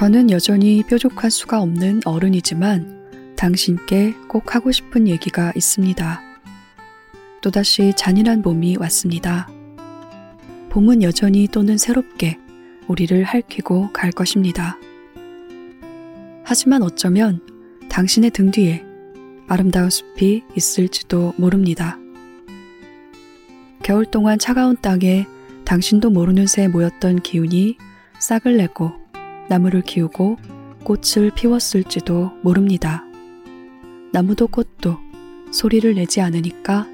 저는 여전히 뾰족한 수가 없는 어른이지만 당신께 꼭 하고 싶은 얘기가 있습니다. 또다시 잔인한 봄이 왔습니다. 봄은 여전히 또는 새롭게 우리를 핥히고 갈 것입니다. 하지만 어쩌면 당신의 등 뒤에 아름다운 숲이 있을지도 모릅니다. 겨울 동안 차가운 땅에 당신도 모르는 새 모였던 기운이 싹을 내고 나무를 키우고 꽃을 피웠을지도 모릅니다. 나무도 꽃도 소리를 내지 않으니까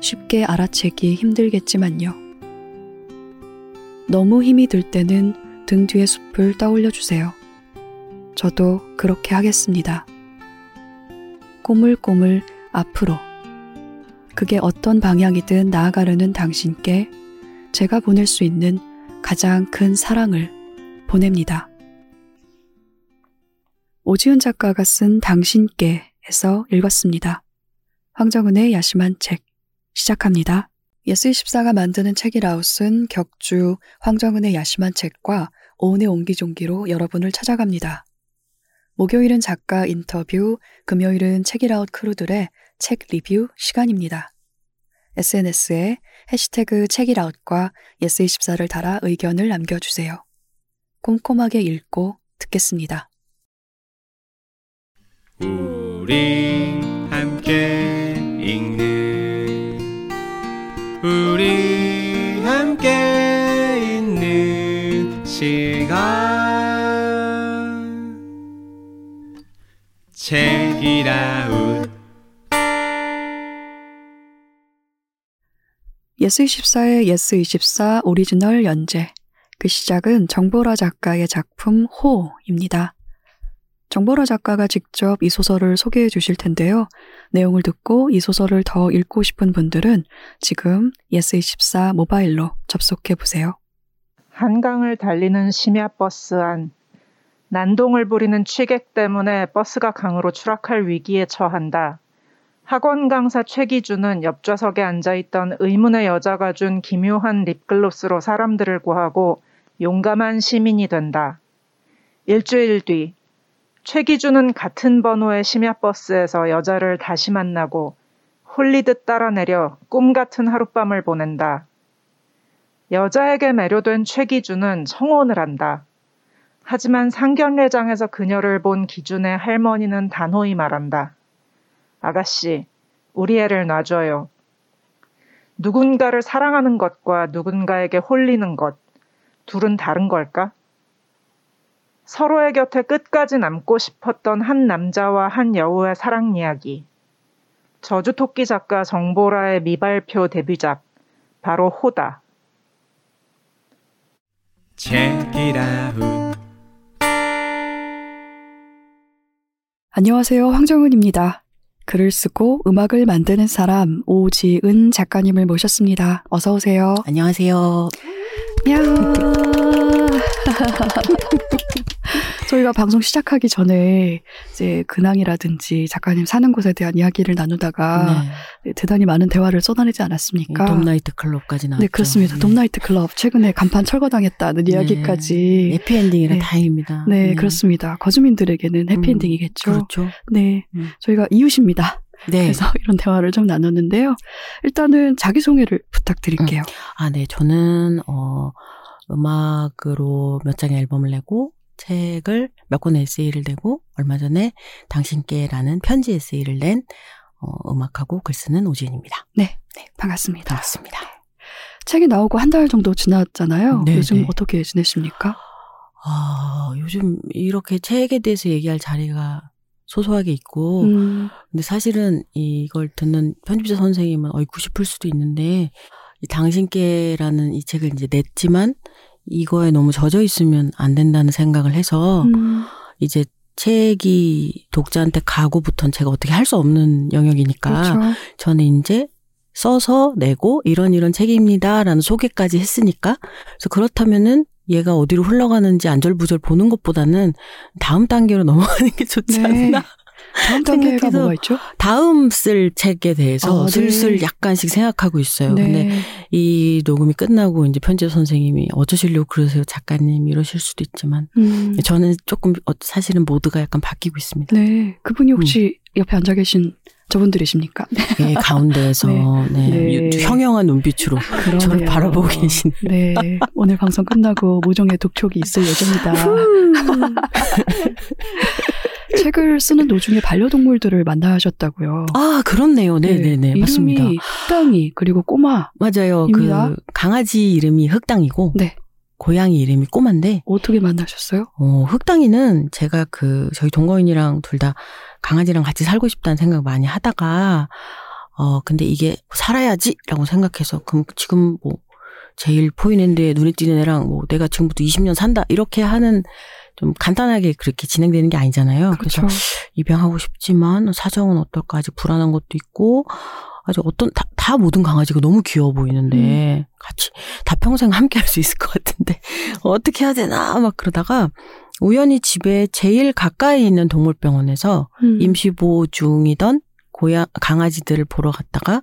쉽게 알아채기 힘들겠지만요. 너무 힘이 들 때는 등 뒤의 숲을 떠올려 주세요. 저도 그렇게 하겠습니다. 꼬물꼬물 앞으로 그게 어떤 방향이든 나아가려는 당신께 제가 보낼 수 있는 가장 큰 사랑을 보냅니다. 오지은 작가가 쓴 당신께에서 읽었습니다. 황정은의 야심한 책 시작합니다. YES24가 만드는 책일하우스는 격주 황정은의 야심한 책과 오은의 옹기종기로 여러분을 찾아갑니다. 목요일은 작가 인터뷰, 금요일은 책일아웃 크루들의 책 리뷰 시간입니다. SNS에 해시태그 책일아웃과 YES24를 달아 의견을 남겨주세요. 꼼꼼하게 읽고 듣겠습니다. 우리 함께 읽는 우리 함께 있는 시간 책이라운 YES24의 YES24 오리지널 연재. 그 시작은 정보라 작가의 작품 호입니다. 정보라 작가가 직접 이 소설을 소개해 주실 텐데요. 내용을 듣고 이 소설을 더 읽고 싶은 분들은 지금 YES24 모바일로 접속해 보세요. 한강을 달리는 심야버스 안. 난동을 부리는 취객 때문에 버스가 강으로 추락할 위기에 처한다. 학원 강사 최기준은 옆 좌석에 앉아있던 의문의 여자가 준 기묘한 립글로스로 사람들을 구하고 용감한 시민이 된다. 일주일 뒤 최기준은 같은 번호의 심야버스에서 여자를 다시 만나고 홀리듯 따라내려 꿈같은 하룻밤을 보낸다. 여자에게 매료된 최기준은 청혼을 한다. 하지만 상견례장에서 그녀를 본 기준의 할머니는 단호히 말한다. 아가씨, 우리 애를 놔줘요. 누군가를 사랑하는 것과 누군가에게 홀리는 것, 둘은 다른 걸까? 서로의 곁에 끝까지 남고 싶었던 한 남자와 한 여우의 사랑 이야기. 저주토끼 작가 정보라의 미발표 데뷔작, 바로 호다. 안녕하세요, 황정은입니다. 글을 쓰고 음악을 만드는 사람 오지은 작가님을 모셨습니다. 어서 오세요. 안녕하세요. 저희가 방송 시작하기 전에 이제 근황이라든지 작가님 사는 곳에 대한 이야기를 나누다가 네. 대단히 많은 대화를 쏟아내지 않았습니까? 돔나이트클럽까지 나왔죠. 네, 그렇습니다. 네. 돔나이트클럽 최근에 간판 철거당했다는 네. 이야기까지. 해피엔딩이라 네. 다행입니다. 네, 네, 그렇습니다. 거주민들에게는 해피엔딩이겠죠. 그렇죠. 네, 저희가 이웃입니다. 네. 그래서 이런 대화를 좀 나눴는데요. 일단은 자기소개를 부탁드릴게요. 아, 네, 저는 음악으로 몇 장의 앨범을 내고 책을 몇 권의 에세이를 내고 얼마 전에 당신께라는 편지 에세이를 낸 음악하고 글쓰는 오지은입니다. 네, 네, 반갑습니다. 반갑습니다. 책이 나오고 한 달 정도 지났잖아요. 네, 요즘 네. 어떻게 지내십니까? 요즘 이렇게 책에 대해서 얘기할 자리가 소소하게 있고 근데 사실은 이걸 듣는 편집자 선생님은 어이구 싶을 수도 있는데 이 당신께라는 이 책을 이제 냈지만 이거에 너무 젖어 있으면 안 된다는 생각을 해서 이제 책이 독자한테 가고 부터는 제가 어떻게 할 수 없는 영역이니까 그렇죠. 저는 이제 써서 내고 이런 책입니다라는 소개까지 했으니까 그래서 그렇다면은 얘가 어디로 흘러가는지 안절부절 보는 것보다는 다음 단계로 넘어가는 게 좋지 않나. 네. 다음 단계가 뭐가 있죠? 다음 쓸 책에 대해서 슬슬 네. 약간씩 생각하고 있어요. 네. 근데 이 녹음이 끝나고 이제 편집 선생님이 어쩌시려고 그러세요, 작가님 이러실 수도 있지만 저는 조금 사실은 모드가 약간 바뀌고 있습니다. 네, 그분이 혹시 옆에 앉아 계신 저분들이십니까? 네, 가운데에서 네. 네. 네. 형형한 눈빛으로 그러네요. 저를 바라보고 계시네. 네, 오늘 방송 끝나고 모종의 독촉이 있을 예정이다. 책을 쓰는 도중에 반려동물들을 만나셨다고요. 아, 그렇네요. 네네네. 네, 맞습니다. 이름이 흑당이 그리고 꼬마. 맞아요. 그 강아지 이름이 흑당이고 네. 고양이 이름이 꼬마인데. 어떻게 만나셨어요? 흑당이는 제가 저희 동거인이랑 둘 다 강아지랑 같이 살고 싶다는 생각 많이 하다가 근데 이게 살아야지라고 생각해서 그럼 지금 뭐 제일 포인핸드에 눈에 띄는 애랑 뭐 내가 지금부터 20년 산다 이렇게 하는 좀 간단하게 그렇게 진행되는 게 아니잖아요. 그렇죠. 그래서 입양하고 싶지만 사정은 어떨까 아직 불안한 것도 있고 아직 다 모든 강아지가 너무 귀여워 보이는데 같이 다 평생 함께 할 수 있을 것 같은데 어떻게 해야 되나 막 그러다가 우연히 집에 제일 가까이 있는 동물병원에서 임시보호 중이던 강아지들을 보러 갔다가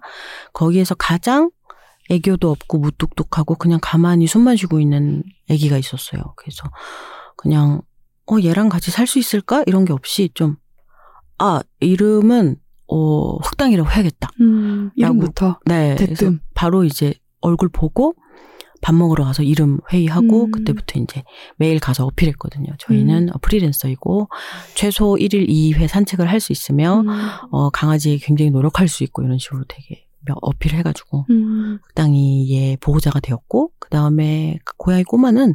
거기에서 가장 애교도 없고 무뚝뚝하고 그냥 가만히 숨만 쉬고 있는 애기가 있었어요. 그래서 그냥 얘랑 같이 살 수 있을까? 이런 게 없이 좀 이름은 흑당이라고 해야겠다. 이름부터 네. 그래서 바로 이제 얼굴 보고 밥 먹으러 가서 이름 회의하고 그때부터 이제 매일 가서 어필했거든요. 저희는 프리랜서이고 최소 1일 2회 산책을 할 수 있으며 강아지 굉장히 노력할 수 있고 이런 식으로 되게 어필해가지고 흑당이의 보호자가 되었고 그 다음에 고양이 꼬마는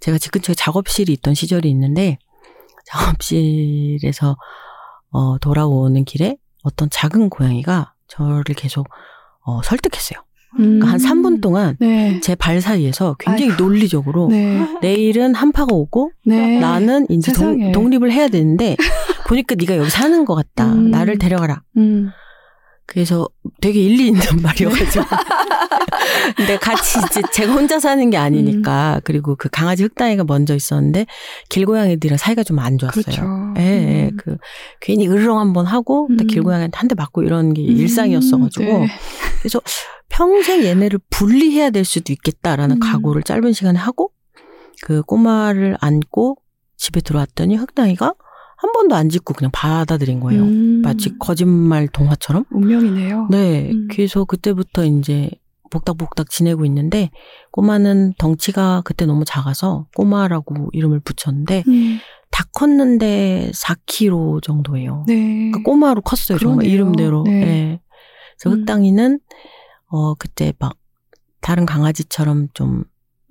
제가 집 근처에 작업실이 있던 시절이 있는데 작업실에서 돌아오는 길에 어떤 작은 고양이가 저를 계속 설득했어요. 그러니까 한 3분 동안 네. 제 발 사이에서 굉장히 논리적으로 네. 내일은 한파가 오고 네. 나는 이제 독립을 해야 되는데 보니까 네가 여기 사는 것 같다. 나를 데려가라. 그래서 되게 일리 있는 말이어가지고. 근데 같이 이제 제가 혼자 사는 게 아니니까. 그리고 그 강아지 흑당이가 먼저 있었는데, 길고양이들이랑 사이가 좀 안 좋았어요. 그렇죠. 예, 괜히 으르렁 한번 하고, 길고양이한테 한 대 맞고 이런 게 일상이었어가지고. 네. 그래서 평생 얘네를 분리해야 될 수도 있겠다라는 각오를 짧은 시간에 하고, 그 꼬마를 안고 집에 들어왔더니 흑당이가 한 번도 안 짖고 그냥 받아들인 거예요. 마치 거짓말 동화처럼. 운명이네요. 네. 그래서 그때부터 이제 복닥복닥 지내고 있는데 꼬마는 덩치가 그때 너무 작아서 꼬마라고 이름을 붙였는데 다 컸는데 4kg 정도예요. 네. 그러니까 꼬마로 컸어요. 그러네요. 정말 이름대로. 네. 네. 그래서 흑당이는 그때 막 다른 강아지처럼 좀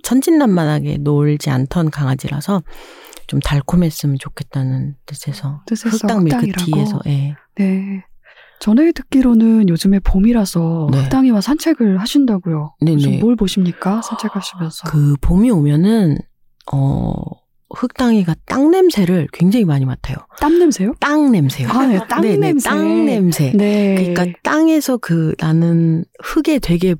천진난만하게 놀지 않던 강아지라서 좀 달콤했으면 좋겠다는 뜻에서 흑당 밀크 티에서 예. 네. 전에 듣기로는 요즘에 봄이라서 네. 흑당이와 산책을 하신다고요. 네네. 뭘 보십니까? 산책하시면서. 그 봄이 오면은 흑당이가 땅 냄새를 굉장히 많이 맡아요. 땀 냄새요? 땅 냄새요. 아, 네. 땅 네네. 냄새. 땅 냄새. 네. 그러니까 땅에서 나는 흙에 되게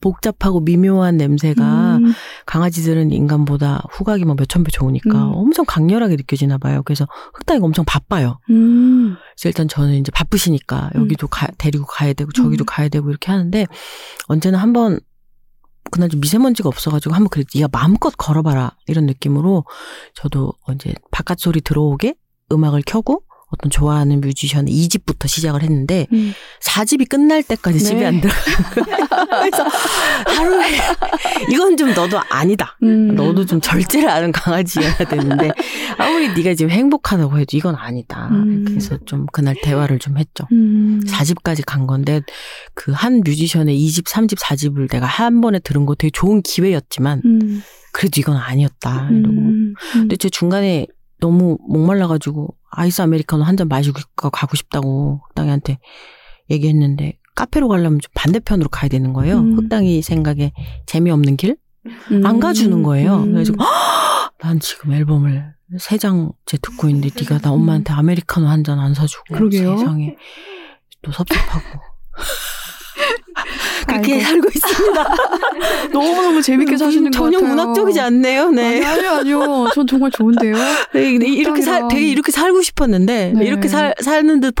복잡하고 미묘한 냄새가 강아지들은 인간보다 후각이 뭐 몇천 배 좋으니까 엄청 강렬하게 느껴지나 봐요. 그래서 흑당이가 엄청 바빠요. 그래서 일단 저는 이제 바쁘시니까 여기도 데리고 가야 되고 저기도 가야 되고 이렇게 하는데 언제나 한번 그날 좀 미세먼지가 없어가지고 한번 그래 네가 마음껏 걸어봐라 이런 느낌으로 저도 이제 바깥 소리 들어오게 음악을 켜고 어떤 좋아하는 뮤지션 2집부터 시작을 했는데 4집이 끝날 때까지 네. 집에 안 들어가요. 그래서 하루에 이건 좀 너도 아니다. 너도 좀 절제를 아는 강아지여야 되는데 아무리 네가 지금 행복하다고 해도 이건 아니다. 그래서 좀 그날 대화를 좀 했죠. 4집까지 간 건데 그 한 뮤지션의 2집, 3집, 4집을 내가 한 번에 들은 거 되게 좋은 기회였지만 그래도 이건 아니었다. 이러고. 근데 제 중간에 너무 목말라가지고 아이스 아메리카노 한 잔 마시고 가고 싶다고 흑당이한테 얘기했는데 카페로 가려면 좀 반대편으로 가야 되는 거예요. 흑당이 생각에 재미없는 길? 안 가주는 거예요. 그래서 난 지금 앨범을 3장째 듣고 있는데 네가 나 엄마한테 아메리카노 한 잔 안 사주고 그러게요. 세상에 또 섭섭하고 그렇게 살고 있습니다. 너무너무 재밌게 사시는 것 같아요. 전혀 문학적이지 않네요. 네. 아니요. 전 정말 좋은데요. 네, 이렇게 되게 이렇게 살고 싶었는데 네. 이렇게 사는 듯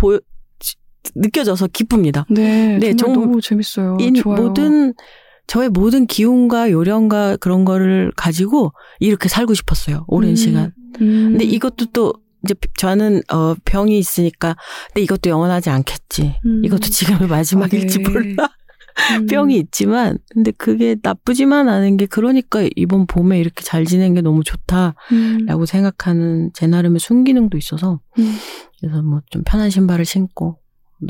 느껴져서 기쁩니다. 네, 네 정말 너무 재밌어요. 좋아요. 저의 모든 기운과 요령과 그런 거를 가지고 이렇게 살고 싶었어요. 오랜 시간. 근데 이것도 또 이제 저는 병이 있으니까 근데 이것도 영원하지 않겠지. 이것도 지금의 마지막일지 몰라. 병이 있지만 근데 그게 나쁘지만 않은 게 그러니까 이번 봄에 이렇게 잘 지낸 게 너무 좋다라고 생각하는 제 나름의 순기능도 있어서 그래서 뭐 좀 편한 신발을 신고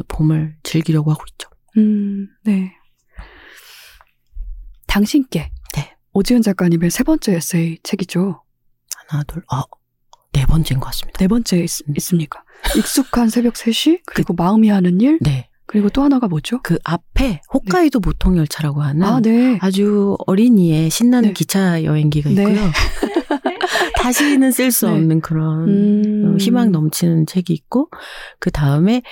봄을 즐기려고 하고 있죠. 네. 당신께. 네. 오지은 작가님의 세 번째 에세이 책이죠. 하나, 둘, 네 번째인 것 같습니다. 네 번째 있습니까? 익숙한 새벽 3시, 그리고 마음이 하는 일. 네. 그리고 또 하나가 뭐죠? 그 앞에 홋카이도 네. 모통열차라고 하는 아주 어린이의 신나는 기차 여행기가 있고요. 다시는 쓸 수 없는 그런 희망 넘치는 책이 있고 그 다음에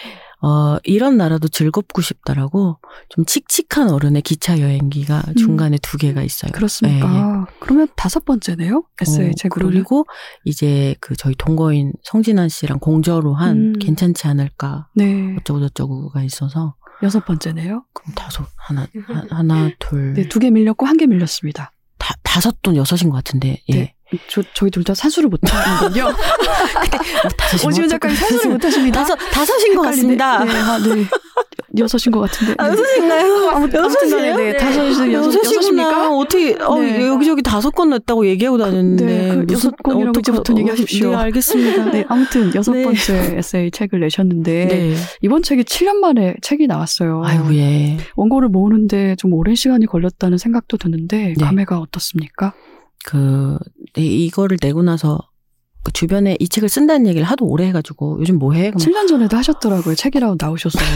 이런 나라도 즐겁고 싶다라고 좀 칙칙한 어른의 기차 여행기가 중간에 두 개가 있어요. 그렇습니까? 네. 아, 그러면 5번째네요? 에세이 책으로. 그리고 이제 그 저희 동거인 성진환 씨랑 공저로 한 괜찮지 않을까 네. 어쩌고저쩌고가 있어서 6번째네요? 그럼 5, 하나, 둘. 네, 2개 밀렸고 1개 밀렸습니다. 5또 6인 것 같은데. 예. 네. 저희 둘 다 산수를 못하는군요. 오지은 작가님 산수를 못하십니다. 5인 것 같습니다. 네, 6인 것 같은데. 6인가요? 아무튼 네, 6이십니까? 어떻게 여기저기 5건 냈다고 얘기하고 다녔는데 네, 6건이라고 이제부터 얘기하십시오. 네, 알겠습니다. 네, 아무튼 6번째 에세이 책을 내셨는데 네. 이번 책이 7년 만에 책이 나왔어요. 아이고 예. 원고를 모으는데 좀 오랜 시간이 걸렸다는 생각도 드는데 네. 감회가 어떻습니까? 이거를 내고 나서 그 주변에 이 책을 쓴다는 얘기를 하도 오래 해가지고 요즘 뭐해? 7년 전에도 하셨더라고요. 책이라고 나오셨어요.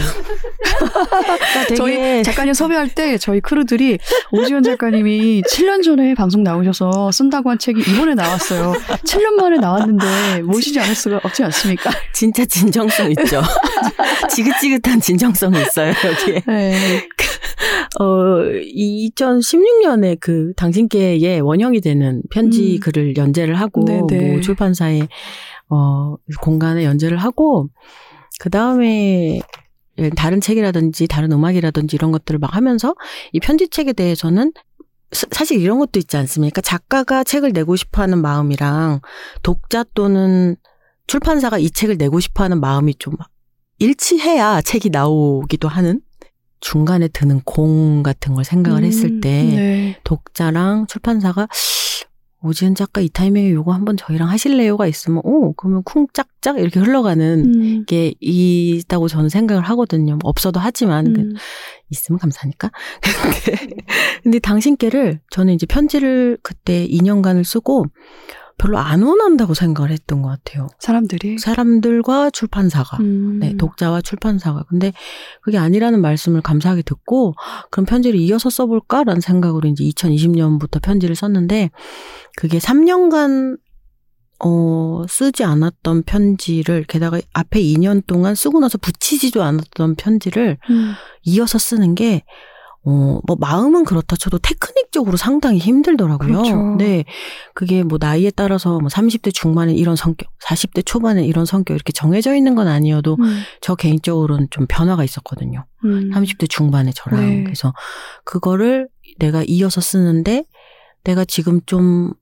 그러니까 저희 작가님 섭외할 때 저희 크루들이 오지은 작가님이 7년 전에 방송 나오셔서 쓴다고 한 책이 이번에 나왔어요. 7년 만에 나왔는데 모시지 않을 수가 없지 않습니까? 진짜 진정성 있죠. 지긋지긋한 진정성이 있어요. 여기에. 네. 2016년에 그 당신께의 원형이 되는 편지 글을 연재를 하고 뭐 출판사에 공간에 연재를 하고 그 다음에 다른 책이라든지 다른 음악이라든지 이런 것들을 막 하면서 이 편지책에 대해서는 사실 이런 것도 있지 않습니까? 작가가 책을 내고 싶어하는 마음이랑 독자 또는 출판사가 이 책을 내고 싶어하는 마음이 좀 일치해야 책이 나오기도 하는. 중간에 드는 공 같은 걸 생각을 했을 때 네. 독자랑 출판사가 오지은 작가 이 타이밍에 요거 한번 저희랑 하실래요가 있으면 그러면 쿵짝짝 이렇게 흘러가는 게 있다고 저는 생각을 하거든요. 없어도 하지만 있으면 감사하니까. 근데 당신께를 저는 이제 편지를 그때 2년간을 쓰고 별로 안 원한다고 생각을 했던 것 같아요. 사람들과 출판사가. 네, 독자와 출판사가. 근데 그게 아니라는 말씀을 감사하게 듣고, 그럼 편지를 이어서 써볼까라는 생각으로 이제 2020년부터 편지를 썼는데, 그게 3년간, 쓰지 않았던 편지를, 게다가 앞에 2년 동안 쓰고 나서 붙이지도 않았던 편지를 이어서 쓰는 게, 뭐 마음은 그렇다 쳐도 테크닉적으로 상당히 힘들더라고요. 그렇죠. 네. 그게 뭐 나이에 따라서 뭐 30대 중반에 이런 성격, 40대 초반에 이런 성격 이렇게 정해져 있는 건 아니어도 저 개인적으로는 좀 변화가 있었거든요. 30대 중반에 저랑. 네. 그래서 그거를 내가 이어서 쓰는데 내가 지금 좀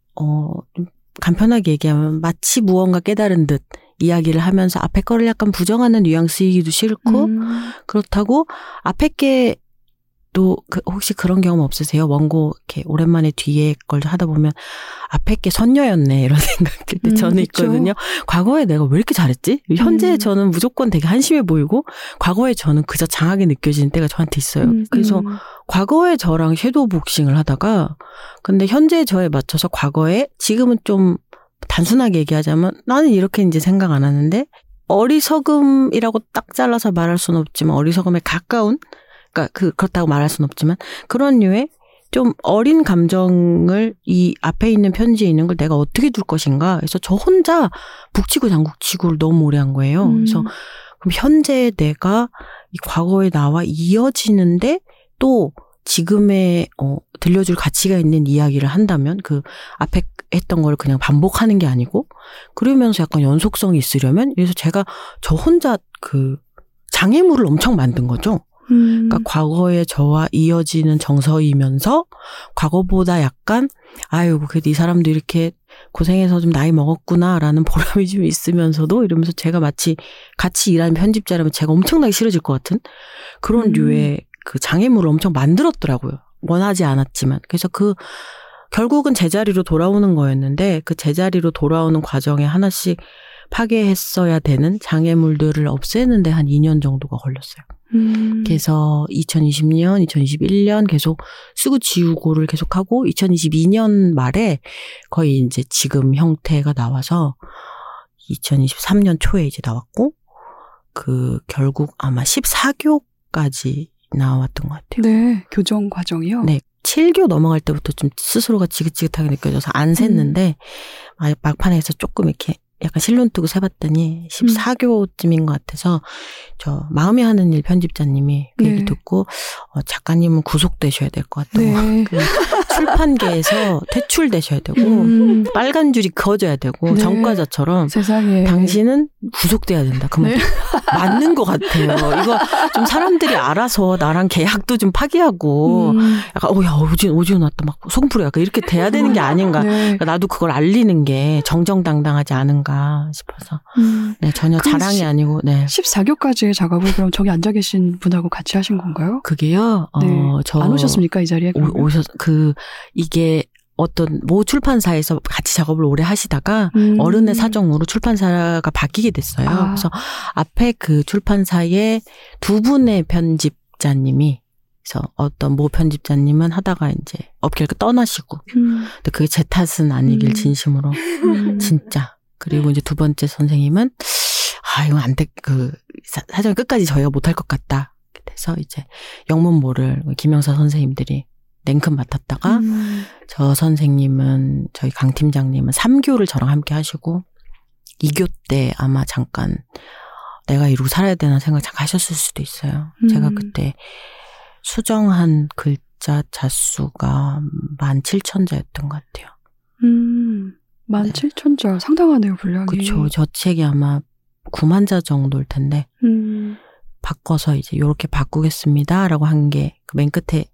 간편하게 얘기하면 마치 무언가 깨달은 듯 이야기를 하면서 앞에 거를 약간 부정하는 뉘앙스이기도 싫고 그렇다고 앞에 게 또 혹시 그런 경험 없으세요? 원고 이렇게 오랜만에 뒤에 걸 하다 보면 앞에 게 선녀였네 이런 생각일 때 저는 있거든요. 과거에 내가 왜 이렇게 잘했지? 현재 저는 무조건 되게 한심해 보이고 과거에 저는 그저 장하게 느껴지는 때가 저한테 있어요. 그래서 과거에 저랑 섀도우 복싱을 하다가 근데 현재 저에 맞춰서 과거에 지금은 좀 단순하게 얘기하자면 나는 이렇게 이제 생각 안 하는데 어리석음이라고 딱 잘라서 말할 수는 없지만 어리석음에 가까운 그러니까 그렇다고 말할 순 없지만 그런 류의 좀 어린 감정을 이 앞에 있는 편지에 있는 걸 내가 어떻게 둘 것인가 그래서 저 혼자 북치고 장구치고를 너무 오래 한 거예요. 그래서 그럼 현재 내가 이 과거의 나와 이어지는데 또 지금의 들려줄 가치가 있는 이야기를 한다면 그 앞에 했던 걸 그냥 반복하는 게 아니고 그러면서 약간 연속성이 있으려면, 그래서 제가 저 혼자 그 장애물을 엄청 만든 거죠. 그러니까 과거의 저와 이어지는 정서이면서 과거보다 약간 아유 그래도 이 사람도 이렇게 고생해서 좀 나이 먹었구나라는 보람이 좀 있으면서도, 이러면서 제가 마치 같이 일하는 편집자라면 제가 엄청나게 싫어질 것 같은 그런 류의 그 장애물을 엄청 만들었더라고요. 원하지 않았지만. 그래서 그 결국은 제자리로 돌아오는 거였는데, 그 제자리로 돌아오는 과정에 하나씩 파괴했어야 되는 장애물들을 없애는데 한 2년 정도가 걸렸어요. 그래서 2020년, 2021년 계속 쓰고 지우고를 계속하고 2022년 말에 거의 이제 지금 형태가 나와서 2023년 초에 이제 나왔고, 그 결국 아마 14교까지 나왔던 것 같아요. 네, 교정 과정이요? 네. 7교 넘어갈 때부터 좀 스스로가 지긋지긋하게 느껴져서 안 샜는데 막판에서 조금 이렇게 약간 실눈 뜨고 세봤더니 14교쯤인 것 같아서 저 마음이 하는 일 편집자님이 그 얘기 듣고 작가님은 구속되셔야 될 것 같다고. 네. 출판계에서 퇴출되셔야 되고 빨간 줄이 그어져야 되고 전과자처럼 세상에. 당신은 구속돼야 된다. 그만. 네. 맞는 것 같아요. 이거 좀 사람들이 알아서 나랑 계약도 좀 파기하고 약간 오지은 왔다 막 송프로 약간 이렇게 돼야 되는 게 아닌가. 네. 그러니까 나도 그걸 알리는 게 정정당당하지 않은가 싶어서 네, 전혀 자랑이 아니고. 네. 14교까지의 작업을 그럼 저기 앉아 계신 분하고 같이 하신 건가요? 그게요. 네. 저 안 오셨습니까 이 자리에? 이게 어떤 모 출판사에서 같이 작업을 오래 하시다가 어른의 사정으로 출판사가 바뀌게 됐어요. 아. 그래서 앞에 그 출판사의 두 분의 편집자님이, 그래서 어떤 모 편집자님은 하다가 이제 업계를 떠나시고 근데 그게 제 탓은 아니길 진심으로 진짜. 그리고 이제 두 번째 선생님은 이건 안 돼, 그 사정이 끝까지 저희가 못할 것 같다. 그래서 이제 영문모를 김영사 선생님들이 냉큼 맡았다가 저 선생님은, 저희 강 팀장님은 3교를 저랑 함께 하시고 2교 때 아마 잠깐 내가 이러고 살아야 되나 생각 잠깐 하셨을 수도 있어요. 제가 그때 수정한 글자 자수가 17,000자였던 것 같아요. 17,000자. 네. 상당하네요 분량이. 그렇죠. 저 책이 아마 9만 자 정도일 텐데 바꿔서 이제 이렇게 바꾸겠습니다라고 한 게 맨 끝에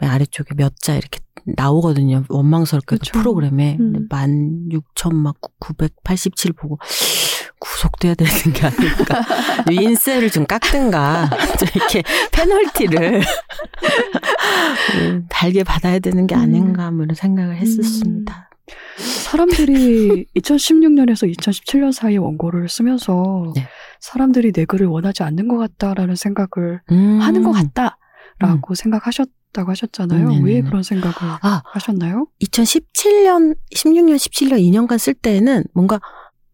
맨 아래쪽에 몇 자 이렇게 나오거든요. 원망스럽게도. 그렇죠. 프로그램에 16,987 보고 구속돼야 되는 게 아닐까. 인세를 좀 깎든가 이렇게 페널티를 달게 받아야 되는 게 아닌가 이런 생각을 했었습니다. 사람들이 2016년에서 2017년 사이 원고를 쓰면서 네. 사람들이 내 글을 원하지 않는 것 같다라는 생각을 하는 것 같다라고 생각하셨 다고 하셨잖아요. 네네네. 왜 그런 생각을 하셨나요? 2017년, 16년, 17년 2년간 쓸 때에는 뭔가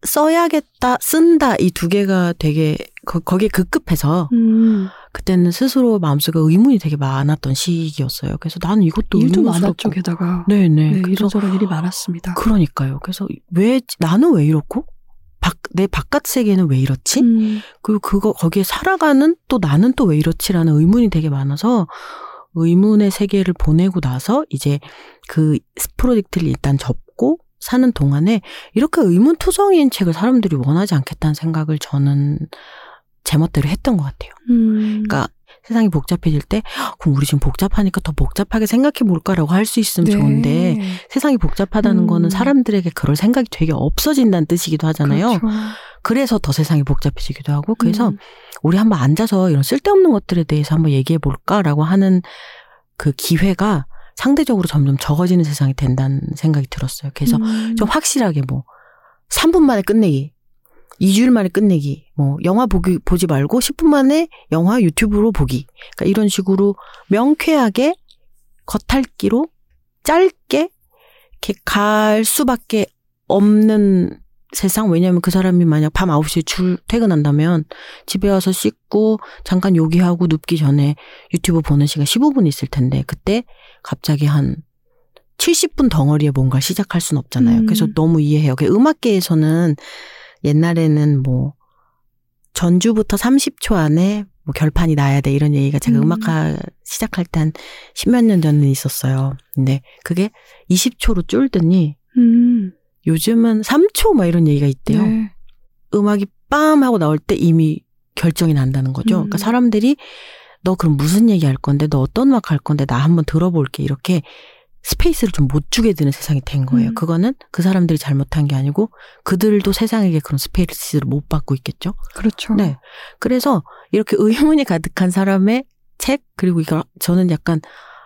써야겠다, 쓴다 이 두 개가 되게 거기에 급급해서 그때는 스스로 마음속에 의문이 되게 많았던 시기였어요. 그래서 나는 이것도 일도 많았죠. 게다가 네네. 네, 이런저런 일이 많았습니다. 그러니까요. 그래서 왜 나는 왜 이렇고? 내 바깥 세계는 왜 이렇지? 그리고 거기에 살아가는 또 나는 또 왜 이렇지라는 의문이 되게 많아서 의문의 세계를 보내고 나서 이제 그 프로젝트를 일단 접고 사는 동안에 이렇게 의문투성이인 책을 사람들이 원하지 않겠다는 생각을 저는 제 멋대로 했던 것 같아요. 그러니까 세상이 복잡해질 때 그럼 우리 지금 복잡하니까 더 복잡하게 생각해 볼까라고 할 수 있으면 네. 좋은데 세상이 복잡하다는 거는 사람들에게 그럴 생각이 되게 없어진다는 뜻이기도 하잖아요. 그렇죠. 그래서 더 세상이 복잡해지기도 하고 그래서 우리 한번 앉아서 이런 쓸데없는 것들에 대해서 한번 얘기해 볼까라고 하는 그 기회가 상대적으로 점점 적어지는 세상이 된다는 생각이 들었어요. 그래서 좀 확실하게 뭐 3분 만에 끝내기, 2주일 만에 끝내기, 뭐 영화 보지 말고 10분 만에 영화 유튜브로 보기, 그러니까 이런 식으로 명쾌하게 겉핥기로 짧게 이렇게 갈 수밖에 없는 세상. 왜냐하면 그 사람이 만약 밤 9시에 퇴근한다면 집에 와서 씻고 잠깐 요기하고 눕기 전에 유튜브 보는 시간 15분 있을 텐데 그때 갑자기 한 70분 덩어리에 뭔가를 시작할 수는 없잖아요. 그래서 너무 이해해요. 음악계에서는 옛날에는 뭐 전주부터 30초 안에 뭐 결판이 나야 돼 이런 얘기가 제가 음악학 시작할 때 한 십몇 년 전에 있었어요. 근데 그게 20초로 줄더니 요즘은 3초 막 이런 얘기가 있대요. 네. 음악이 빰 하고 나올 때 이미 결정이 난다는 거죠. 그러니까 사람들이 너 그럼 무슨 얘기 할 건데 너 어떤 음악 할 건데 나 한번 들어볼게 이렇게 스페이스를 좀 못 주게 되는 세상이 된 거예요. 그거는 그 사람들이 잘못한 게 아니고 그들도 세상에게 그런 스페이스를 못 받고 있겠죠. 그렇죠. 네. 그래서 이렇게 의문이 가득한 사람의 책 그리고 이걸 저는 약간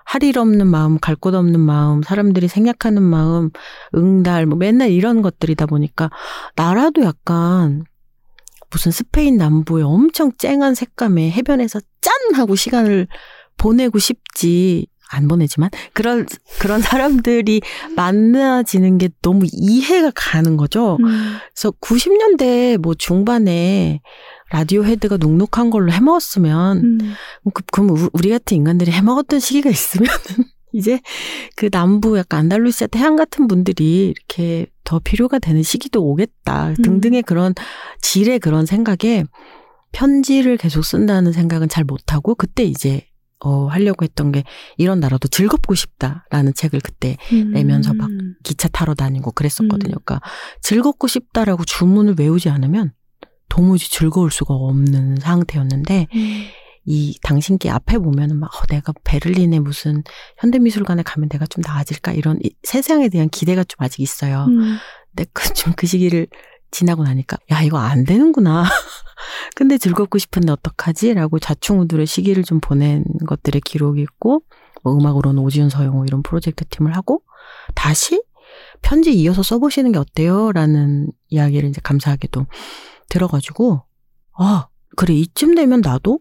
할 일 없는 마음, 갈 곳 없는 마음, 사람들이 생략하는 마음, 응달 뭐 맨날 이런 것들이다 보니까 나라도 약간 무슨 스페인 남부의 엄청 쨍한 색감의 해변에서 짠 하고 시간을 보내고 싶지. 안 보내지만 그런 사람들이 만나지는 게 너무 이해가 가는 거죠. 그래서 90년대 뭐 중반에 라디오 헤드가 눅눅한 걸로 해먹었으면 그럼 우리 같은 인간들이 해먹었던 시기가 있으면 이제 그 남부 약간 안달루시아 태양 같은 분들이 이렇게 더 필요가 되는 시기도 오겠다 등등의 그런 질의 그런 생각에 편지를 계속 쓴다는 생각은 잘 못하고 그때 이제 하려고 했던 게 이런 나라도 즐겁고 싶다라는 책을 그때 내면서 막 기차 타러 다니고 그랬었거든요. 그러니까 즐겁고 싶다라고 주문을 외우지 않으면 도무지 즐거울 수가 없는 상태였는데 이 당신께 앞에 보면은 막 내가 베를린의 무슨 현대미술관에 가면 내가 좀 나아질까 이런 세상에 대한 기대가 좀 아직 있어요. 근데 그 시기를 지나고 나니까 야 이거 안 되는구나. 근데 즐겁고 싶은데 어떡하지? 라고 좌충우돌의 시기를 좀 보낸 것들의 기록이 있고 뭐 음악으로는 오지은, 서영호 이런 프로젝트 팀을 하고 다시 편지 이어서 써보시는 게 어때요? 라는 이야기를 이제 감사하게도 들어가지고 그래 이쯤 되면 나도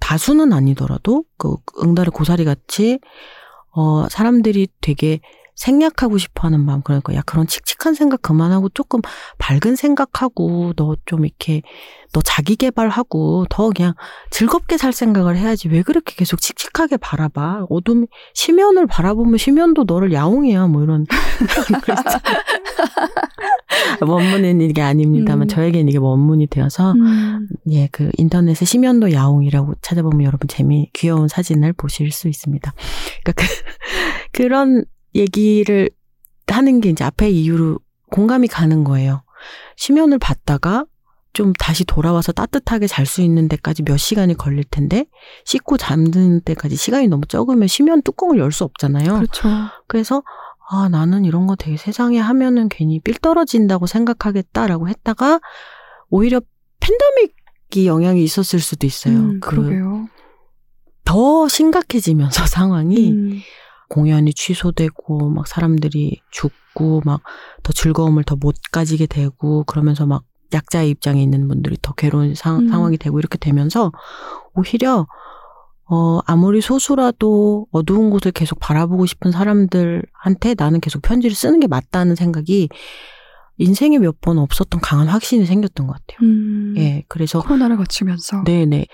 다수는 아니더라도 그 응달의 고사리 같이 사람들이 되게 생략하고 싶어하는 마음 그러니까 야 그런 칙칙한 생각 그만하고 조금 밝은 생각하고 너 좀 이렇게 너 자기 개발하고 더 그냥 즐겁게 살 생각을 해야지 왜 그렇게 계속 칙칙하게 바라봐 어둠 심연을 바라보면 심연도 너를 야옹이야 뭐 이런 원문은 이게 아닙니다만 저에겐 이게 원문이 되어서 예, 그 인터넷에 심연도 야옹이라고 찾아보면 여러분 귀여운 사진을 보실 수 있습니다. 그러니까 그런 얘기를 하는 게 이제 앞에 이유로 공감이 가는 거예요. 심연을 받다가 좀 다시 돌아와서 따뜻하게 잘 수 있는 데까지 몇 시간이 걸릴 텐데 씻고 잠드는 데까지 시간이 너무 적으면 심연 뚜껑을 열 수 없잖아요. 그렇죠. 그래서 나는 이런 거 되게 세상에 하면은 괜히 삘 떨어진다고 생각하겠다라고 했다가 오히려 팬데믹이 영향이 있었을 수도 있어요. 그러게요. 더 심각해지면서 상황이 공연이 취소되고 막 사람들이 죽고 막 더 즐거움을 더 못 가지게 되고 그러면서 막 약자의 입장에 있는 분들이 더 괴로운 상황이 되고 이렇게 되면서 오히려 아무리 소수라도 어두운 곳을 계속 바라보고 싶은 사람들한테 나는 계속 편지를 쓰는 게 맞다는 생각이 인생에 몇 번 없었던 강한 확신이 생겼던 것 같아요. 예, 그래서 코로나를 거치면서 네네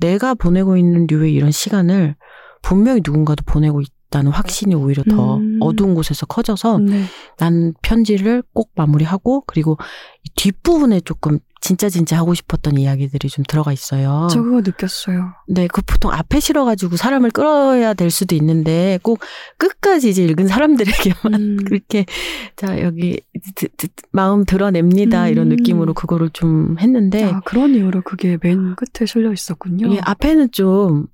내가 보내고 있는 류의 이런 시간을 분명히 누군가도 보내고 있다는 확신이 오히려 더 어두운 곳에서 커져서 난 편지를 꼭 마무리하고 그리고 뒷부분에 조금 진짜 하고 싶었던 이야기들이 좀 들어가 있어요. 저 그거 느꼈어요. 네, 그 보통 앞에 실어가지고 사람을 끌어야 될 수도 있는데 꼭 끝까지 이제 읽은 사람들에게만 그렇게 자 여기 마음 드러냅니다 이런 느낌으로 그거를 좀 했는데 그런 이유로 그게 맨 끝에 실려 있었군요. 예, 앞에는 좀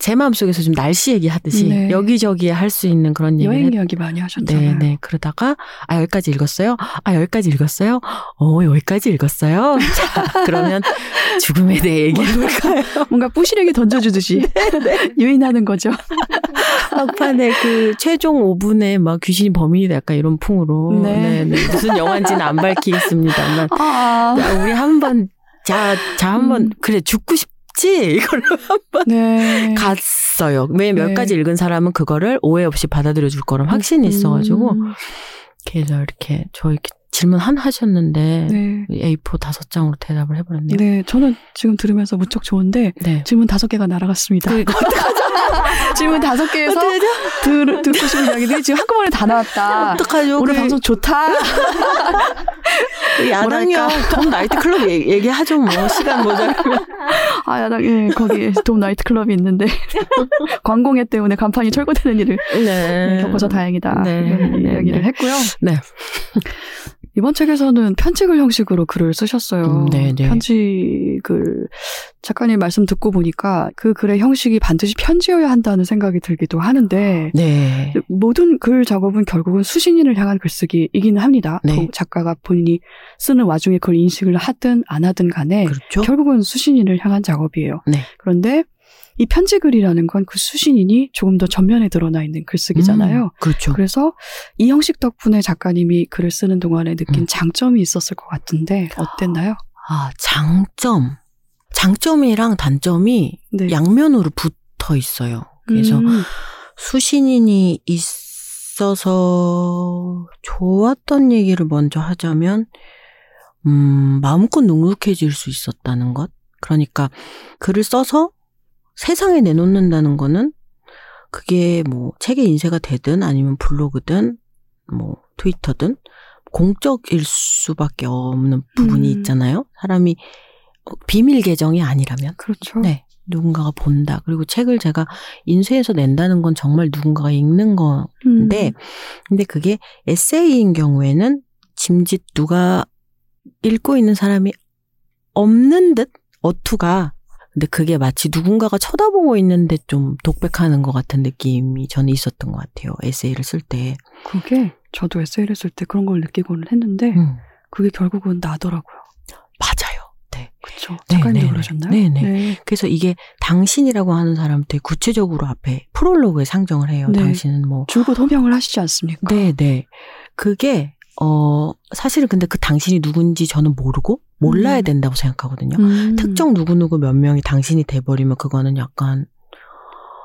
제 마음속에서 좀 날씨 얘기하듯이 여기저기에 할 수 있는 그런 여행 이야기 많이 하셨잖아요. 네네. 그러다가 여기까지 읽었어요? 여기까지 읽었어요? 여기까지 읽었어요? 자, 그러면 죽음에 대해 얘기해볼까요? 뭔가 부시래기 던져주듯이 유인하는 거죠. 막판에 그 최종 5분에 막 귀신이 범인이다 약간 이런 풍으로 무슨 영화인지는 안 밝히겠습니다만 우리 한번 자 한번 그래 죽고 싶 이걸로 한번 갔어요. 왜 몇 가지 읽은 사람은 그거를 오해 없이 받아들여 줄 거란 확신이 있어가지고 그래서 이렇게 저 이렇게 질문 하셨는데 A4 5장으로 대답을 해버렸네요. 네, 저는 지금 들으면서 무척 좋은데 질문 5개가 날아갔습니다. 질문 5개에서 듣고 싶은 이야기들이 지금 한꺼번에 다 나왔다. 어떡하죠? 오늘 방송 좋다. 야당이요. 돔나이트클럽 얘기하죠 뭐. 시간 모자라면. 아 야당. 예, 거기 돔나이트클럽이 있는데 광공해 때문에 간판이 철거되는 일을 네. 겪어서 다행이다. 네. 이런 얘기를 했고요. 네. 이번 책에서는 편지글 형식으로 글을 쓰셨어요. 편지글 작가님 말씀 듣고 보니까 그 글의 형식이 반드시 편지여야 한다는 생각이 들기도 하는데 네. 모든 글 작업은 결국은 수신인을 향한 글쓰기이기는 합니다. 네. 작가가 본인이 쓰는 와중에 그걸 인식을 하든 안 하든 간에 그렇죠? 결국은 수신인을 향한 작업이에요. 네. 그런데 이 편지글이라는 건 그 수신인이 조금 더 전면에 드러나 있는 글쓰기잖아요. 그렇죠. 그래서 이 형식 덕분에 작가님이 글을 쓰는 동안에 느낀 장점이 있었을 것 같은데 어땠나요? 아, 장점이랑 단점이 네. 양면으로 붙어 있어요. 그래서 수신인이 있어서 좋았던 얘기를 먼저 하자면 마음껏 눅눅해질 수 있었다는 것. 그러니까 글을 써서 세상에 내놓는다는 거는 그게 뭐 책의 인쇄가 되든 아니면 블로그든 뭐 트위터든 공적일 수밖에 없는 부분이 있잖아요. 사람이 비밀 계정이 아니라면. 그렇죠. 네. 누군가가 본다. 그리고 책을 제가 인쇄해서 낸다는 건 정말 누군가가 읽는 건데 근데 그게 에세이인 경우에는 짐짓 누가 읽고 있는 사람이 없는 듯 어투가 근데 그게 마치 누군가가 쳐다보고 있는데 좀 독백하는 것 같은 느낌이 저는 있었던 것 같아요. 에세이를 쓸 때. 그게 저도 에세이를 쓸 때 그런 걸 느끼고는 했는데 그게 결국은 나더라고요. 맞아요. 네. 그렇죠. 작가님도 그러셨나요? 네네. 네. 그래서 이게 당신이라고 하는 사람한테 구체적으로 앞에 프롤로그에 상정을 해요. 네. 당신은 뭐. 줄곧 호명을 하시지 않습니까? 네네. 그게 사실은 근데 그 당신이 누군지 저는 모르고 몰라야 된다고 생각하거든요. 특정 누구누구 몇 명이 당신이 돼버리면 그거는 약간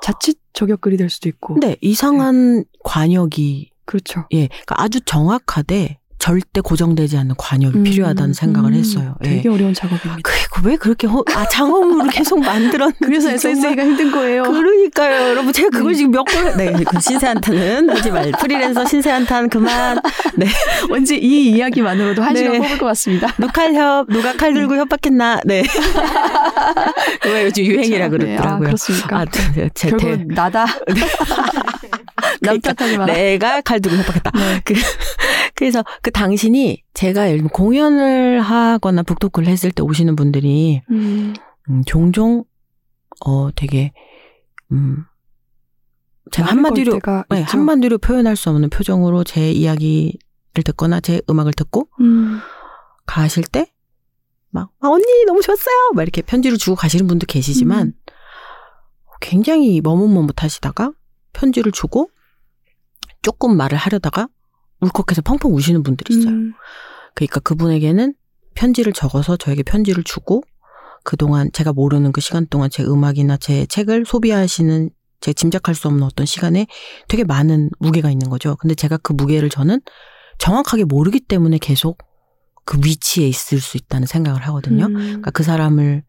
자칫 저격글이 될 수도 있고 네. 이상한 네. 관역이 그렇죠. 예, 그러니까 아주 정확하되 절대 고정되지 않는 관역이 필요하다는 생각을 했어요. 되게 예. 어려운 작업입니다. 그리고 왜 그렇게 장엄으로 계속 만들었는지. 그래서 SSA가 힘든 거예요. 그러니까요. 여러분 제가 그걸 지금 몇 번. 네, 신세한탄은 하지 말. 프리랜서 신세한탄 그만. 네, 왠지 이 이야기만으로도 한 시간 뽑을 것 같습니다. 누칼협, 누가 칼 들고 협박했나. 네. 그거 요즘 유행이라 그러더라고요. 아, 그렇습니까. 아, 결국 나다. 남탓하지 마. 내가 칼 들고 협박했다. 네. 그래서 그 당신이 제가 예를 들면 공연을 하거나 북토크를 했을 때 오시는 분들이 종종 되게 제가 한마디로 한마디로 표현할 수 없는 표정으로 제 이야기를 듣거나 제 음악을 듣고 가실 때 막 언니 너무 좋았어요 막 이렇게 편지를 주고 가시는 분도 계시지만 굉장히 머뭇머뭇하시다가 편지를 주고 조금 말을 하려다가 울컥해서 펑펑 우시는 분들이 있어요. 그러니까 그분에게는 편지를 적어서 저에게 편지를 주고 그동안 제가 모르는 그 시간 동안 제 음악이나 제 책을 소비하시는 제 짐작할 수 없는 어떤 시간에 되게 많은 무게가 있는 거죠. 근데 제가 그 무게를 저는 정확하게 모르기 때문에 계속 그 위치에 있을 수 있다는 생각을 하거든요. 그러니까 그 사람을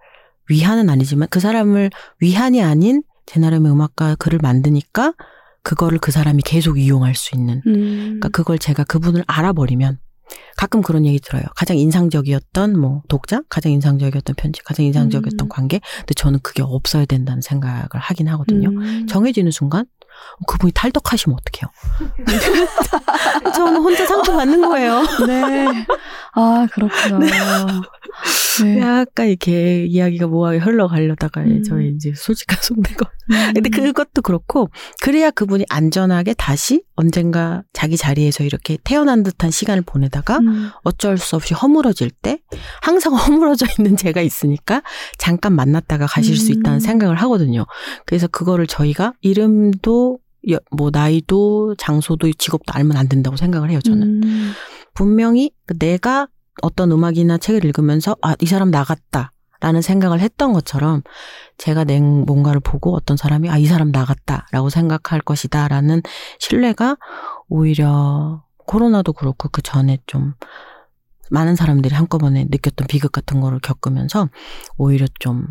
위한은 아니지만 그 사람을 위한이 아닌 제 나름의 음악과 글을 만드니까 그거를 그 사람이 계속 이용할 수 있는 그러니까 그걸 제가 그분을 알아버리면 가끔 그런 얘기 들어요. 가장 인상적이었던 뭐 독자, 가장 인상적이었던 편지, 가장 인상적이었던 관계. 근데 저는 그게 없어야 된다는 생각을 하긴 하거든요. 정해지는 순간 그분이 탈덕하시면 어떡해요. 저는 혼자 상처받는 거예요. 네. 아 그렇구나. 네. 네. 약간 이렇게 이야기가 모호하게 흘러가려다가 저희 이제 솔직한 속내가. 근데 그것도 그렇고 그래야 그분이 안전하게 다시 언젠가 자기 자리에서 이렇게 태어난 듯한 시간을 보내다가 어쩔 수 없이 허물어질 때 항상 허물어져 있는 제가 있으니까 잠깐 만났다가 가실 수 있다는 생각을 하거든요. 그래서 그거를 저희가 이름도 뭐 나이도 장소도 직업도 알면 안 된다고 생각을 해요. 저는 분명히 내가 어떤 음악이나 책을 읽으면서 아, 이 사람 나갔다라는 생각을 했던 것처럼 제가 낸 뭔가를 보고 어떤 사람이 아, 이 사람 나갔다라고 생각할 것이다라는 신뢰가 오히려 코로나도 그렇고 그 전에 좀 많은 사람들이 한꺼번에 느꼈던 비극 같은 거를 겪으면서 오히려 좀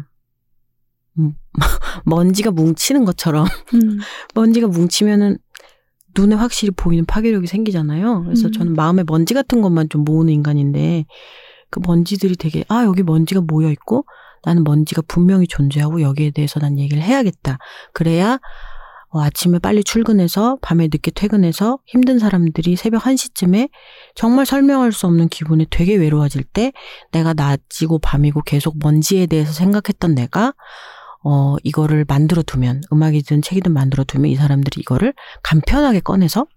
먼지가 뭉치는 것처럼 먼지가 뭉치면은 눈에 확실히 보이는 파괴력이 생기잖아요. 그래서 저는 마음에 먼지 같은 것만 좀 모으는 인간인데 그 먼지들이 되게 아 여기 먼지가 모여있고 나는 먼지가 분명히 존재하고 여기에 대해서 난 얘기를 해야겠다. 그래야 아침에 빨리 출근해서 밤에 늦게 퇴근해서 힘든 사람들이 새벽 1시쯤에 정말 설명할 수 없는 기분에 되게 외로워질 때 내가 낮이고 밤이고 계속 먼지에 대해서 생각했던 내가 이거를 만들어 두면 음악이든 책이든 만들어 두면 이 사람들이 이거를 간편하게 꺼내서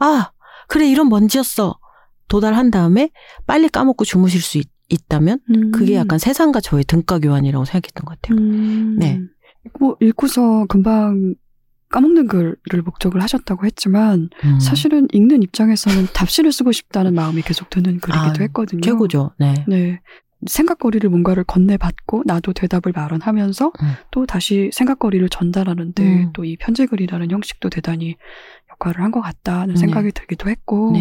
아 그래 이런 먼지였어 도달한 다음에 빨리 까먹고 주무실 수 있다면 그게 약간 세상과 저의 등가 교환이라고 생각했던 것 같아요. 네. 뭐 읽고서 금방 까먹는 글을 목적을 하셨다고 했지만 사실은 읽는 입장에서는 답시를 쓰고 싶다는 마음이 계속 드는 글이기도 했거든요. 최고죠. 네. 네. 생각거리를 뭔가를 건네받고 나도 대답을 마련하면서 또 다시 생각거리를 전달하는데 또 이 편지글이라는 형식도 대단히 역할을 한 것 같다는 생각이 들기도 했고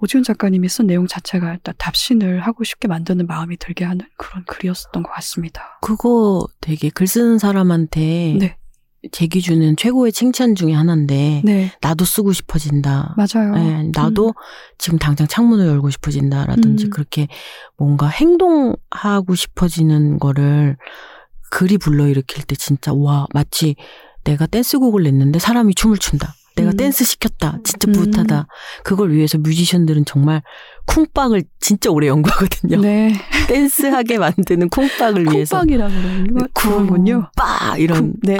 오지은 작가님이 쓴 내용 자체가 일단 답신을 하고 싶게 만드는 마음이 들게 하는 그런 글이었던 것 같습니다. 그거 되게 글 쓰는 사람한테 제 기준은 최고의 칭찬 중에 하나인데 나도 쓰고 싶어진다. 맞아요. 네, 나도 지금 당장 창문을 열고 싶어진다라든지 그렇게 뭔가 행동하고 싶어지는 거를 글이 불러일으킬 때 진짜 와 마치 내가 댄스곡을 냈는데 사람이 춤을 춘다. 내가 댄스 시켰다. 진짜 뿌듯하다. 그걸 위해서 뮤지션들은 정말 쿵빵을 진짜 오래 연구하거든요. 네. 댄스하게 만드는 쿵빵을 위해서. 쿵빵이라고 그래요. 그런군요. 쿵빵! 이런. 네.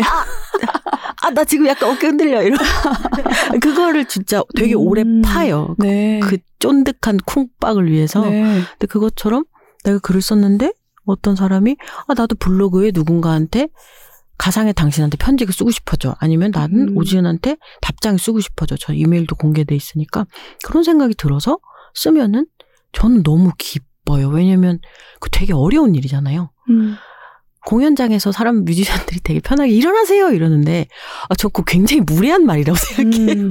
나 지금 약간 어깨 흔들려. 이런. 그거를 진짜 되게 오래 파요. 네. 그 쫀득한 쿵빵을 위해서. 네. 근데 그것처럼 내가 글을 썼는데 어떤 사람이 나도 블로그에 누군가한테 가상의 당신한테 편지를 쓰고 싶어져. 아니면 나는 오지은한테 답장을 쓰고 싶어져. 저 이메일도 공개돼 있으니까. 그런 생각이 들어서 쓰면은 저는 너무 기뻐요. 왜냐면 그 되게 어려운 일이잖아요. 공연장에서 뮤지션들이 되게 편하게 일어나세요 이러는데 저 그거 굉장히 무례한 말이라고 생각해요.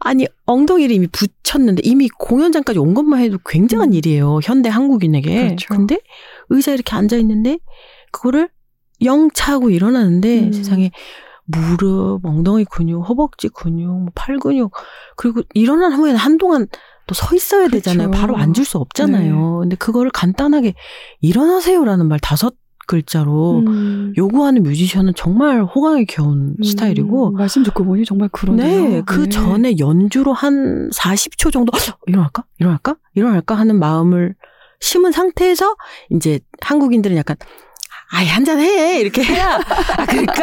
아니 엉덩이를 이미 붙였는데 이미 공연장까지 온 것만 해도 굉장한 일이에요. 현대 한국인에게. 그렇죠. 근데 의자에 이렇게 앉아있는데 그거를 영 차고 일어나는데 세상에 무릎, 엉덩이 근육, 허벅지 근육, 팔 근육 그리고 일어난 후에는 한동안 또 서 있어야 되잖아요. 바로 앉을 수 없잖아요. 근데 그거를 간단하게 일어나세요라는 말 5글자로 요구하는 뮤지션은 정말 호강에 겨운 스타일이고 말씀 듣고 보니 정말 그러네요. 네, 그 전에 연주로 한 40초 정도 일어날까 하는 마음을 심은 상태에서 이제 한국인들은 약간 아이, 한잔 해! 이렇게 해야, 그럴까?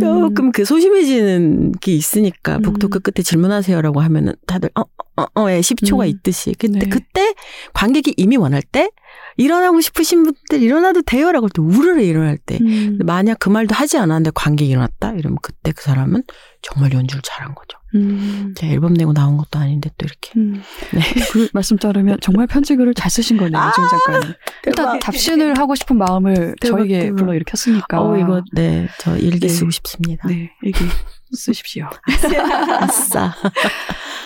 조금 그 소심해지는 게 있으니까, 북토크 끝에 질문하세요라고 하면은 다들, 예, 10초가 있듯이. 근데 그때, 관객이 이미 원할 때, 일어나고 싶으신 분들 일어나도 돼요라고 할 때, 우르르 일어날 때. 만약 그 말도 하지 않았는데 관객이 일어났다? 이러면 그때 그 사람은 정말 연주를 잘한 거죠. 제가 앨범 내고 나온 것도 아닌데 또 이렇게 네. 그 말씀 따르면 정말 편지글을 잘 쓰신 거네요. 오지은 작가님 일단 답신을 하고 싶은 마음을 저에게 불러일으켰으니까 이거 네, 저 일기 쓰고 싶습니다. 네, 일기 쓰십시오. 아싸.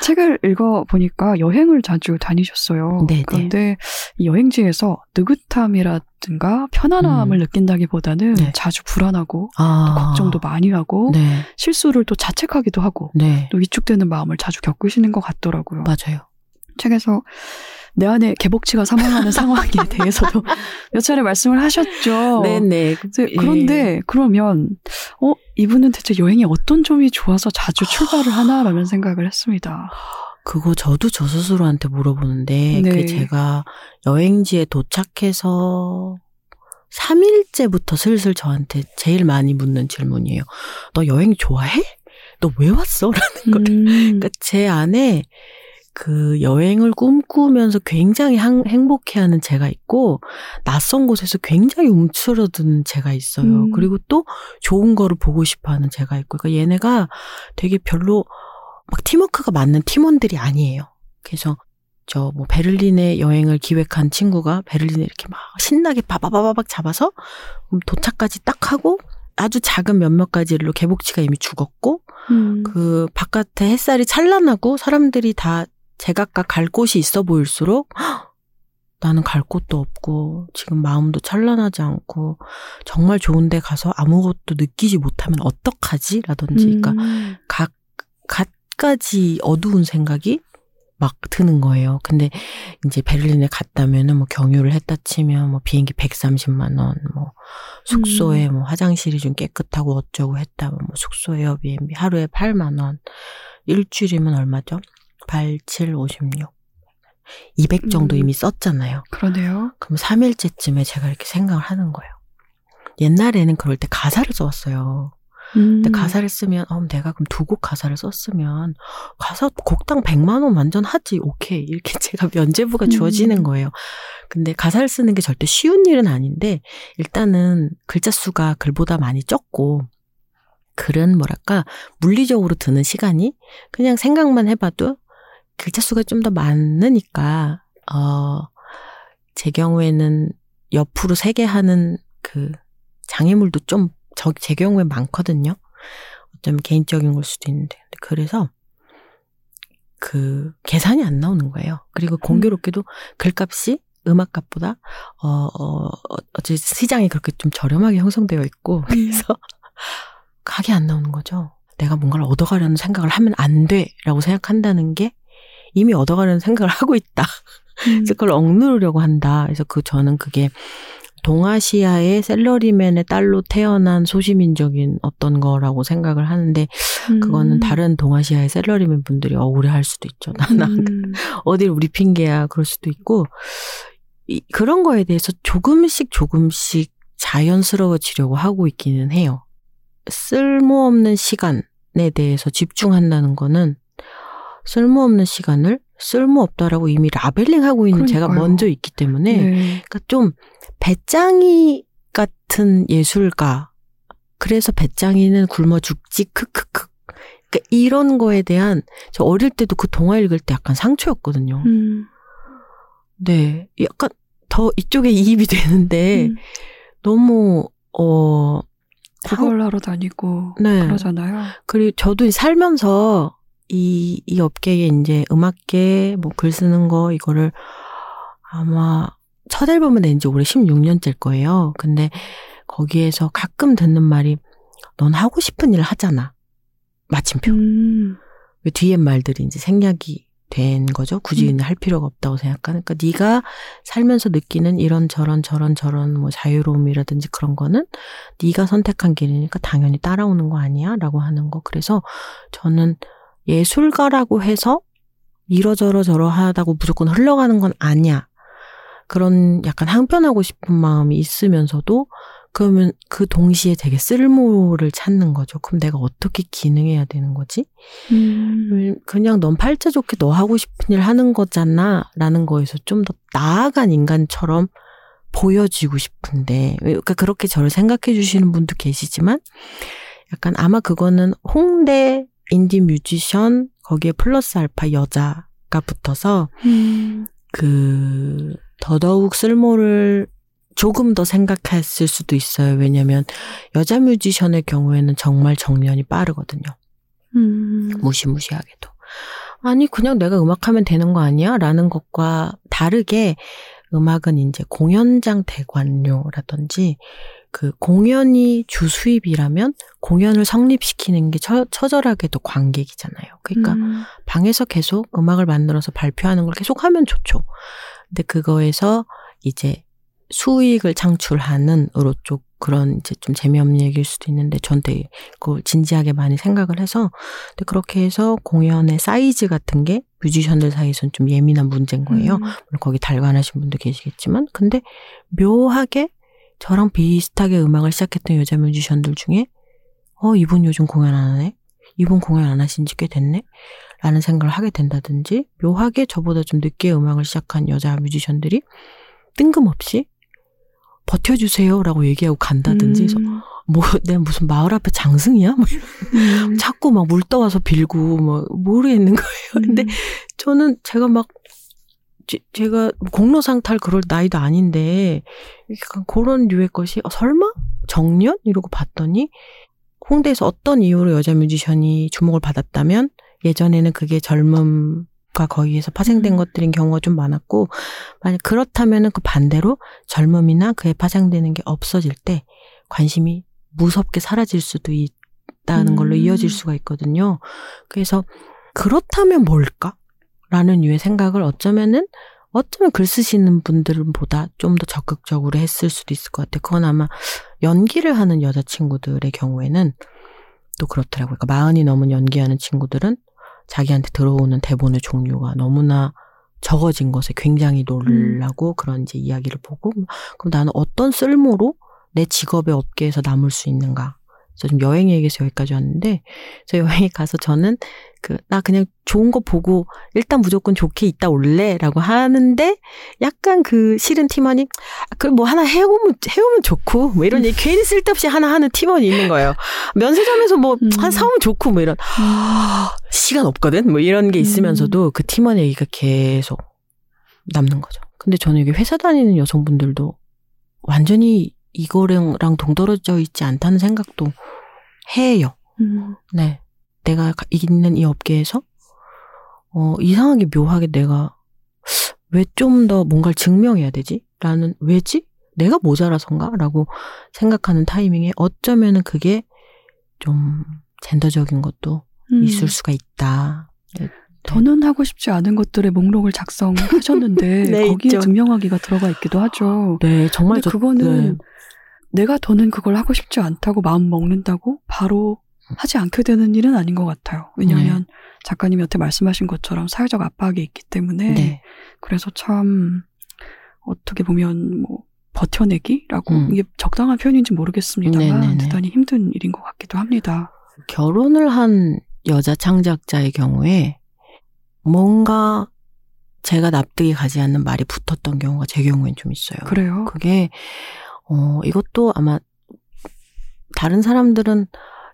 책을 읽어보니까 여행을 자주 다니셨어요. 네네. 그런데 이 여행지에서 느긋함이라든가 편안함을 느낀다기보다는 자주 불안하고 또 걱정도 많이 하고 실수를 또 자책하기도 하고 또 위축되는 마음을 자주 겪으시는 것 같더라고요. 맞아요. 책에서 내 안에 개복치가 사망하는 상황에 대해서도 몇 차례 말씀을 하셨죠. 네네. 그런데 그러면 이분은 대체 여행이 어떤 점이 좋아서 자주 출발을 하나라는 생각을 했습니다. 그거 저도 저 스스로한테 물어보는데 그게 제가 여행지에 도착해서 3일째부터 슬슬 저한테 제일 많이 묻는 질문이에요. 너 여행 좋아해? 너 왜 왔어? 라는 거를. 그러니까 제 안에 그 여행을 꿈꾸면서 굉장히 행복해하는 제가 있고 낯선 곳에서 굉장히 움츠러드는 제가 있어요. 그리고 또 좋은 거를 보고 싶어하는 제가 있고 그러니까 얘네가 되게 별로 막 팀워크가 맞는 팀원들이 아니에요. 그래서 저 뭐 베를린에 여행을 기획한 친구가 베를린에 이렇게 막 신나게 바바바박 잡아서 도착까지 딱 하고 아주 작은 몇몇 가지 일로 개복치가 이미 죽었고 그 바깥에 햇살이 찬란하고 사람들이 다 제각각 갈 곳이 있어 보일수록 나는 갈 곳도 없고 지금 마음도 찬란하지 않고 정말 좋은 데 가서 아무것도 느끼지 못하면 어떡하지? 라든지 그러니까 갖가지 어두운 생각이 막 드는 거예요. 근데 이제 베를린에 갔다면은 뭐 경유를 했다 치면 뭐 비행기 130만 원, 뭐 숙소에 뭐 화장실이 좀 깨끗하고 어쩌고 했다면 뭐 숙소 에어비앤비 하루에 8만 원, 일주일이면 얼마죠? 8, 7, 56, 200 정도 이미 썼잖아요. 그러네요. 그럼 3일째쯤에 제가 이렇게 생각을 하는 거예요. 옛날에는 그럴 때 가사를 써왔어요. 근데 가사를 쓰면 내가 그럼 두 곡 가사를 썼으면 가사 곡당 100만 원 완전 하지 오케이 이렇게 제가 면제부가 주어지는 거예요. 근데 가사를 쓰는 게 절대 쉬운 일은 아닌데 일단은 글자 수가 글보다 많이 적고 글은 뭐랄까 물리적으로 드는 시간이 그냥 생각만 해봐도 글자 수가 좀 더 많으니까 제 경우에는 옆으로 세게 하는 그 장애물도 좀 제 경우에 많거든요. 어쩌면 개인적인 걸 수도 있는데. 그래서 그 계산이 안 나오는 거예요. 그리고 공교롭게도 글값이 음악값보다 어제 시장이 그렇게 좀 저렴하게 형성되어 있고 그래서 가게 안 나오는 거죠. 내가 뭔가를 얻어가려는 생각을 하면 안 돼라고 생각한다는 게 이미 얻어가려는 생각을 하고 있다. 그래서 그걸 억누르려고 한다. 그래서 저는 그게 동아시아의 샐러리맨의 딸로 태어난 소시민적인 어떤 거라고 생각을 하는데 그거는 다른 동아시아의 샐러리맨 분들이 억울해할 수도 있죠. 어딜 우리 핑계야 그럴 수도 있고 그런 거에 대해서 조금씩 자연스러워지려고 하고 있기는 해요. 쓸모없는 시간에 대해서 집중한다는 거는 쓸모없는 시간을 쓸모없다라고 이미 라벨링하고 있는 그러니까요. 제가 먼저 있기 때문에 그러니까 좀 배짱이 같은 예술가 그래서 배짱이는 굶어 죽지 크크크 그러니까 이런 거에 대한 저 어릴 때도 그 동화 읽을 때 약간 상처였거든요. 네, 약간 더 이쪽에 이입이 되는데 너무 구걸하러 다니고 네. 그러잖아요. 그리고 저도 살면서 이 업계에 이제 음악계 뭐 글 쓰는 거 이거를 아마 첫 앨범을 낸 지 올해 16년째일 거예요. 근데 거기에서 가끔 듣는 말이 넌 하고 싶은 일을 하잖아. 마침표. 뒤에 말들이 이제 생략이 된 거죠. 굳이 할 필요가 없다고 생각하니까 네가 살면서 느끼는 이런 저런 뭐 자유로움이라든지 그런 거는 네가 선택한 길이니까 당연히 따라오는 거 아니야? 라고 하는 거. 그래서 저는 예술가라고 해서 이러저러저러 하다고 무조건 흘러가는 건 아니야. 그런 약간 항변하고 싶은 마음이 있으면서도 그러면 그 동시에 되게 쓸모를 찾는 거죠. 그럼 내가 어떻게 기능해야 되는 거지? 그냥 넌 팔자 좋게 너 하고 싶은 일 하는 거잖아 라는 거에서 좀 더 나아간 인간처럼 보여지고 싶은데 그러니까 그렇게 저를 생각해 주시는 분도 계시지만 약간 아마 그거는 홍대 인디 뮤지션 거기에 플러스 알파 여자가 붙어서 그 더더욱 쓸모를 조금 더 생각했을 수도 있어요. 왜냐하면 여자 뮤지션의 경우에는 정말 정년이 빠르거든요. 무시무시하게도. 아니 그냥 내가 음악하면 되는 거 아니야? 라는 것과 다르게 음악은 이제 공연장 대관료라든지 그 공연이 주 수입이라면 공연을 성립시키는 게 처절하게도 관객이잖아요. 그러니까 방에서 계속 음악을 만들어서 발표하는 걸 계속 하면 좋죠. 근데 그거에서 이제 수익을 창출하는 으로 쪽 그런 이제 좀 재미없는 얘기일 수도 있는데 전 되게 그걸 진지하게 많이 생각을 해서 근데 그렇게 해서 공연의 사이즈 같은 게 뮤지션들 사이에서는 좀 예민한 문제인 거예요. 물론 거기 달관하신 분도 계시겠지만 근데 묘하게 저랑 비슷하게 음악을 시작했던 여자 뮤지션들 중에 이분 요즘 공연 안 하네? 이분 공연 안 하신 지 꽤 됐네? 라는 생각을 하게 된다든지 묘하게 저보다 좀 늦게 음악을 시작한 여자 뮤지션들이 뜬금없이 버텨주세요 라고 얘기하고 간다든지 해서 뭐 내가 무슨 마을 앞에 장승이야? 뭐 자꾸 막 물 떠와서 빌고 막 모르겠는 거예요. 근데 저는 제가 막 제가 공로상 탈 그럴 나이도 아닌데 약간 그런 류의 것이 설마? 정년? 이러고 봤더니 홍대에서 어떤 이유로 여자 뮤지션이 주목을 받았다면 예전에는 그게 젊음 과 거기에서 파생된 것들인 경우가 좀 많았고, 만약 그렇다면은 그 반대로 젊음이나 그에 파생되는 게 없어질 때 관심이 무섭게 사라질 수도 있다는 걸로 이어질 수가 있거든요. 그래서 그렇다면 뭘까? 라는 유의 생각을 어쩌면 글 쓰시는 분들보다 좀 더 적극적으로 했을 수도 있을 것 같아요. 그건 아마 연기를 하는 여자친구들의 경우에는 또 그렇더라고요. 그러니까 40이 넘은 연기하는 친구들은 자기한테 들어오는 대본의 종류가 너무나 적어진 것에 굉장히 놀라고 그런 이제 이야기를 보고, 그럼 나는 어떤 쓸모로 내 직업의 업계에서 남을 수 있는가. 그래서 지금 여행 얘기에서 여기까지 왔는데, 그래서 여행에 가서 저는 나 그냥 좋은 거 보고 일단 무조건 좋게 있다 올래라고 하는데, 약간 싫은 팀원이 그럼 뭐 하나 해오면 좋고 뭐 이런 얘기 괜히 쓸데없이 하나 하는 팀원이 있는 거예요. 면세점에서 뭐 하나 사오면 좋고 뭐 이런 시간 없거든 뭐 이런 게 있으면서도 그 팀원 얘기가 계속 남는 거죠. 근데 저는 이게 회사 다니는 여성분들도 완전히 이거랑 동떨어져 있지 않다는 생각도 해요. 네. 내가 있는 이 업계에서 이상하게 묘하게 내가 왜 좀 더 뭔가를 증명해야 되지? 라는 왜지? 내가 모자라서인가? 라고 생각하는 타이밍에 어쩌면 그게 좀 젠더적인 것도 있을 수가 있다. 네. 저는 하고 싶지 않은 것들의 목록을 작성하셨는데 네, 거기에 있죠. 증명하기가 들어가 있기도 하죠. 네, 정말. 근데 그거는 네. 내가 더는 그걸 하고 싶지 않다고 마음 먹는다고 바로 하지 않게 되는 일은 아닌 것 같아요. 왜냐하면 네. 작가님이 여태 말씀하신 것처럼 사회적 압박이 있기 때문에 네. 그래서 참 어떻게 보면 뭐 버텨내기라고 이게 적당한 표현인지 모르겠습니다만 네, 네, 네. 대단히 힘든 일인 것 같기도 합니다. 결혼을 한 여자 창작자의 경우에 뭔가 제가 납득이 가지 않는 말이 붙었던 경우가 제 경우엔 좀 있어요. 그래요? 그게 이것도 아마 다른 사람들은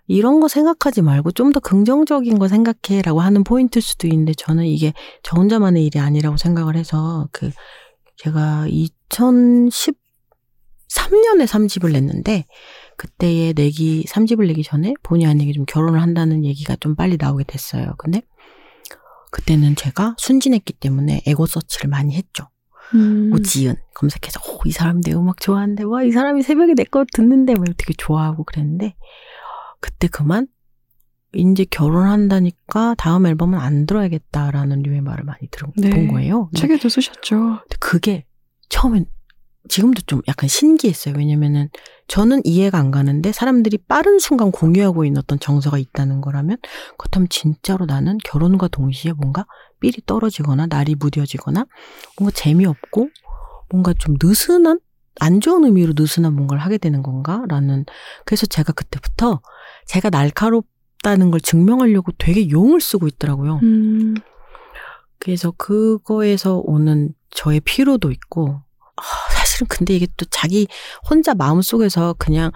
이런 거 생각하지 말고 좀 더 긍정적인 거 생각해라고 하는 포인트일 수도 있는데, 저는 이게 저 혼자만의 일이 아니라고 생각을 해서 제가 2013년에 3집을 냈는데, 그때에 3집을 내기 전에 본의 아니게 좀 결혼을 한다는 얘기가 좀 빨리 나오게 됐어요. 근데 그때는 제가 순진했기 때문에 에고 서치를 많이 했죠. 오지은 검색해서 이 사람 내 음악 좋아하는데, 와 이 사람이 새벽에 내 거 듣는데 막 되게 좋아하고 그랬는데, 그때 그만 이제 결혼한다니까 다음 앨범은 안 들어야겠다라는 류의 말을 많이 들어본 네, 거예요. 책에도 쓰셨죠. 그게 처음엔 지금도 좀 약간 신기했어요. 왜냐면은 저는 이해가 안 가는데 사람들이 빠른 순간 공유하고 있는 어떤 정서가 있다는 거라면, 그렇다면 진짜로 나는 결혼과 동시에 뭔가 삘이 떨어지거나 날이 무뎌지거나 뭔가 재미없고 뭔가 좀 느슨한, 안 좋은 의미로 느슨한 뭔가를 하게 되는 건가라는. 그래서 제가 그때부터 제가 날카롭다는 걸 증명하려고 되게 용을 쓰고 있더라고요. 그래서 그거에서 오는 저의 피로도 있고, 사실은 근데 이게 또 자기 혼자 마음속에서 그냥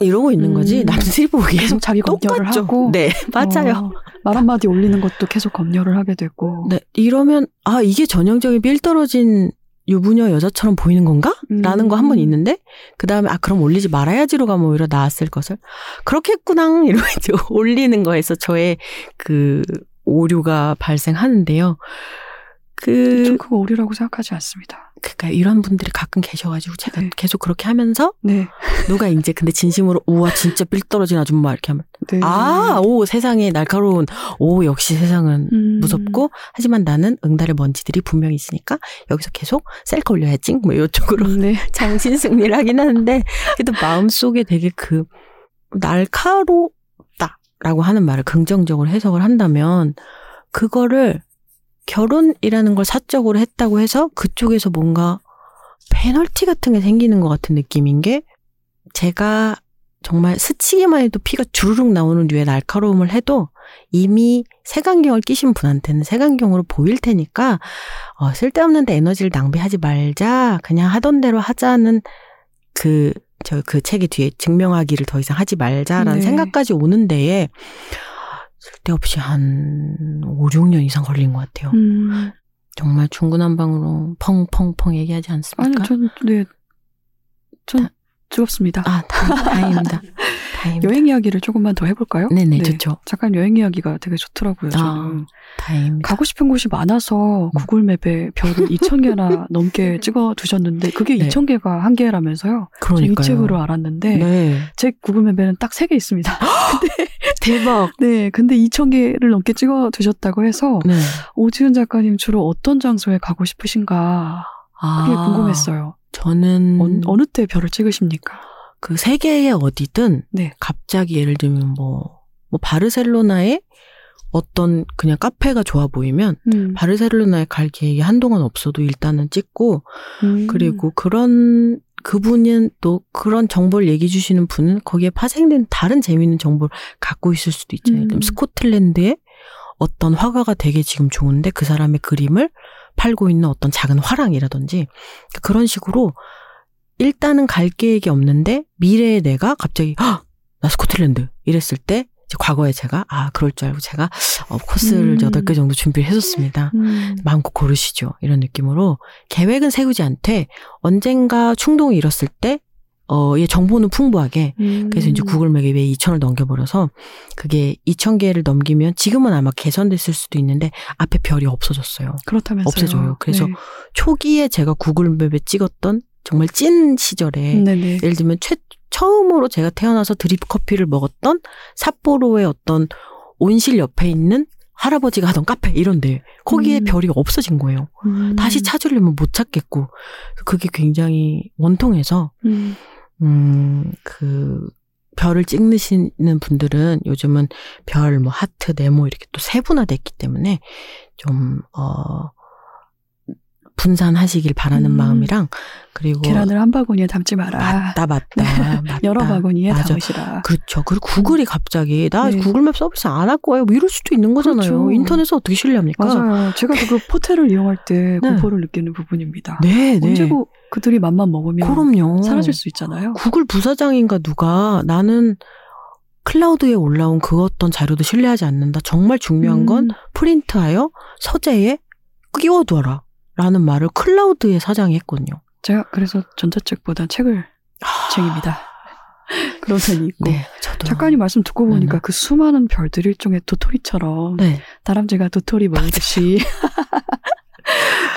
이러고 있는 거지 남들이 보기에 계속 자기 검열을 하고 네 맞아요. 말 한마디 올리는 것도 계속 검열을 하게 되고 네, 이러면 이게 전형적인 삘 떨어진 유부녀 여자처럼 보이는 건가? 라는 거 한 번 있는데, 그 다음에 그럼 올리지 말아야지로 가면 오히려 나았을 것을 그렇게 했구나 이러고 이제 올리는 거에서 저의 그 오류가 발생하는데요. 전 그거 오류라고 생각하지 않습니다. 그러니까 이런 분들이 가끔 계셔가지고 제가 네. 계속 그렇게 하면서 네. 누가 이제 근데 진심으로 우와 진짜 삘 떨어진 아줌마 이렇게 하면 네. 오 세상에 날카로운 역시 세상은 무섭고 하지만 나는 응달의 먼지들이 분명히 있으니까 여기서 계속 셀카 올려야지 뭐 이쪽으로 네. 정신 승리를 하긴 하는데, 그래도 마음속에 되게 날카롭다라고 하는 말을 긍정적으로 해석을 한다면, 그거를 결혼이라는 걸 사적으로 했다고 해서 그쪽에서 뭔가 페널티 같은 게 생기는 것 같은 느낌인 게, 제가 정말 스치기만 해도 피가 주르륵 나오는 류의 날카로움을 해도 이미 색안경을 끼신 분한테는 색안경으로 보일 테니까 쓸데없는 데 에너지를 낭비하지 말자, 그냥 하던 대로 하자는 그 책의 뒤에 증명하기를 더 이상 하지 말자라는 네. 생각까지 오는 데에 쓸데없이 한 5, 6년 이상 걸린 것 같아요. 정말 중구난방으로 펑펑펑 얘기하지 않습니까? 아니, 전 즐겁습니다. 다행입니다. 다행입니다. 여행 이야기를 조금만 더 해볼까요? 네네, 네. 좋죠. 잠깐 여행 이야기가 되게 좋더라고요. 저는. 다행입니다. 가고 싶은 곳이 많아서 구글맵에 별을 2,000개나 넘게 찍어두셨는데 그게 네. 2,000개가 한계라면서요. 그러니까요. 이 책으로 알았는데 네. 제 구글맵에는 딱 3개 있습니다. 근데 대박. 네, 근데 2,000개를 넘게 찍어두셨다고 해서 네. 오지은 작가님 주로 어떤 장소에 가고 싶으신가 그게 궁금했어요. 저는 어느 때 별을 찍으십니까? 그 세계의 어디든 네. 갑자기 예를 들면 뭐 바르셀로나에 어떤 그냥 카페가 좋아 보이면 바르셀로나에 갈 계획이 한동안 없어도 일단은 찍고 그리고 그런 그분은 또 그런 정보를 얘기해 주시는 분은 거기에 파생된 다른 재미있는 정보를 갖고 있을 수도 있잖아요. 스코틀랜드에 어떤 화가가 되게 지금 좋은데 그 사람의 그림을 팔고 있는 어떤 작은 화랑이라든지 그런 식으로 일단은 갈 계획이 없는데 미래에 내가 갑자기 나 스코틀랜드 이랬을 때 이제 과거에 제가 그럴 줄 알고 제가 코스를 8개 정도 준비를 했었습니다. 마음껏 고르시죠. 이런 느낌으로 계획은 세우지 않되 언젠가 충동이 일었을 때 정보는 풍부하게 그래서 이제 구글맵에 2,000을 넘겨버려서 그게 2,000개를 넘기면 지금은 아마 개선됐을 수도 있는데 앞에 별이 없어졌어요. 그렇다면서요. 없어져요. 그래서 네. 초기에 제가 구글맵에 찍었던 정말 찐 시절에 네네. 예를 들면 처음으로 제가 태어나서 드립 커피를 먹었던 삿포로의 어떤 온실 옆에 있는 할아버지가 하던 카페 이런데 거기에 별이 없어진 거예요. 다시 찾으려면 못 찾겠고 그게 굉장히 원통해서 그 별을 찍으시는 분들은 요즘은 별, 뭐 하트, 네모 이렇게 또 세분화됐기 때문에 좀 분산하시길 바라는 마음이랑 그리고 계란을 한 바구니에 담지 마라. 맞다. 여러 바구니에 맞아. 담으시라. 그렇죠. 그리고 구글이 갑자기 나 네. 구글맵 서비스 안 할 거예요. 뭐 이럴 수도 있는 거잖아요. 그렇죠. 인터넷에서 어떻게 신뢰합니까? 맞아요. 제가 그 포털을 이용할 때 네. 공포를 느끼는 부분입니다. 네. 언제고 그들이 맘만 먹으면 그럼요. 사라질 수 있잖아요. 구글 부사장인가 누가 나는 클라우드에 올라온 그 어떤 자료도 신뢰하지 않는다. 정말 중요한 건 프린트하여 서재에 끼워두어라. 라는 말을 클라우드의 사장이 했거든요. 제가 그래서 전자책보다 책을 책입니다. 그런 편이 있고 네, 작가님 말씀 듣고 보니까 그 수많은 별들이 일종의 도토리처럼 네. 다람쥐가 도토리 모으듯이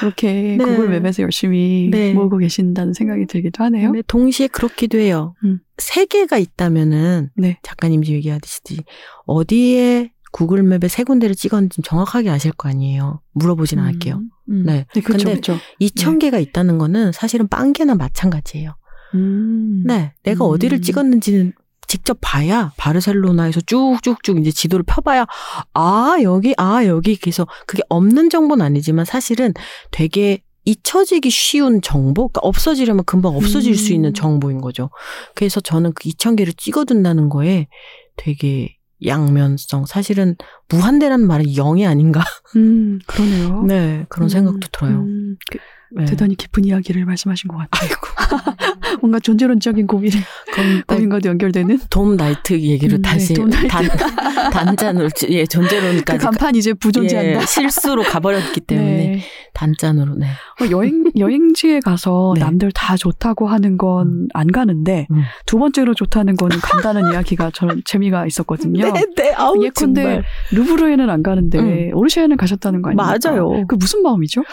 그렇게 네. 구글맵에서 열심히 네. 모으고 계신다는 생각이 들기도 하네요. 네, 동시에 그렇기도 해요. 세계가 있다면은 네. 작가님이 얘기하듯이 어디에 구글맵에 3군데를 찍었는지 정확하게 아실 거 아니에요. 물어보진 않을게요. 네. 네, 그렇죠, 근데 그렇죠. 2,000개가 네. 있다는 거는 사실은 빵개나 마찬가지예요. 네, 내가 어디를 찍었는지는 직접 봐야 바르셀로나에서 쭉쭉쭉 이제 지도를 펴봐야 여기 그래서 그게 없는 정보는 아니지만 사실은 되게 잊혀지기 쉬운 정보? 그러니까 없어지려면 금방 없어질 수 있는 정보인 거죠. 그래서 저는 그 2,000개를 찍어둔다는 거에 되게 양면성. 사실은 무한대라는 말은 0이 아닌가. 그러네요. 네, 그런 생각도 들어요. 네. 대단히 깊은 이야기를 말씀하신 것 같아요. 아이고. 뭔가 존재론적인 고민과도 연결되는. 돔나이트 얘기를 다시 네, 단짠으로 존재론까지. 그 간판 이제 부존재한다. 예, 실수로 가버렸기 때문에 네. 단짠으로. 네. 여행지에 가서 네. 남들 다 좋다고 하는 건 안 가는데 두 번째로 좋다는 거는 간다는 이야기가 저는 재미가 있었거든요. 네. 아우, 예컨대 정말. 루브르에는 안 가는데 오르셰에는 가셨다는 거 아닙니까? 맞아요. 그 무슨 마음이죠?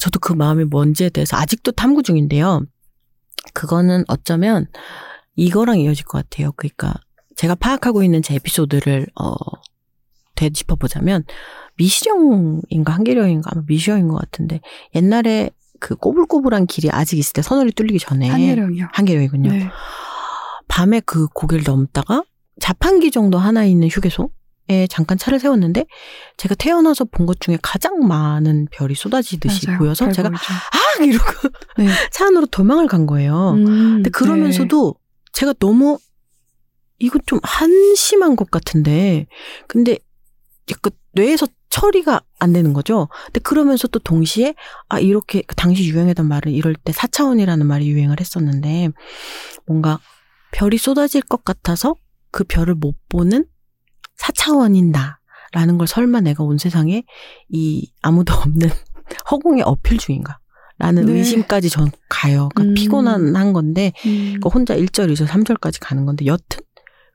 저도 그 마음이 뭔지에 대해서 아직도 탐구 중인데요. 그거는 어쩌면 이거랑 이어질 것 같아요. 그러니까 제가 파악하고 있는 제 에피소드를 되짚어보자면 미시령인가 한계령인가 아마 미시령인 것 같은데 옛날에 그 꼬불꼬불한 길이 아직 있을 때 터널이 뚫리기 전에 한계령이군요. 네. 밤에 그 고개를 넘다가 자판기 정도 하나 있는 휴게소 에 잠깐 차를 세웠는데 제가 태어나서 본 것 중에 가장 많은 별이 쏟아지듯이 맞아요. 보여서 제가 보이죠. 이러고 네. 차 안으로 도망을 간 거예요. 근데 그러면서도 네. 제가 너무 이건 좀 한심한 것 같은데 근데 약간 뇌에서 처리가 안 되는 거죠. 근데 그러면서 또 동시에 이렇게 당시 유행했던 말은 이럴 때 4차원이라는 말이 유행을 했었는데 뭔가 별이 쏟아질 것 같아서 그 별을 못 보는 4차원인 나라는 걸 설마 내가 온 세상에 이 아무도 없는 허공에 어필 중인가 라는 네. 의심까지 전 가요. 그러니까 피곤한 건데 그러니까 혼자 1절, 2절, 3절까지 가는 건데 여튼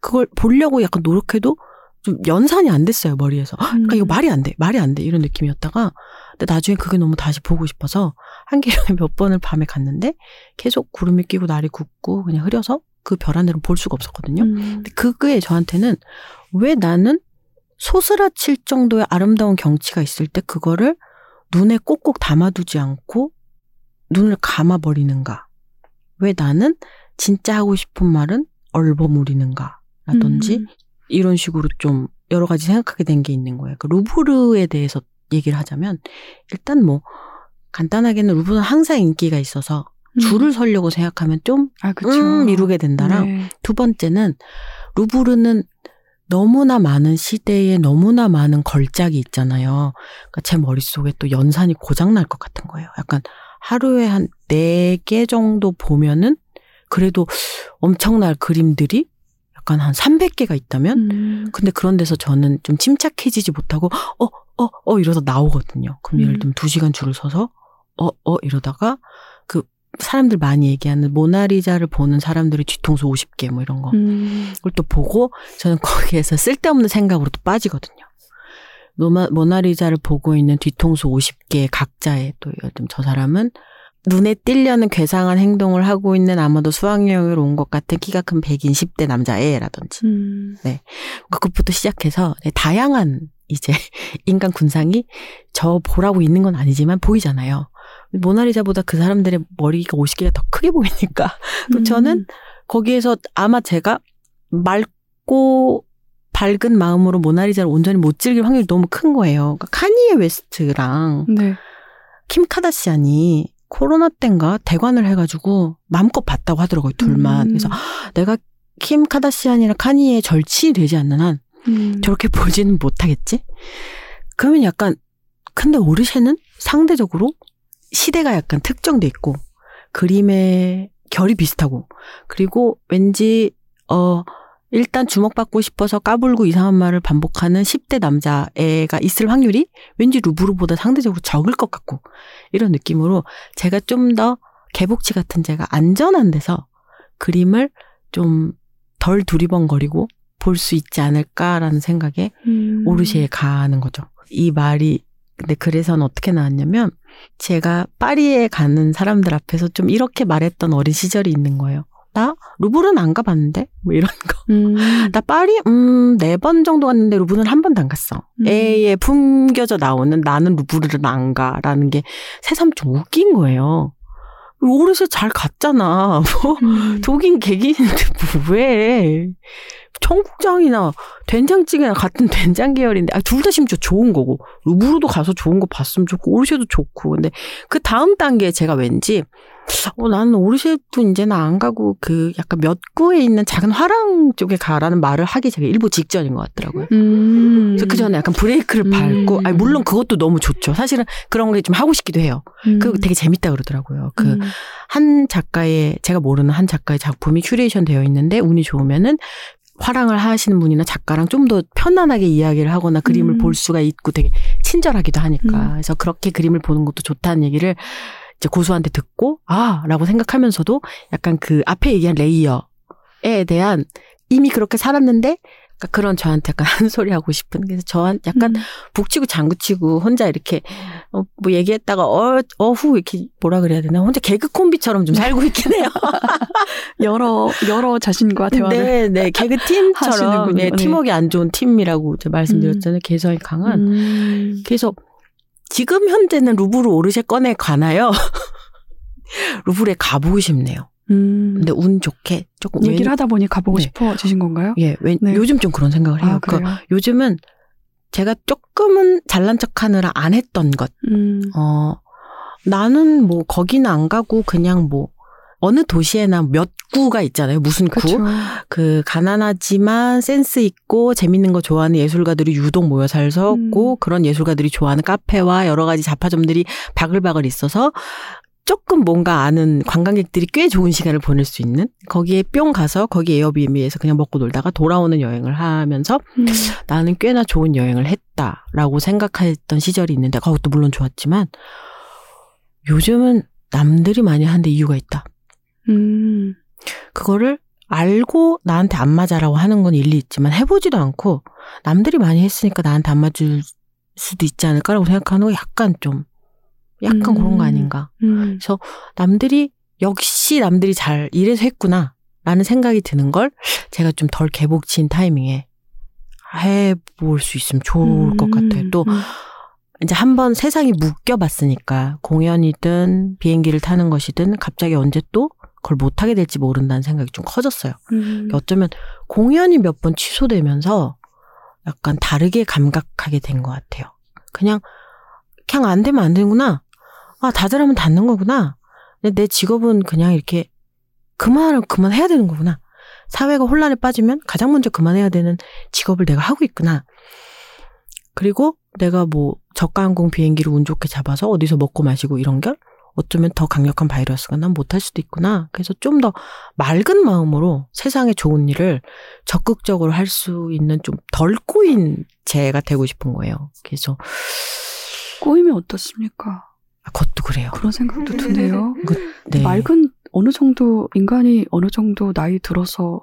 그걸 보려고 약간 노력해도 좀 연산이 안 됐어요, 머리에서. 그러니까 이거 말이 안 돼 이런 느낌이었다가 근데 나중에 그게 너무 다시 보고 싶어서 한계령에 몇 번을 밤에 갔는데 계속 구름이 끼고 날이 굽고 그냥 흐려서 그 별 안으로 볼 수가 없었거든요. 근데 그게 저한테는 왜 나는 소스라칠 정도의 아름다운 경치가 있을 때 그거를 눈에 꼭꼭 담아두지 않고 눈을 감아버리는가. 왜 나는 진짜 하고 싶은 말은 얼버무리는가 라든지 이런 식으로 좀 여러 가지 생각하게 된 게 있는 거예요. 그러니까 루브르에 대해서 얘기를 하자면 일단 뭐 간단하게는 루브르는 항상 인기가 있어서 줄을 서려고 생각하면 좀 미루게 된다랑 네. 두 번째는 루브르는 너무나 많은 시대에 너무나 많은 걸작이 있잖아요. 그러니까 제 머릿속에 또 연산이 고장날 것 같은 거예요. 약간 하루에 한 4개 정도 보면은 그래도 엄청난 그림들이 약간 한 300개가 있다면 근데 그런 데서 저는 좀 침착해지지 못하고 이러다 나오거든요. 그럼 예를 들면 2시간 줄을 서서 이러다가 그 사람들 많이 얘기하는 모나리자를 보는 사람들이 뒤통수 50개 뭐 이런 거 그걸 또 보고 저는 거기에서 쓸데없는 생각으로 또 빠지거든요. 모나리자를 보고 있는 뒤통수 50개 각자의 또 예를 들면 저 사람은 눈에 띄려는 괴상한 행동을 하고 있는 아마도 수학여행으로 온 것 같은 키가 큰 120대 남자애라든지 네 그것부터 시작해서 다양한 이제 인간 군상이 저 보라고 있는 건 아니지만 보이잖아요. 모나리자보다 그 사람들의 머리가 50개가 더 크게 보이니까 저는 거기에서 아마 제가 맑고 밝은 마음으로 모나리자를 온전히 못 즐길 확률이 너무 큰 거예요. 그러니까 카니에 웨스트랑 네. 킴 카다시안이 코로나 땐가 대관을 해가지고 마음껏 봤다고 하더라고요. 둘만. 그래서 내가 킴 카다시안이랑 카니에 절친이 되지 않는 한 저렇게 보지는 못하겠지? 그러면 약간 근데 오르셰는 상대적으로 시대가 약간 특정돼 있고 그림의 결이 비슷하고 그리고 왠지 일단 주목받고 싶어서 까불고 이상한 말을 반복하는 10대 남자애가 있을 확률이 왠지 루브르보다 상대적으로 적을 것 같고 이런 느낌으로 제가 좀 더 개복치 같은 제가 안전한 데서 그림을 좀 덜 두리번거리고 볼 수 있지 않을까라는 생각에 오르셰에 가는 거죠. 이 말이 근데 그래서는 어떻게 나왔냐면 제가 파리에 가는 사람들 앞에서 좀 이렇게 말했던 어린 시절이 있는 거예요. 나 루브르는 안 가봤는데? 뭐 이런 거. 나 파리 4번 정도 갔는데 루브르는 한 번도 안 갔어. 애에 풍겨져 나오는 나는 루브르는 안 가라는 게 새삼 좀 웃긴 거예요. 오르셰 잘 갔잖아. 뭐 독인 개기인데 뭐 왜. 청국장이나 된장찌개나 같은 된장 계열인데 둘 다 심지어 좋은 거고 루브르도 가서 좋은 거 봤으면 좋고 오르셰도 좋고 근데 그 다음 단계에 제가 왠지 나는 오르셰도 이제는 안 가고 그 약간 몇 구에 있는 작은 화랑 쪽에 가라는 말을 하기 제가 일부 직전인 것 같더라고요. 그래서 그 전에 약간 브레이크를 밟고 아니 물론 그것도 너무 좋죠. 사실은 그런 걸 좀 하고 싶기도 해요. 그거 되게 재밌다 그러더라고요. 그 한 작가의 제가 모르는 한 작가의 작품이 큐레이션 되어 있는데 운이 좋으면은 화랑을 하시는 분이나 작가랑 좀 더 편안하게 이야기를 하거나 그림을 볼 수가 있고 되게 친절하기도 하니까 그래서 그렇게 그림을 보는 것도 좋다는 얘기를 이제 고수한테 듣고 라고 생각하면서도 약간 그 앞에 얘기한 레이어에 대한 이미 그렇게 살았는데 그런 저한테 약간 한 소리 하고 싶은 그래서 저한테 약간 북치고 장구치고 혼자 이렇게 뭐 얘기했다가 어후 이렇게 뭐라 그래야 되나 혼자 개그 콤비처럼 좀 살고 있긴 해요. 여러 자신과 대화를 네네 개그 팀처럼 네, 팀워크 안 좋은 팀이라고 제가 말씀드렸잖아요. 개성이 강한 그래서 지금 현재는 루브르 오르셰 건에 관하여 루브르에 가보고 싶네요. 근데 운 좋게 조금 얘기를 하다 보니 가보고 네. 싶어지신 건가요? 예, 네. 요즘 좀 그런 생각을 해요. 그러니까 요즘은 제가 조금은 잘난 척하느라 안 했던 것. 나는 뭐 거기는 안 가고 그냥 뭐 어느 도시에나 몇 구가 있잖아요. 무슨 구? 그렇죠. 그 가난하지만 센스 있고 재밌는 거 좋아하는 예술가들이 유독 모여 살았고 그런 예술가들이 좋아하는 카페와 여러 가지 잡화점들이 바글바글 있어서. 조금 뭔가 아는 관광객들이 꽤 좋은 시간을 보낼 수 있는 거기에 뿅 가서 거기 에어비앤비에서 그냥 먹고 놀다가 돌아오는 여행을 하면서 나는 꽤나 좋은 여행을 했다라고 생각했던 시절이 있는데 그것도 물론 좋았지만 요즘은 남들이 많이 하는데 이유가 있다. 그거를 알고 나한테 안 맞아라고 하는 건 일리 있지만 해보지도 않고 남들이 많이 했으니까 나한테 안 맞을 수도 있지 않을까라고 생각하는 거 약간 좀 약간 그런 거 아닌가. 그래서 남들이 역시 남들이 잘 이래서 했구나 라는 생각이 드는 걸 제가 좀 덜 개복친 타이밍에 해볼 수 있으면 좋을 것 같아요. 또 이제 한번 세상이 묶여봤으니까 공연이든 비행기를 타는 것이든 갑자기 언제 또 그걸 못하게 될지 모른다는 생각이 좀 커졌어요. 어쩌면 공연이 몇 번 취소되면서 약간 다르게 감각하게 된 것 같아요. 그냥 안 되면 안 되는구나. 아, 다들 하면 닿는 거구나. 내 직업은 그냥 이렇게 그만하면 그만해야 되는 거구나. 사회가 혼란에 빠지면 가장 먼저 그만해야 되는 직업을 내가 하고 있구나. 그리고 내가 뭐 저가항공 비행기를 운 좋게 잡아서 어디서 먹고 마시고 이런 게 어쩌면 더 강력한 바이러스가 난 못할 수도 있구나. 그래서 좀 더 맑은 마음으로 세상에 좋은 일을 적극적으로 할 수 있는 좀 덜 꼬인 제가 되고 싶은 거예요. 그래서 꼬이면 어떻습니까? 그것도 그래요. 그런 생각도 드네요. 네. 맑은 어느 정도 인간이 어느 정도 나이 들어서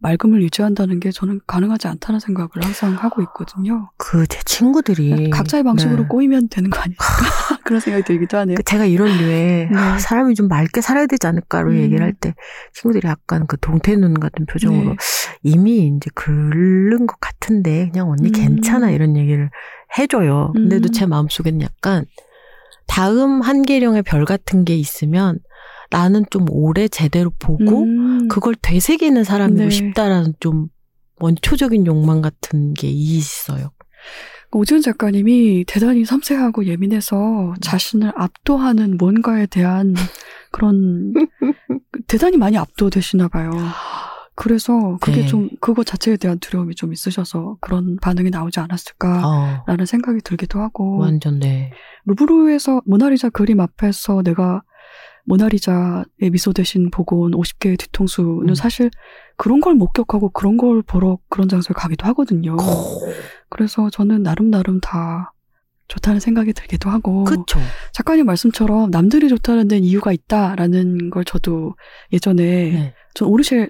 맑음을 유지한다는 게 저는 가능하지 않다는 생각을 항상 하고 있거든요. 제 친구들이 각자의 방식으로 네. 꼬이면 되는 거 아닐까 그런 생각이 들기도 하네요. 제가 이런 류에 네. 사람이 좀 맑게 살아야 되지 않을까로 얘기를 할 때 친구들이 약간 그 동태눈 같은 표정으로 네. 이미 이제 글른 것 같은데 그냥 언니 괜찮아 이런 얘기를 해줘요. 근데도 제 마음속에는 약간 다음 한계령의 별 같은 게 있으면 나는 좀 오래 제대로 보고 그걸 되새기는 사람이고 네. 싶다라는 좀 원초적인 욕망 같은 게 있어요. 오지은 작가님이 대단히 섬세하고 예민해서 자신을 압도하는 뭔가에 대한 그런 대단히 많이 압도되시나 봐요. 그래서 그게 네. 좀 그거 자체에 대한 두려움이 좀 있으셔서 그런 반응이 나오지 않았을까라는 생각이 들기도 하고 완전 네. 루브르에서 모나리자 그림 앞에서 내가 모나리자의 미소 대신 보고 온 50개의 뒤통수는 사실 그런 걸 목격하고 그런 걸 보러 그런 장소에 가기도 하거든요. 그래서 저는 나름나름 다 좋다는 생각이 들기도 하고 그쵸. 작가님 말씀처럼 남들이 좋다는 데는 이유가 있다라는 걸 저도 예전에 네.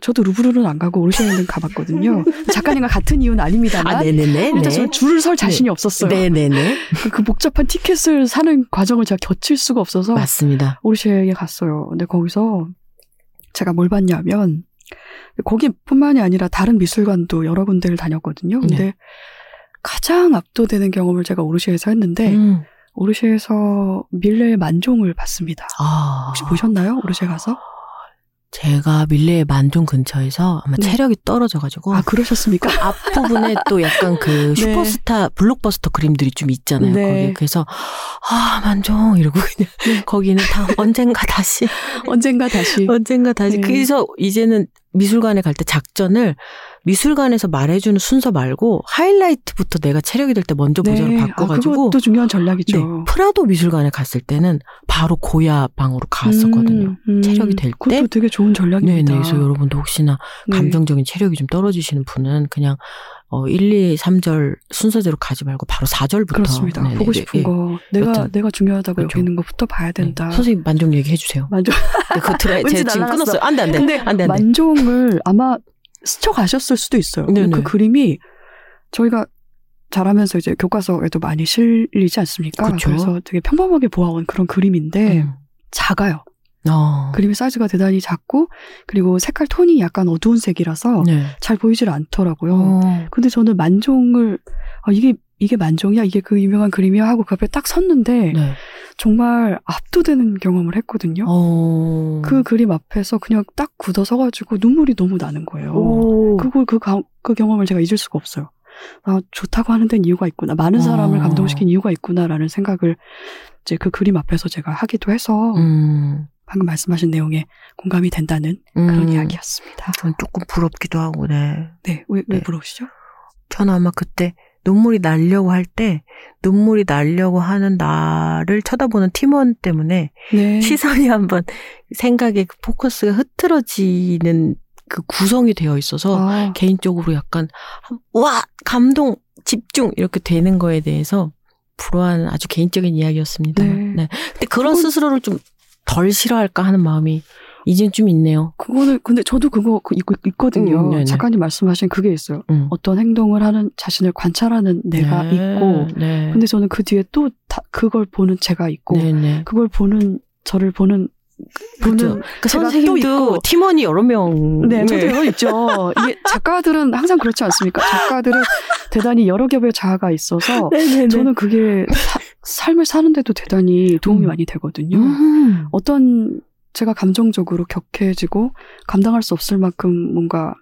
저도 루브르는 안 가고 오르셰는 가봤거든요. 작가님과 같은 이유는 아닙니다만 네네네. 일단 저는 줄을 설 자신이 네. 없었어요. 네네네. 그 복잡한 티켓을 사는 과정을 제가 겨칠 수가 없어서 맞습니다. 오르셰에 갔어요. 근데 거기서 제가 뭘 봤냐면 거기뿐만이 아니라 다른 미술관도 여러 군데를 다녔거든요. 근데 네. 가장 압도되는 경험을 제가 오르셰에서 했는데 오르셰에서 밀레의 만종을 봤습니다. 아. 혹시 보셨나요? 오르셰 가서? 제가 밀레의 만종 근처에서 아마 네. 체력이 떨어져가지고 아 그러셨습니까? 그 앞부분에 또 약간 그 슈퍼스타 네. 블록버스터 그림들이 좀 있잖아요. 네. 거기 그래서 아 만종 이러고 그냥 네. 거기는 다 언젠가 다시 네. 그래서 이제는 미술관에 갈 때 작전을 미술관에서 말해주는 순서 말고 하이라이트부터 내가 체력이 될 때 먼저 네. 보자로 바꿔가지고 그것도 중요한 전략이죠. 네. 프라도 미술관에 갔을 때는 바로 고야 방으로 갔었거든요. 체력이 될 때 그것도 되게 좋은 전략입니다. 네, 그래서 여러분도 혹시나 감정적인 체력이 좀 떨어지시는 분은 그냥 1, 2, 3절 순서대로 가지 말고 바로 4절부터 그렇습니다. 네네. 보고 싶은 네. 거 내가 중요하다고 그렇죠. 여기는 것부터 봐야 된다. 네. 선생님 만종 얘기해주세요. 만종 네, 그거 들어야 제가 지금 끊었어요. 안돼 만종을 아마 스쳐가셨을 수도 있어요. 네네. 그 그림이 저희가 자라면서 이제 교과서에도 많이 실리지 않습니까? 그렇죠. 그래서 되게 평범하게 보아온 그런 그림인데 작아요. 그림의 사이즈가 대단히 작고 그리고 색깔 톤이 약간 어두운 색이라서 네. 잘 보이질 않더라고요. 근데 저는 만종을 이게 만종이야? 이게 그 유명한 그림이야? 하고 그 앞에 딱 섰는데 네. 정말 압도되는 경험을 했거든요. 그 그림 앞에서 그냥 딱 굳어서가지고 눈물이 너무 나는 거예요. 그 경험을 제가 잊을 수가 없어요. 아, 좋다고 하는 데는 이유가 있구나. 많은 사람을 감동시킨 이유가 있구나라는 생각을 이제 그 그림 앞에서 제가 하기도 해서 방금 말씀하신 내용에 공감이 된다는 그런 이야기였습니다. 전 조금 부럽기도 하고 네. 네, 왜 부러우시죠? 전 아마 그때 눈물이 나려고 할 때 눈물이 나려고 하는 나를 쳐다보는 팀원 때문에 네. 시선이 한번 생각에 그 포커스가 흐트러지는 그 구성이 되어 있어서 개인적으로 약간 와! 감동! 집중! 이렇게 되는 거에 대해서 불화한 아주 개인적인 이야기였습니다. 네. 네. 근데 그런 스스로를 좀 덜 싫어할까 하는 마음이 이젠 좀 있네요. 그거는 근데 저도 그거 있거든요. 작가님 말씀하신 그게 있어요. 어떤 행동을 하는 자신을 관찰하는 내가 네, 있고 네. 근데 저는 그 뒤에 또 다 그걸 보는 제가 있고 네, 네. 그걸 보는 저를 보는 그러니까 선생님도 팀원이 여러 명. 네, 저도요 있죠. 이게 작가들은 항상 그렇지 않습니까? 작가들은 대단히 여러 겹의 자아가 있어서 네네네. 저는 그게 삶을 사는데도 대단히 도움이 많이 되거든요. 어떤 제가 감정적으로 격해지고 감당할 수 없을 만큼 뭔가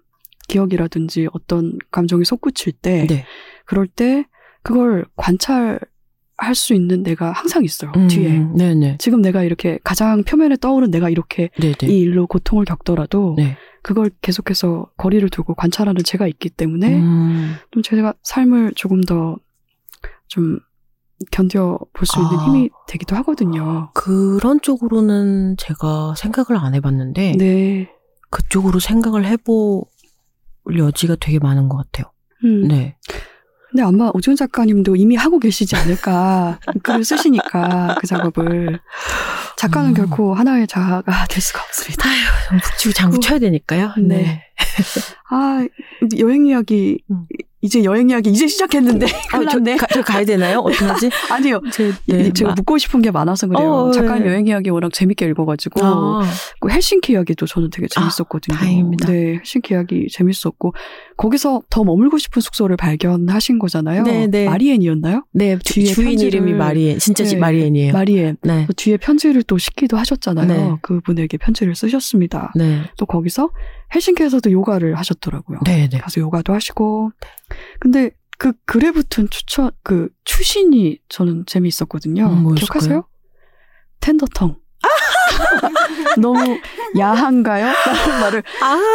기억이라든지 어떤 감정이 솟구칠 때 네. 그럴 때 그걸 관찰 할 수 있는 내가 항상 있어요. 뒤에. 네네. 지금 내가 이렇게 가장 표면에 떠오른 내가 이렇게 네네. 이 일로 고통을 겪더라도 네. 그걸 계속해서 거리를 두고 관찰하는 제가 있기 때문에 좀 제가 삶을 조금 더 좀 견뎌볼 수 있는 힘이 되기도 하거든요. 그런 쪽으로는 제가 생각을 안 해봤는데 네. 그쪽으로 생각을 해볼 여지가 되게 많은 것 같아요. 네. 근데 아마 오지은 작가님도 이미 하고 계시지 않을까. 글을 쓰시니까 그 작업을. 작가는 결코 하나의 자아가 될 수가 없습니다. 아유, 북치고 장구 쳐야 되니까요. 네. 네. 아, 여행 이야기, 이제 여행 이야기 이제 시작했는데. 아, 저 가야 되나요? 어떡하지? 아니요. 제가 묻고 싶은 게 많아서 그래요. 작가님 네. 여행 이야기 워낙 재밌게 읽어가지고. 그 헬싱키 이야기도 저는 되게 재밌었거든요. 아, 다행입니다. 네, 헬싱키 이야기 재밌었고. 거기서 더 머물고 싶은 숙소를 발견하신 거잖아요. 네, 네. 마리엔이었나요? 네, 뒤에 주인 이름이 마리엔. 진짜 네, 마리엔이에요. 마리엔. 네. 뒤에 편지를 또 싣기도 하셨잖아요. 네. 그분에게 편지를 쓰셨습니다. 네. 또 거기서 헬싱키에서도 요가를 하셨더라고요. 네, 네. 가서 요가도 하시고. 근데 그 글에 붙은 추신이 저는 재미있었거든요. 기억하세요? 텐더텅. 너무 야한가요? 라는 말을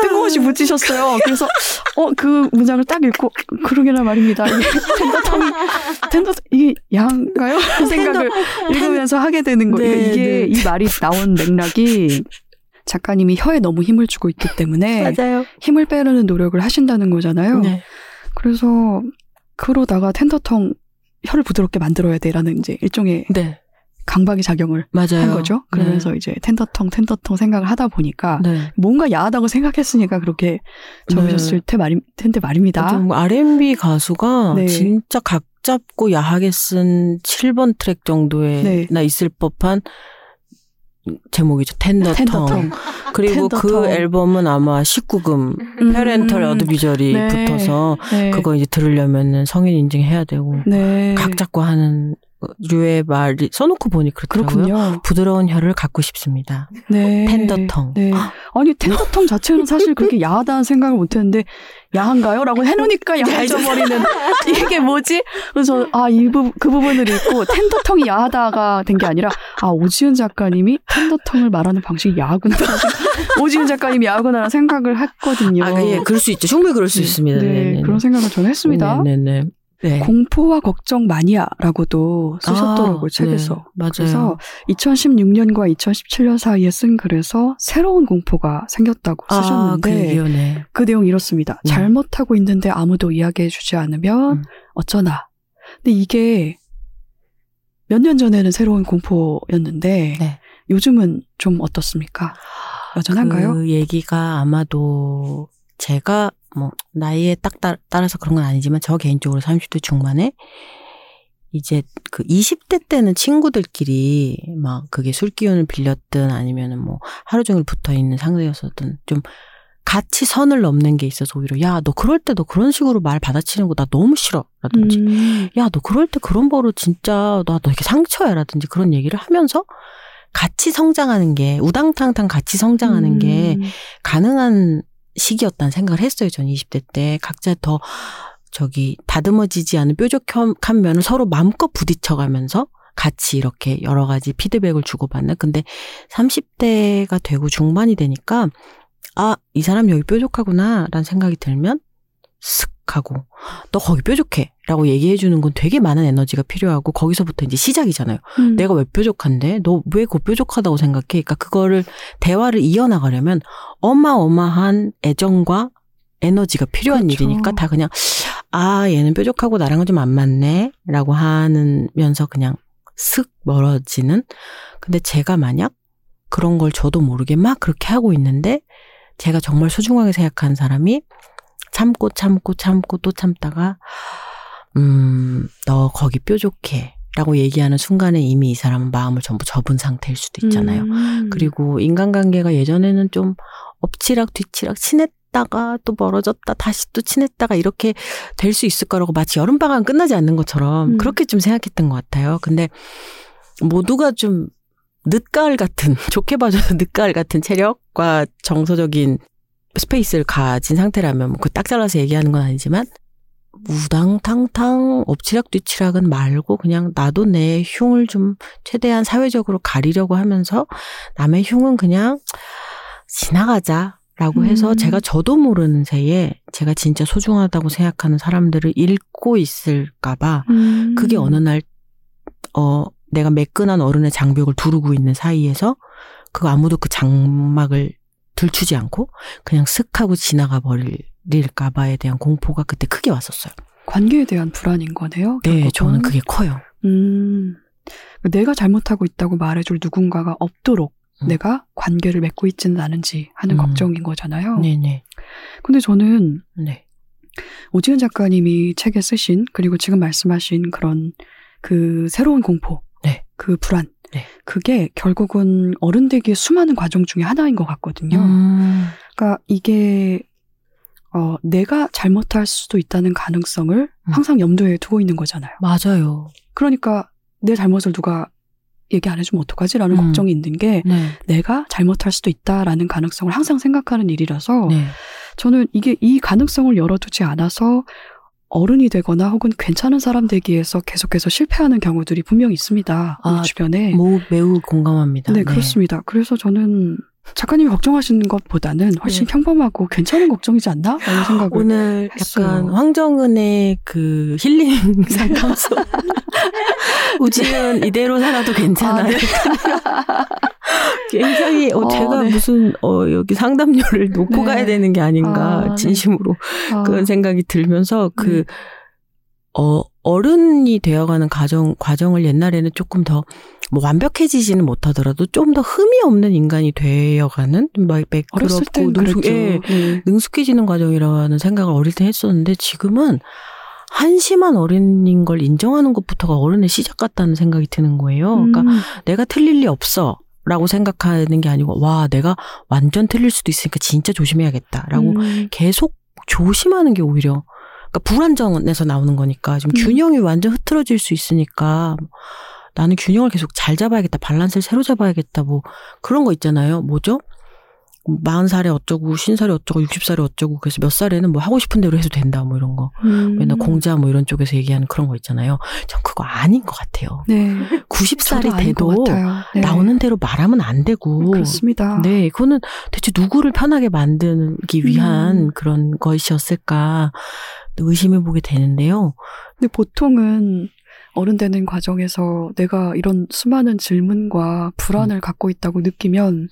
뜬금없이 붙이셨어요. 그래서 그 문장을 딱 읽고 그러게나 말입니다. 텐더텅이 이게 야한가요? 생각을 읽으면서 하게 되는 거예요. 네, 이게 네. 이 말이 나온 맥락이 작가님이 혀에 너무 힘을 주고 있기 때문에 맞아요. 힘을 빼려는 노력을 하신다는 거잖아요. 네. 그래서 그러다가 텐더텅 혀를 부드럽게 만들어야 돼라는 이제 일종의 네. 강박이 작용을 맞아요. 한 거죠. 그러면서 네. 이제 텐더텅 생각을 하다 보니까 네. 뭔가 야하다고 생각했으니까 그렇게 적으셨을 네. 텐데 말입니다. 뭐 R&B 가수가 네. 진짜 각 잡고 야하게 쓴 7번 트랙 정도에 네. 나 있을 법한 제목이죠. 텐더텅. 그리고 텐더텅. 그 앨범은 아마 19금 페렌털 어드비저리 네. 붙어서 네. 그거 이제 들으려면 성인 인증해야 되고 네. 각 잡고 하는 류의 말이 써놓고 보니 그렇더라고요. 그렇군요. 부드러운 혀를 갖고 싶습니다. 네. 텐더텅. 네. 아니 텐더텅 자체는 사실 그렇게 야하다는 생각을 못했는데 야한가요? 라고 해놓으니까 야해져버리는 이게 뭐지? 그래서 그 부분을 읽고 텐더텅이 야하다가 된 게 아니라 오지은 작가님이 텐더텅을 말하는 방식이 야하구나. 오지은 작가님이 야하구나라는 생각을 했거든요. 예, 그럴 수 있죠. 충분히 그럴 수 네, 있습니다. 네, 네네네. 그런 생각을 저는 했습니다. 네네네. 네. 공포와 걱정 마니아라고도 쓰셨더라고요. 책에서. 네, 맞아요. 그래서 2016년과 2017년 사이에 쓴 글에서 새로운 공포가 생겼다고 쓰셨는데 그 내용 이렇습니다. 잘못하고 있는데 아무도 이야기해 주지 않으면 어쩌나. 근데 이게 몇 년 전에는 새로운 공포였는데 네. 요즘은 좀 어떻습니까? 여전한가요? 그 얘기가 아마도 제가 나이에 딱 따라서 그런 건 아니지만 저 개인적으로 30대 중반에 이제 그 20대 때는 친구들끼리 막 그게 술 기운을 빌렸든 아니면은 하루 종일 붙어 있는 상대였었든 좀 같이 선을 넘는 게 있어서 오히려 야, 너 그럴 때 너 그런 식으로 말 받아치는 거 나 너무 싫어 라든지 야, 너 그럴 때 그런 버릇 진짜 나 너 이게 상처야 라든지 그런 얘기를 하면서 같이 성장하는 게 우당탕탕 같이 성장하는 게 가능한 시기였다는 생각을 했어요. 전 20대 때 각자 더 다듬어지지 않은 뾰족한 면을 서로 마음껏 부딪혀가면서 같이 이렇게 여러 가지 피드백을 주고받는. 근데 30대가 되고 중반이 되니까 이 사람 여기 뾰족하구나 라는 생각이 들면 슥 하고 너 거기 뾰족해 라고 얘기해 주는 건 되게 많은 에너지가 필요하고 거기서부터 이제 시작이잖아요. 내가 왜 뾰족한데? 너 왜 그 뾰족하다고 생각해? 그러니까 그거를 대화를 이어나가려면 어마어마한 애정과 에너지가 필요한 그렇죠. 일이니까 다 그냥 얘는 뾰족하고 나랑은 좀 안 맞네 라고 하면서 그냥 슥 멀어지는. 근데 제가 만약 그런 걸 저도 모르게 막 그렇게 하고 있는데 제가 정말 소중하게 생각하는 사람이 참고 또 참다가 너 거기 뾰족해 라고 얘기하는 순간에 이미 이 사람은 마음을 전부 접은 상태일 수도 있잖아요. 그리고 인간관계가 예전에는 좀 엎치락 뒤치락 친했다가 또 멀어졌다 다시 또 친했다가 이렇게 될 수 있을 거라고 마치 여름방학은 끝나지 않는 것처럼 그렇게 좀 생각했던 것 같아요. 근데 모두가 좀 늦가을 같은 좋게 봐줘서 늦가을 같은 체력과 정서적인 스페이스를 가진 상태라면 그 딱 잘라서 얘기하는 건 아니지만 우당탕탕 엎치락 뒤치락은 말고 그냥 나도 내 흉을 좀 최대한 사회적으로 가리려고 하면서 남의 흉은 그냥 지나가자라고 해서 제가 저도 모르는 새에 제가 진짜 소중하다고 생각하는 사람들을 잃고 있을까 봐 그게 어느 날 내가 매끈한 어른의 장벽을 두르고 있는 사이에서 그거 아무도 그 장막을 들추지 않고 그냥 슥 하고 지나가 버릴까 봐에 대한 공포가 그때 크게 왔었어요. 관계에 대한 불안인 거네요? 결국은. 네. 저는 그게 커요. 내가 잘못하고 있다고 말해줄 누군가가 없도록 내가 관계를 맺고 있지는 않은지 하는 걱정인 거잖아요. 네네. 근데 저는 오지은 작가님이 책에 쓰신 그리고 지금 말씀하신 그런 그 새로운 공포, 그 불안, 그게 결국은 어른 되기의 수많은 과정 중에 하나인 것 같거든요. 그러니까 이게 내가 잘못할 수도 있다는 가능성을 항상 염두에 두고 있는 거잖아요. 맞아요. 그러니까 내 잘못을 누가 얘기 안 해주면 어떡하지라는 걱정이 있는 게 내가 잘못할 수도 있다라는 가능성을 항상 생각하는 일이라서 저는 이게 이 가능성을 열어두지 않아서 어른이 되거나 혹은 괜찮은 사람 되기에서 계속해서 실패하는 경우들이 분명히 있습니다. 우리 주변에. 매우 공감합니다. 네, 그렇습니다. 그래서 저는 작가님이 걱정하시는 것보다는 훨씬 평범하고 괜찮은 걱정이지 않나? 라는 생각을 오늘 했어요. 약간 황정은의 그 힐링 상담소. 우지은 이대로 살아도 괜찮아요. 굉장히 제가 무슨 여기 상담료를 놓고 가야 되는 게 아닌가 진심으로 그런 생각이 들면서 어른이 되어가는 과정을 옛날에는 조금 더 뭐 완벽해지지는 못하더라도 좀 더 흠이 없는 인간이 되어가는 막 어렸을 땐 그렇죠. 능숙해지는 과정이라는 생각을 어릴 때 했었는데 지금은 한심한 어른인 걸 인정하는 것부터가 어른의 시작 같다는 생각이 드는 거예요. 그러니까 내가 틀릴 리 없어 라고 생각하는 게 아니고 와 내가 완전 틀릴 수도 있으니까 진짜 조심해야겠다 라고 계속 조심하는 게 오히려 그러니까 불안정에서 나오는 거니까 지금 균형이 완전 흐트러질 수 있으니까 나는 균형을 계속 잘 잡아야겠다 밸런스를 새로 잡아야겠다 뭐 그런 거 있잖아요. 뭐죠? 40살에 어쩌고 50살에 어쩌고 60살에 어쩌고 그래서 몇 살에는 뭐 하고 싶은 대로 해도 된다 뭐 이런 거 맨날 공자 뭐 이런 쪽에서 얘기하는 그런 거 있잖아요. 전 그거 아닌 것 같아요. 90살이 돼도 나오는 대로 말하면 안 되고 그렇습니다. 네, 그거는 대체 누구를 편하게 만들기 위한 그런 것이었을까 의심해보게 되는데요. 근데 보통은 어른 되는 과정에서 내가 이런 수많은 질문과 불안을 갖고 있다고 느끼면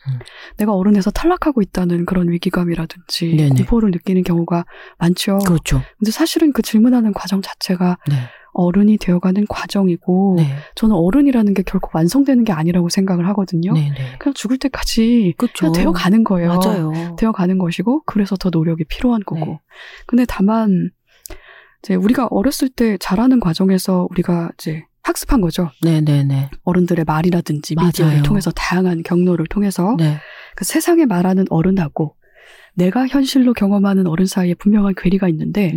내가 어른에서 탈락하고 있다는 그런 위기감이라든지 공포를 느끼는 경우가 많죠. 그렇죠. 근데 사실은 그 질문하는 과정 자체가 어른이 되어가는 과정이고 저는 어른이라는 게 결코 완성되는 게 아니라고 생각을 하거든요. 그냥 죽을 때까지 그냥 되어가는 거예요. 맞아요. 되어가는 것이고 그래서 더 노력이 필요한 거고. 근데 다만 이제 우리가 어렸을 때 자라는 과정에서 우리가 이제 학습한 거죠. 어른들의 말이라든지 미디어를 통해서 다양한 경로를 통해서 그 세상에 말하는 어른하고 내가 현실로 경험하는 어른 사이에 분명한 괴리가 있는데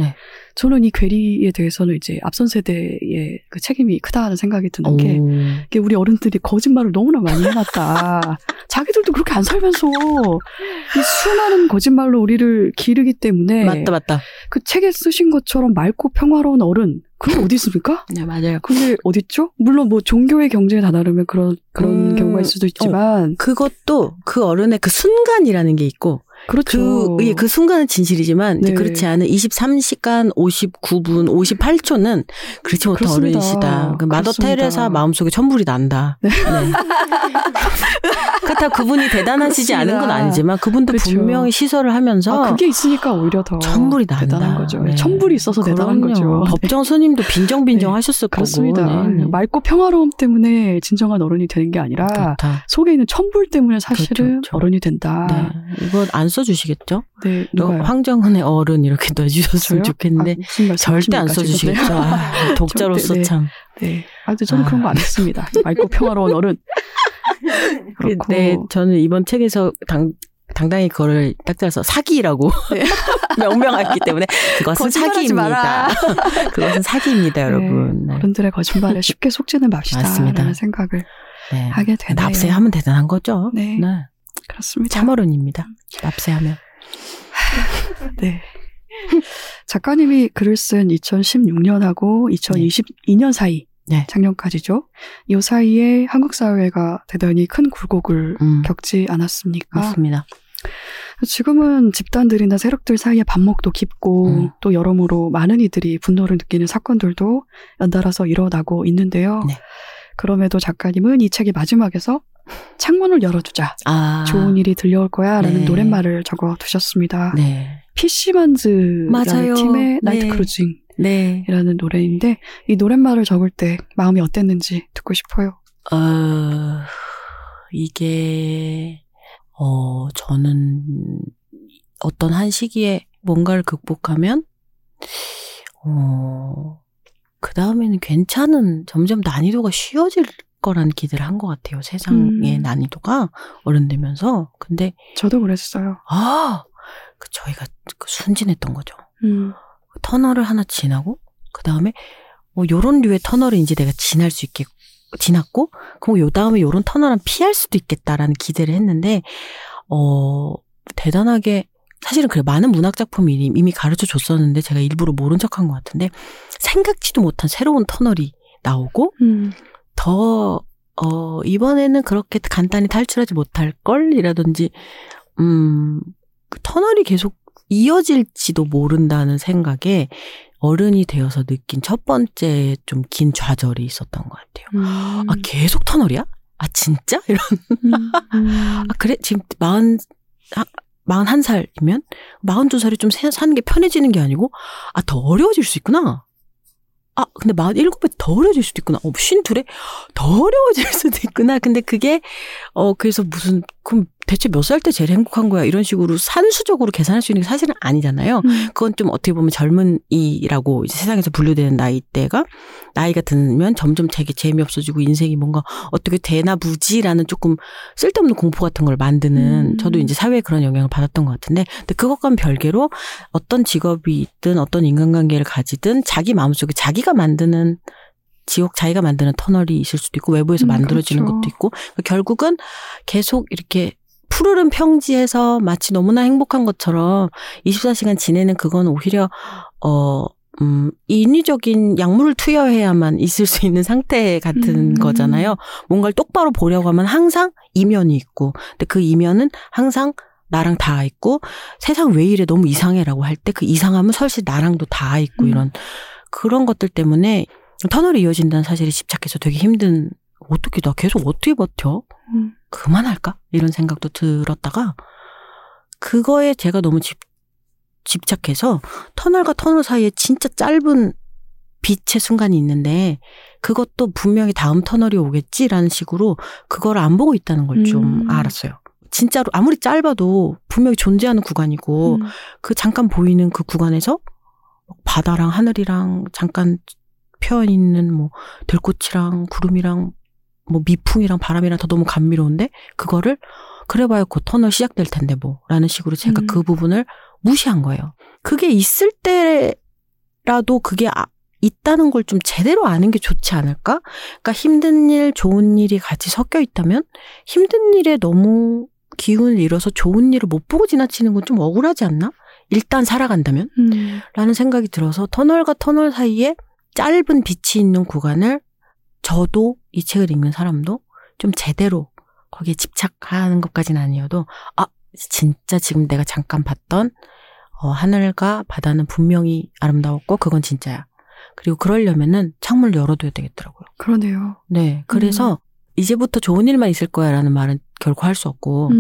저는 이 괴리에 대해서는 이제 앞선 세대의 그 책임이 크다는 생각이 드는 게 이게 우리 어른들이 거짓말을 너무나 많이 해놨다. 자기들도 그렇게 안 살면서 이 수많은 거짓말로 우리를 기르기 때문에 맞다. 그 책에 쓰신 것처럼 맑고 평화로운 어른 그게 어디 있습니까? 네, 맞아요. 그게 어디 있죠? 물론 뭐 종교의 경지에 다다르면 그런 경우가 있을 수도 있지만 그것도 그 어른의 그 순간이라는 게 있고 그렇죠. 그, 예, 그 순간은 진실이지만 네. 이제 그렇지 않은 23시간 59분 58초는 그렇지 못한 어른이시다. 그러니까 마더 테레사 마음속에 천불이 난다. 네. 네. 그렇다고 그분이 대단하시지 않은 건 아니지만 그분도 그렇죠. 분명히 시설을 하면서 그게 있으니까 오히려 더 천불이 난다. 대단한 거죠. 네. 천불이 있어서 그럼요. 대단한 거죠. 법정 스님도 빈정빈정 네. 하셨을 거고. 그렇습니다. 네. 맑고 평화로움 때문에 진정한 어른이 되는 게 아니라 그렇다. 속에 있는 천불 때문에 사실은 그렇죠. 어른이 된다. 네. 이거 안 써주시겠죠? 네, 황정은의 어른 이렇게 넣어주셨으면 좋겠는데 아, 절대 안 써주시겠죠? 아, 독자로서 절대, 참. 네. 아, 근데 저는 그런 거 안 했습니다. 맑고 평화로운 어른. 네, 저는 이번 책에서 당당히 그거를 딱 잘라서 사기라고 네. 명명했기 때문에 그것은 사기입니다. 그것은 사기입니다, 여러분. 네, 어른들의 거짓말에 쉽게 속지는 맙시다. 라는 생각을 네. 하게 되네요. 납세하면 대단한 거죠. 네, 네. 그렇습니다. 참어른입니다. 납세하면. 네. 작가님이 글을 쓴 2016년하고 2022년 네. 사이 네. 작년까지죠. 이 사이에 한국 사회가 대단히 큰 굴곡을 겪지 않았습니까? 맞습니다. 지금은 집단들이나 세력들 사이에 반목도 깊고 또 여러모로 많은 이들이 분노를 느끼는 사건들도 연달아서 일어나고 있는데요. 네. 그럼에도 작가님은 이 책의 마지막에서 창문을 열어주자. 아. 좋은 일이 들려올 거야 라는 네. 노랫말을 적어두셨습니다. 네. 피시만즈라는 팀의 나이트 네. 크루징 네. 이라는 노래인데 이 노랫말을 적을 때 마음이 어땠는지 듣고 싶어요. 이게 저는 어떤 한 시기에 뭔가를 극복하면 그 다음에는 괜찮은 점점 난이도가 쉬워질 거란 기대를 한 것 같아요. 세상의 난이도가 어른 되면서. 근데 저도 그랬어요. 아, 저희가 순진했던 거죠. 터널을 하나 지나고 그 다음에 요런 류의 터널을 이제 내가 지날 수 있게 지났고 그럼 요 다음에 요런 터널은 피할 수도 있겠다라는 기대를 했는데 대단하게 사실은 그래 많은 문학작품이 이미 가르쳐줬었는데 제가 일부러 모른 척한 것 같은데 생각지도 못한 새로운 터널이 나오고 더 이번에는 그렇게 간단히 탈출하지 못할 걸이라든지 그 터널이 계속 이어질지도 모른다는 생각에 어른이 되어서 느낀 첫 번째 좀 긴 좌절이 있었던 것 같아요. 아, 계속 터널이야? 아, 진짜? 이런. 아, 그래? 지금 41살이면? 42살이 좀 사는 게 편해지는 게 아니고, 아, 더 어려워질 수 있구나. 아, 근데 47에 더 어려워질 수도 있구나. 52에 더 어려워질 수도 있구나. 근데 그게, 그래서 무슨, 그럼 대체 몇 살 때 제일 행복한 거야? 이런 식으로 산수적으로 계산할 수 있는 게 사실은 아니잖아요. 그건 좀 어떻게 보면 젊은이라고 이제 세상에서 분류되는 나이대가, 나이가 들면 점점 되게 재미없어지고 인생이 뭔가 어떻게 되나 보지라는 조금 쓸데없는 공포 같은 걸 만드는, 저도 이제 사회에 그런 영향을 받았던 것 같은데, 근데 그것과는 별개로 어떤 직업이 있든 어떤 인간관계를 가지든 자기 마음속에 자기가 만드는 지옥 자기가 만드는 터널이 있을 수도 있고 외부에서 만들어지는 그렇죠. 것도 있고 그러니까 결국은 계속 이렇게 푸르른 평지에서 마치 너무나 행복한 것처럼 24시간 지내는 그건 오히려 인위적인 약물을 투여해야만 있을 수 있는 상태 같은 거잖아요. 뭔가를 똑바로 보려고 하면 항상 이면이 있고 근데 그 이면은 항상 나랑 다 있고 세상 왜 이래 너무 이상해라고 할 때 그 이상함은 설사 나랑도 다 있고 이런 그런 것들 때문에 터널이 이어진다는 사실이 집착해서 되게 힘든 어떻게 나 계속 어떻게 버텨? 그만할까? 이런 생각도 들었다가 그거에 제가 너무 집착해서 터널과 터널 사이에 진짜 짧은 빛의 순간이 있는데 그것도 분명히 다음 터널이 오겠지라는 식으로 그걸 안 보고 있다는 걸 좀 알았어요. 진짜로 아무리 짧아도 분명히 존재하는 구간이고 그 잠깐 보이는 그 구간에서 바다랑 하늘이랑 잠깐 표현 있는 뭐 들꽃이랑 구름이랑 뭐 미풍이랑 바람이랑 다 너무 감미로운데 그거를 그래봐야 곧 터널 시작될 텐데 뭐 라는 식으로 제가 그 부분을 무시한 거예요. 그게 있을 때라도 그게 있다는 걸 좀 제대로 아는 게 좋지 않을까? 그러니까 힘든 일, 좋은 일이 같이 섞여 있다면 힘든 일에 너무 기운을 잃어서 좋은 일을 못 보고 지나치는 건 좀 억울하지 않나? 일단 살아간다면? 라는 생각이 들어서 터널과 터널 사이에 짧은 빛이 있는 구간을 저도 이 책을 읽는 사람도 좀 제대로 거기에 집착하는 것까지는 아니어도 아 진짜 지금 내가 잠깐 봤던 하늘과 바다는 분명히 아름다웠고 그건 진짜야. 그리고 그러려면은 창문을 열어둬야 되겠더라고요. 그러네요. 네. 그래서 이제부터 좋은 일만 있을 거야라는 말은 결코 할 수 없고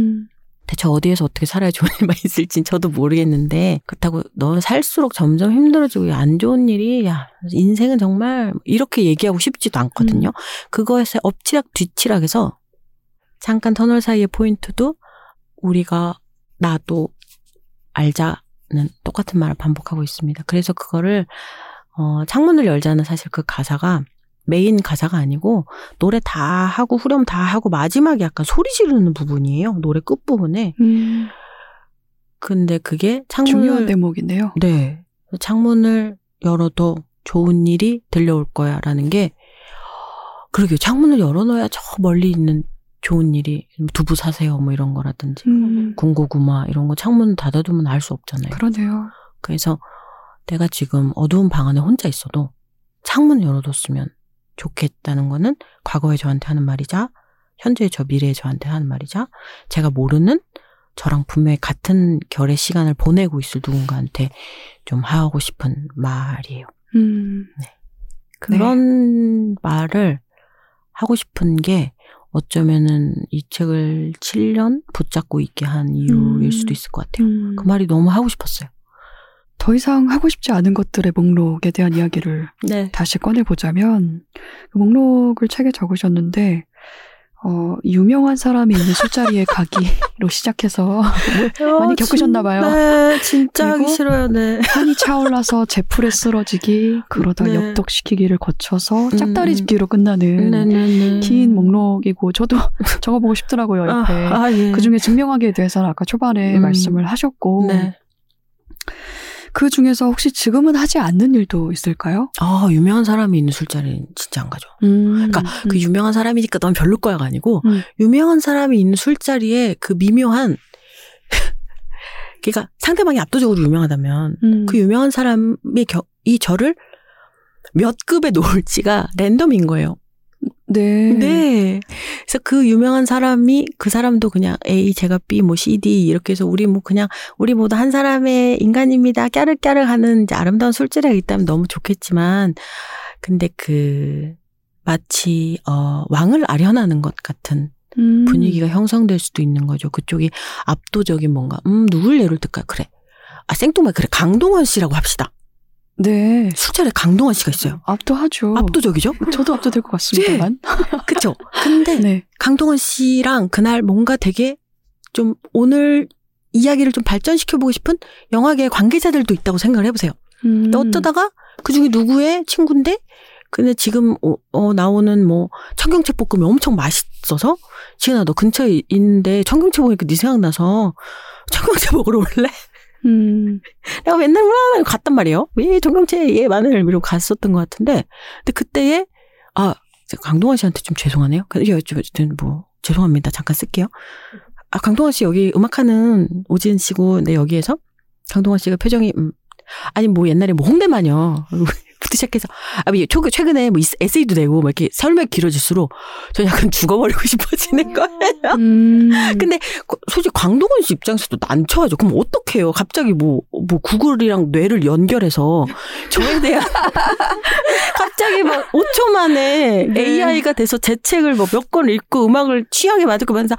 대체 어디에서 어떻게 살아야 좋은 일만 있을진 저도 모르겠는데 그렇다고 넌 살수록 점점 힘들어지고 안 좋은 일이 야 인생은 정말 이렇게 얘기하고 싶지도 않거든요. 그것에 엎치락 뒤치락해서 잠깐 터널 사이의 포인트도 우리가 나도 알자는 똑같은 말을 반복하고 있습니다. 그래서 그거를 창문을 열자는 사실 그 가사가 메인 가사가 아니고 노래 다 하고 후렴 다 하고 마지막에 약간 소리 지르는 부분이에요. 노래 끝부분에. 근데 그게 창문을. 중요한 대목인데요. 네. 창문을 열어도 좋은 일이 들려올 거야 라는 게 그러게요. 창문을 열어놓아야 저 멀리 있는 좋은 일이 두부 사세요 뭐 이런 거라든지 군고구마 이런 거 창문 닫아두면 알 수 없잖아요. 그러네요. 그래서 내가 지금 어두운 방 안에 혼자 있어도 창문을 열어뒀으면 좋겠다는 거는 과거의 저한테 하는 말이자 현재의 저 미래의 저한테 하는 말이자 제가 모르는 저랑 분명히 같은 결의 시간을 보내고 있을 누군가한테 좀 하고 싶은 말이에요. 네. 그런 네. 말을 하고 싶은 게 어쩌면은 이 책을 7년 붙잡고 있게 한 이유일 수도 있을 것 같아요. 그 말이 너무 하고 싶었어요. 더 이상 하고 싶지 않은 것들의 목록에 대한 이야기를 네. 다시 꺼내보자면 그 목록을 책에 적으셨는데 유명한 사람이 있는 술자리에 가기로 시작해서 많이 겪으셨나 봐요. 네, 진짜 하기 싫어요. 네. 한이 차올라서 제풀에 쓰러지기 그러다 네. 엽떡시키기를 거쳐서 짝다리 집기로 끝나는 네. 긴 목록이고 저도 적어보고 싶더라고요. 옆에. 예. 그중에 증명하기에 대해서는 아까 초반에 말씀을 하셨고 네. 그 중에서 혹시 지금은 하지 않는 일도 있을까요? 유명한 사람이 있는 술자리는 진짜 안 가죠. 그러니까 그 유명한 사람이니까 넌 별로 거야가 아니고 유명한 사람이 있는 술자리에 그 미묘한 그러니까 상대방이 압도적으로 유명하다면 그 유명한 사람이 이 저를 몇 급에 놓을지가 랜덤인 거예요. 네. 네. 그래서 그 유명한 사람이 그 사람도 그냥 A, 제가 B, 뭐 C, D 이렇게 해서 우리 뭐 그냥 우리 모두 한 사람의 인간입니다. 깨르깨르 하는 이제 아름다운 술자리가 있다면 너무 좋겠지만 근데 그 마치 왕을 아련하는 것 같은 분위기가 형성될 수도 있는 거죠. 그쪽이 압도적인 뭔가 누굴 예를 들까? 그래. 생뚱맞게 그래. 강동원 씨라고 합시다. 네. 술자리에 강동원 씨가 있어요. 압도하죠. 압도적이죠? 저도 압도될 것 같습니다만. 네. 그쵸. 근데 네. 강동원 씨랑 그날 뭔가 되게 좀 오늘 이야기를 좀 발전시켜보고 싶은 영화계의 관계자들도 있다고 생각을 해보세요. 어쩌다가 그중에 누구의 친구인데 근데 지금 나오는 뭐 청경채 볶음이 엄청 맛있어서 지은아 너 근처에 있는데 청경채 보니까 네 생각나서 청경채 먹으러 올래? 내가 맨날 막 갔단 말이에요. 예, 정경채, 예, 마늘, 이러고 갔었던 것 같은데. 근데 그때에, 강동원 씨한테 좀 죄송하네요. 죄송합니다. 잠깐 쓸게요. 강동원 씨 여기 음악하는 오지은 씨고, 근데 여기에서 강동원 씨가 표정이, 옛날에 홍대 마녀. 부터 시작해서, 최근에 뭐 에세이도 내고, 막 이렇게 설명이 길어질수록, 전 약간 죽어버리고 싶어지는 거예요. 근데, 솔직히 강동원 씨 입장에서도 난처하죠. 그럼 어떡해요? 갑자기 구글이랑 뇌를 연결해서, 저에 대한, 갑자기 5초 만에 네. AI가 돼서 제 책을 몇 권 읽고, 음악을 취향에 맞을까 말면서,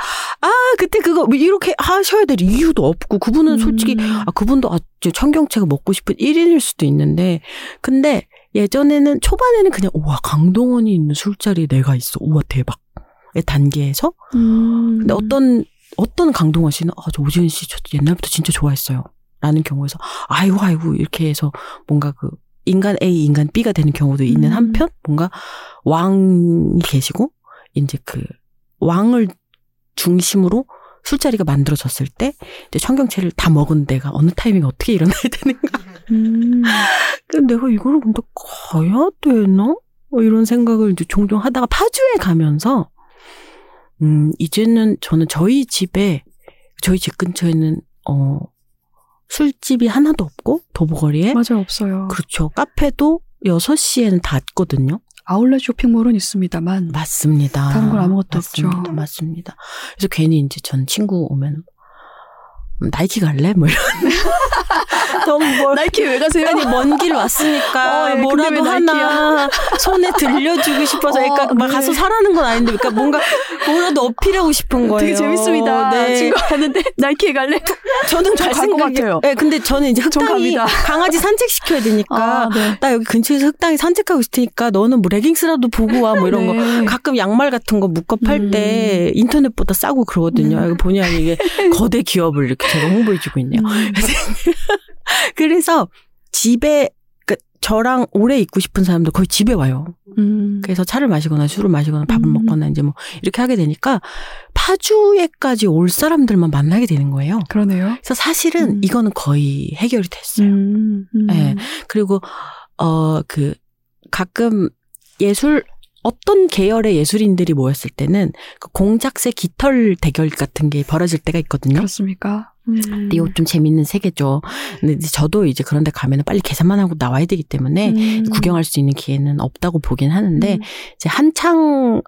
그때 그거, 이렇게 하셔야 될 이유도 없고, 그분은 솔직히, 그분도 청경채가 먹고 싶은 1인일 수도 있는데, 근데, 예전에는 초반에는 그냥 우와 강동원이 있는 술자리에 내가 있어 우와 대박의 단계에서 근데 어떤 강동원 씨는 저 오지은 씨 저 옛날부터 진짜 좋아했어요 라는 경우에서 아이고 이렇게 해서 뭔가 그 인간 A 인간 B가 되는 경우도 있는 한편 뭔가 왕이 계시고 이제 그 왕을 중심으로 술자리가 만들어졌을 때 이제 청경채를 다 먹은 데가 어느 타이밍에 어떻게 일어나야 되는가 근데 내가 이걸 근데 가야 되나? 이런 생각을 이제 종종 하다가 파주에 가면서 이제는 저는 저희 집 근처에는 술집이 하나도 없고 도보거리에 맞아요. 없어요. 그렇죠. 카페도 6시에는 닫거든요. 아울렛 쇼핑몰은 있습니다만 맞습니다. 다른 건 아무것도 맞습니다. 없죠. 맞습니다. 그래서 괜히 이제 전 친구 오면 나이키 갈래? 뭐 이런. 나이키 왜 가세요? 아니 먼 길 왔으니까 예, 뭐라도 하나 손에 들려주고 싶어서 그러니까 막 가서 사라는 건 아닌데 그러니까 뭔가 뭐라도 어필하고 싶은 거예요. 되게 재밌습니다. 네. 지금 가는데 나이키 갈래? 저는 잘 갈 것 같아요. 네, 근데 저는 이제 흑당이 강아지 산책시켜야 되니까 나 여기 근처에서 흑당이 산책하고 있을 테니까 너는 뭐 레깅스라도 보고 와 뭐 이런 거. 가끔 양말 같은 거 묶어 팔 때 인터넷보다 싸고 그러거든요. 이거 보니 아니게 거대 기업을 이렇게 제가 홍보해 주고 있네요. 그래서 집에 그러니까 저랑 오래 있고 싶은 사람도 거의 집에 와요. 그래서 차를 마시거나 술을 마시거나 밥을 먹거나 이제 뭐 이렇게 하게 되니까 파주에까지 올 사람들만 만나게 되는 거예요. 그러네요. 그래서 사실은 이거는 거의 해결이 됐어요. 네. 그리고 그 가끔 예술 어떤 계열의 예술인들이 모였을 때는 그 공작새 깃털 대결 같은 게 벌어질 때가 있거든요. 그렇습니까? 이거 좀 재밌는 세계죠. 근데 저도 이제 그런 데 가면 빨리 계산만 하고 나와야 되기 때문에 구경할 수 있는 기회는 없다고 보긴 하는데 이제 한창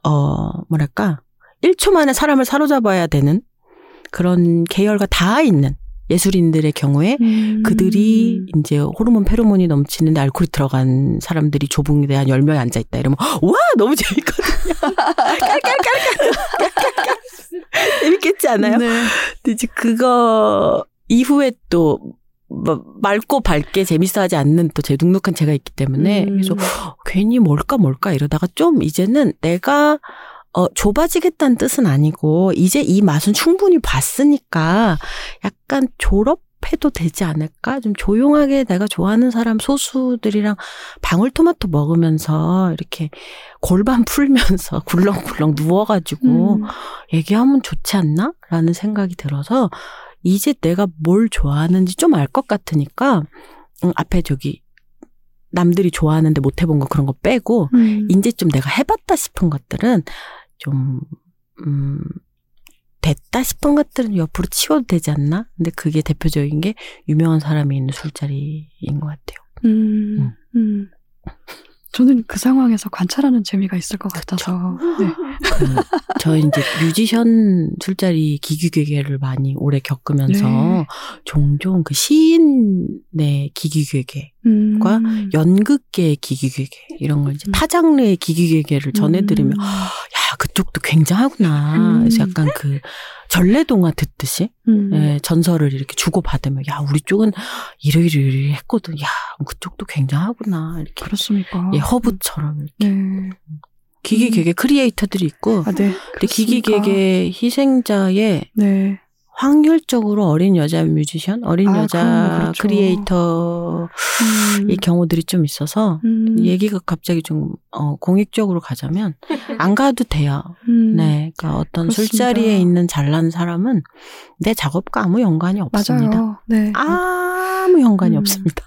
뭐랄까 1초 만에 사람을 사로잡아야 되는 그런 계열과 다 있는 예술인들의 경우에 그들이 이제 호르몬 페로몬이 넘치는데 알코올이 들어간 사람들이 좁은 데 한 10명이 앉아있다 이러면 와 너무 재밌거든요. 깔깔깔깔 재밌겠지 않아요? 네. 근데 이제 그거 이후에 또 맑고 밝게 재밌어하지 않는 또 제눅눅한 제가 있기 때문에 그래서 괜히 뭘까 이러다가 좀 이제는 내가 좁아지겠다는 뜻은 아니고 이제 이 맛은 충분히 봤으니까 약간 졸업해도 되지 않을까? 좀 조용하게 내가 좋아하는 사람 소수들이랑 방울토마토 먹으면서 이렇게 골반 풀면서 굴렁굴렁 누워가지고 얘기하면 좋지 않나? 라는 생각이 들어서 이제 내가 뭘 좋아하는지 좀 알 것 같으니까 앞에 저기 남들이 좋아하는데 못 해본 거 그런 거 빼고 이제 좀 내가 해봤다 싶은 것들은 좀 됐다 싶은 것들은 옆으로 치워도 되지 않나? 근데 그게 대표적인 게 유명한 사람이 있는 술자리인 것 같아요. 저는 그 상황에서 관찰하는 재미가 있을 것 같아서. 네. 저 이제 뮤지션 술자리 기기괴계를 많이 오래 겪으면서 네. 종종 그 시인의 기기괴계과 연극계의 기기괴계 이런 걸 이제 타 장르의 기기괴계를 전해드리면 야 그쪽도 굉장하구나. 그래서 약간 그 전래동화 듣듯이 예, 전설을 이렇게 주고받으면 야 우리 쪽은 이러이러이러 했거든. 야 그쪽도 굉장하구나. 이렇게 그렇습니까? 예, 허브처럼 이렇게. 네. 기기괴계 크리에이터들이 있고 아, 네. 근데 기기괴계 희생자의 네. 확률적으로 어린 여자 뮤지션, 어린 여자 그렇죠. 크리에이터의 경우들이 좀 있어서 얘기가 갑자기 좀 공익적으로 가자면 안 가도 돼요. 네, 그러니까 어떤 그렇습니다. 술자리에 있는 잘난 사람은 내 작업과 아무 연관이 없습니다. 맞아요. 네. 아무 연관이 없습니다.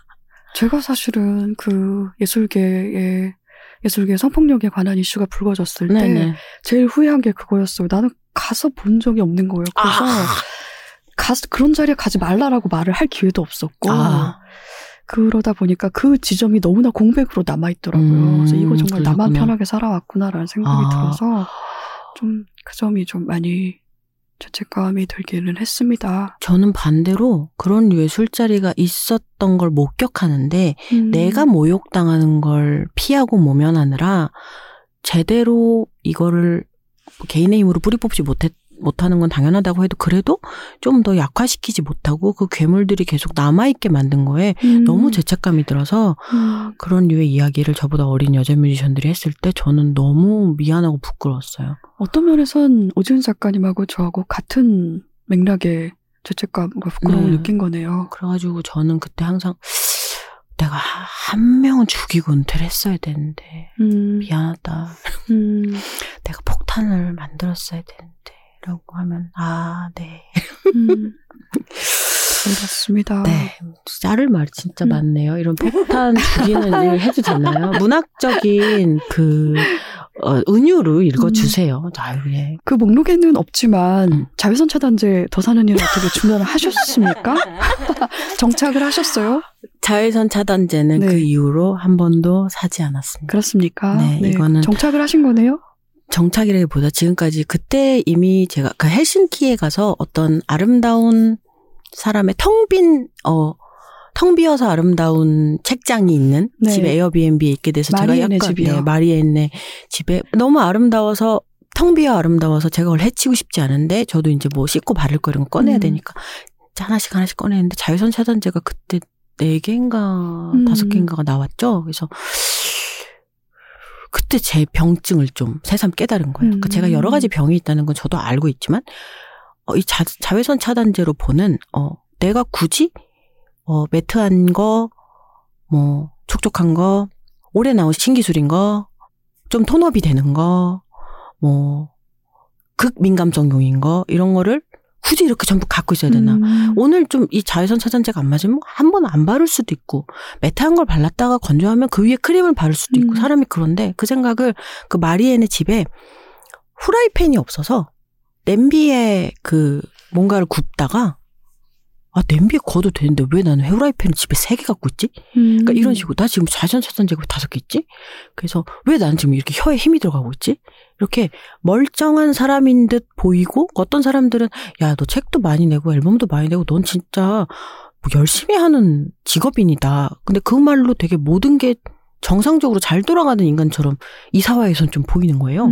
제가 사실은 그 예술계의 성폭력에 관한 이슈가 불거졌을 때 네네. 제일 후회한 게 그거였어요. 나는 가서 본 적이 없는 거예요. 그래서 그런 자리에 가지 말라라고 말을 할 기회도 없었고 그러다 보니까 그 지점이 너무나 공백으로 남아있더라고요. 그래서 이거 정말 그렇군요. 나만 편하게 살아왔구나라는 생각이 들어서 좀 그 점이 좀 많이 죄책감이 들기는 했습니다. 저는 반대로 그런 류의 술자리가 있었던 걸 목격하는데 내가 모욕당하는 걸 피하고 모면하느라 제대로 이거를 개인의 힘으로 뿌리 뽑지 못하는 건 당연하다고 해도 그래도 좀 더 약화시키지 못하고 그 괴물들이 계속 남아있게 만든 거에 너무 죄책감이 들어서 그런 류의 이야기를 저보다 어린 여자 뮤지션들이 했을 때 저는 너무 미안하고 부끄러웠어요. 어떤 면에선 오지은 작가님하고 저하고 같은 맥락의 죄책감과 부끄러움을 느낀 거네요. 그래가지고 저는 그때 항상 내가 한 명은 죽이고 은퇴를 했어야 되는데 미안하다. 내가 폭탄을 만들었어야 되는데 라고 하면 네. 그렇습니다. 네. 자를 말 진짜 많네요. 이런 폭탄 죽이는 일 해도 되나요? 문학적인 그 은유로 읽어주세요. 자유에. 그 목록에는 없지만 자외선 차단제 더 사는 일 어떻게 중단을 하셨습니까? 정착을 하셨어요? 자외선 차단제는 네. 그 이후로 한 번도 사지 않았습니다. 그렇습니까? 네, 네. 이거는 정착을 하신 거네요? 정착이라기보다 지금까지 그때 이미 제가 헬싱키에 가서 어떤 아름다운 사람의 텅 비어서 아름다운 책장이 있는 네. 집 에어비앤비에 있게 돼서 제가 약간 네, 마리엔의 집에 너무 아름다워서 텅 비어 아름다워서 제가 그걸 해치고 싶지 않은데 저도 이제 뭐 씻고 바를 거 이런 거 꺼내야 되니까 하나씩 꺼내는데 자외선 차단제가 그때 4개인가 5개인가가 나왔죠. 그래서 그때 제 병증을 좀 새삼 깨달은 거예요. 그러니까 제가 여러 가지 병이 있다는 건 저도 알고 있지만 이 자외선 차단제로 보는 내가 굳이 매트한 거, 뭐 촉촉한 거, 올해 나온 신기술인 거, 좀 톤업이 되는 거, 뭐 극민감성용인 거 이런 거를 굳이 이렇게 전부 갖고 있어야 되나. 오늘 좀 이 자외선 차단제가 안 맞으면 한 번 안 바를 수도 있고 매트한 걸 발랐다가 건조하면 그 위에 크림을 바를 수도 있고 사람이 그런데 그 생각을 그 마리엔의 집에 후라이팬이 없어서 냄비에 그 뭔가를 굽다가 아 냄비에 거도 되는데 왜 나는 후라이팬을 집에 3개 갖고 있지? 그러니까 이런 식으로 나 지금 자외선 차단제가 5개 있지? 그래서 왜 나는 지금 이렇게 혀에 힘이 들어가고 있지? 이렇게 멀쩡한 사람인 듯 보이고 어떤 사람들은 야, 너 책도 많이 내고 앨범도 많이 내고 넌 진짜 뭐 열심히 하는 직업인이다. 근데 그 말로 되게 모든 게 정상적으로 잘 돌아가는 인간처럼 이 사회에선 좀 보이는 거예요.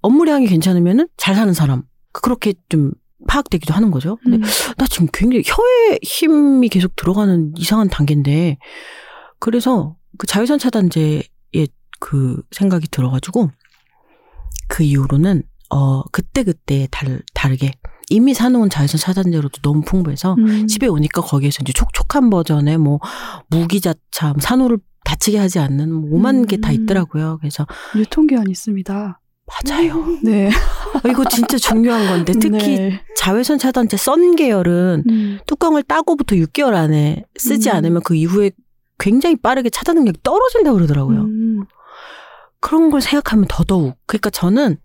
업무량이 괜찮으면은 잘 사는 사람. 그렇게 좀 파악되기도 하는 거죠. 근데 나 지금 굉장히 혀에 힘이 계속 들어가는 이상한 단계인데 그래서 그 자외선 차단제의 그 생각이 들어가지고 그 이후로는 그때그때 다르게 이미 사놓은 자외선 차단제로도 너무 풍부해서 집에 오니까 거기에서 이제 촉촉한 버전의 뭐 무기자차, 산후를 다치게 하지 않는 5만 개 다 있더라고요. 그래서 유통기한이 있습니다. 맞아요. 네. 이거 진짜 중요한 건데 특히 네. 자외선 차단제 썬 계열은 뚜껑을 따고부터 6개월 안에 쓰지 않으면 그 이후에 굉장히 빠르게 차단 능력이 떨어진다고 그러더라고요. 그런 걸 생각하면 더더욱. 그러니까 저는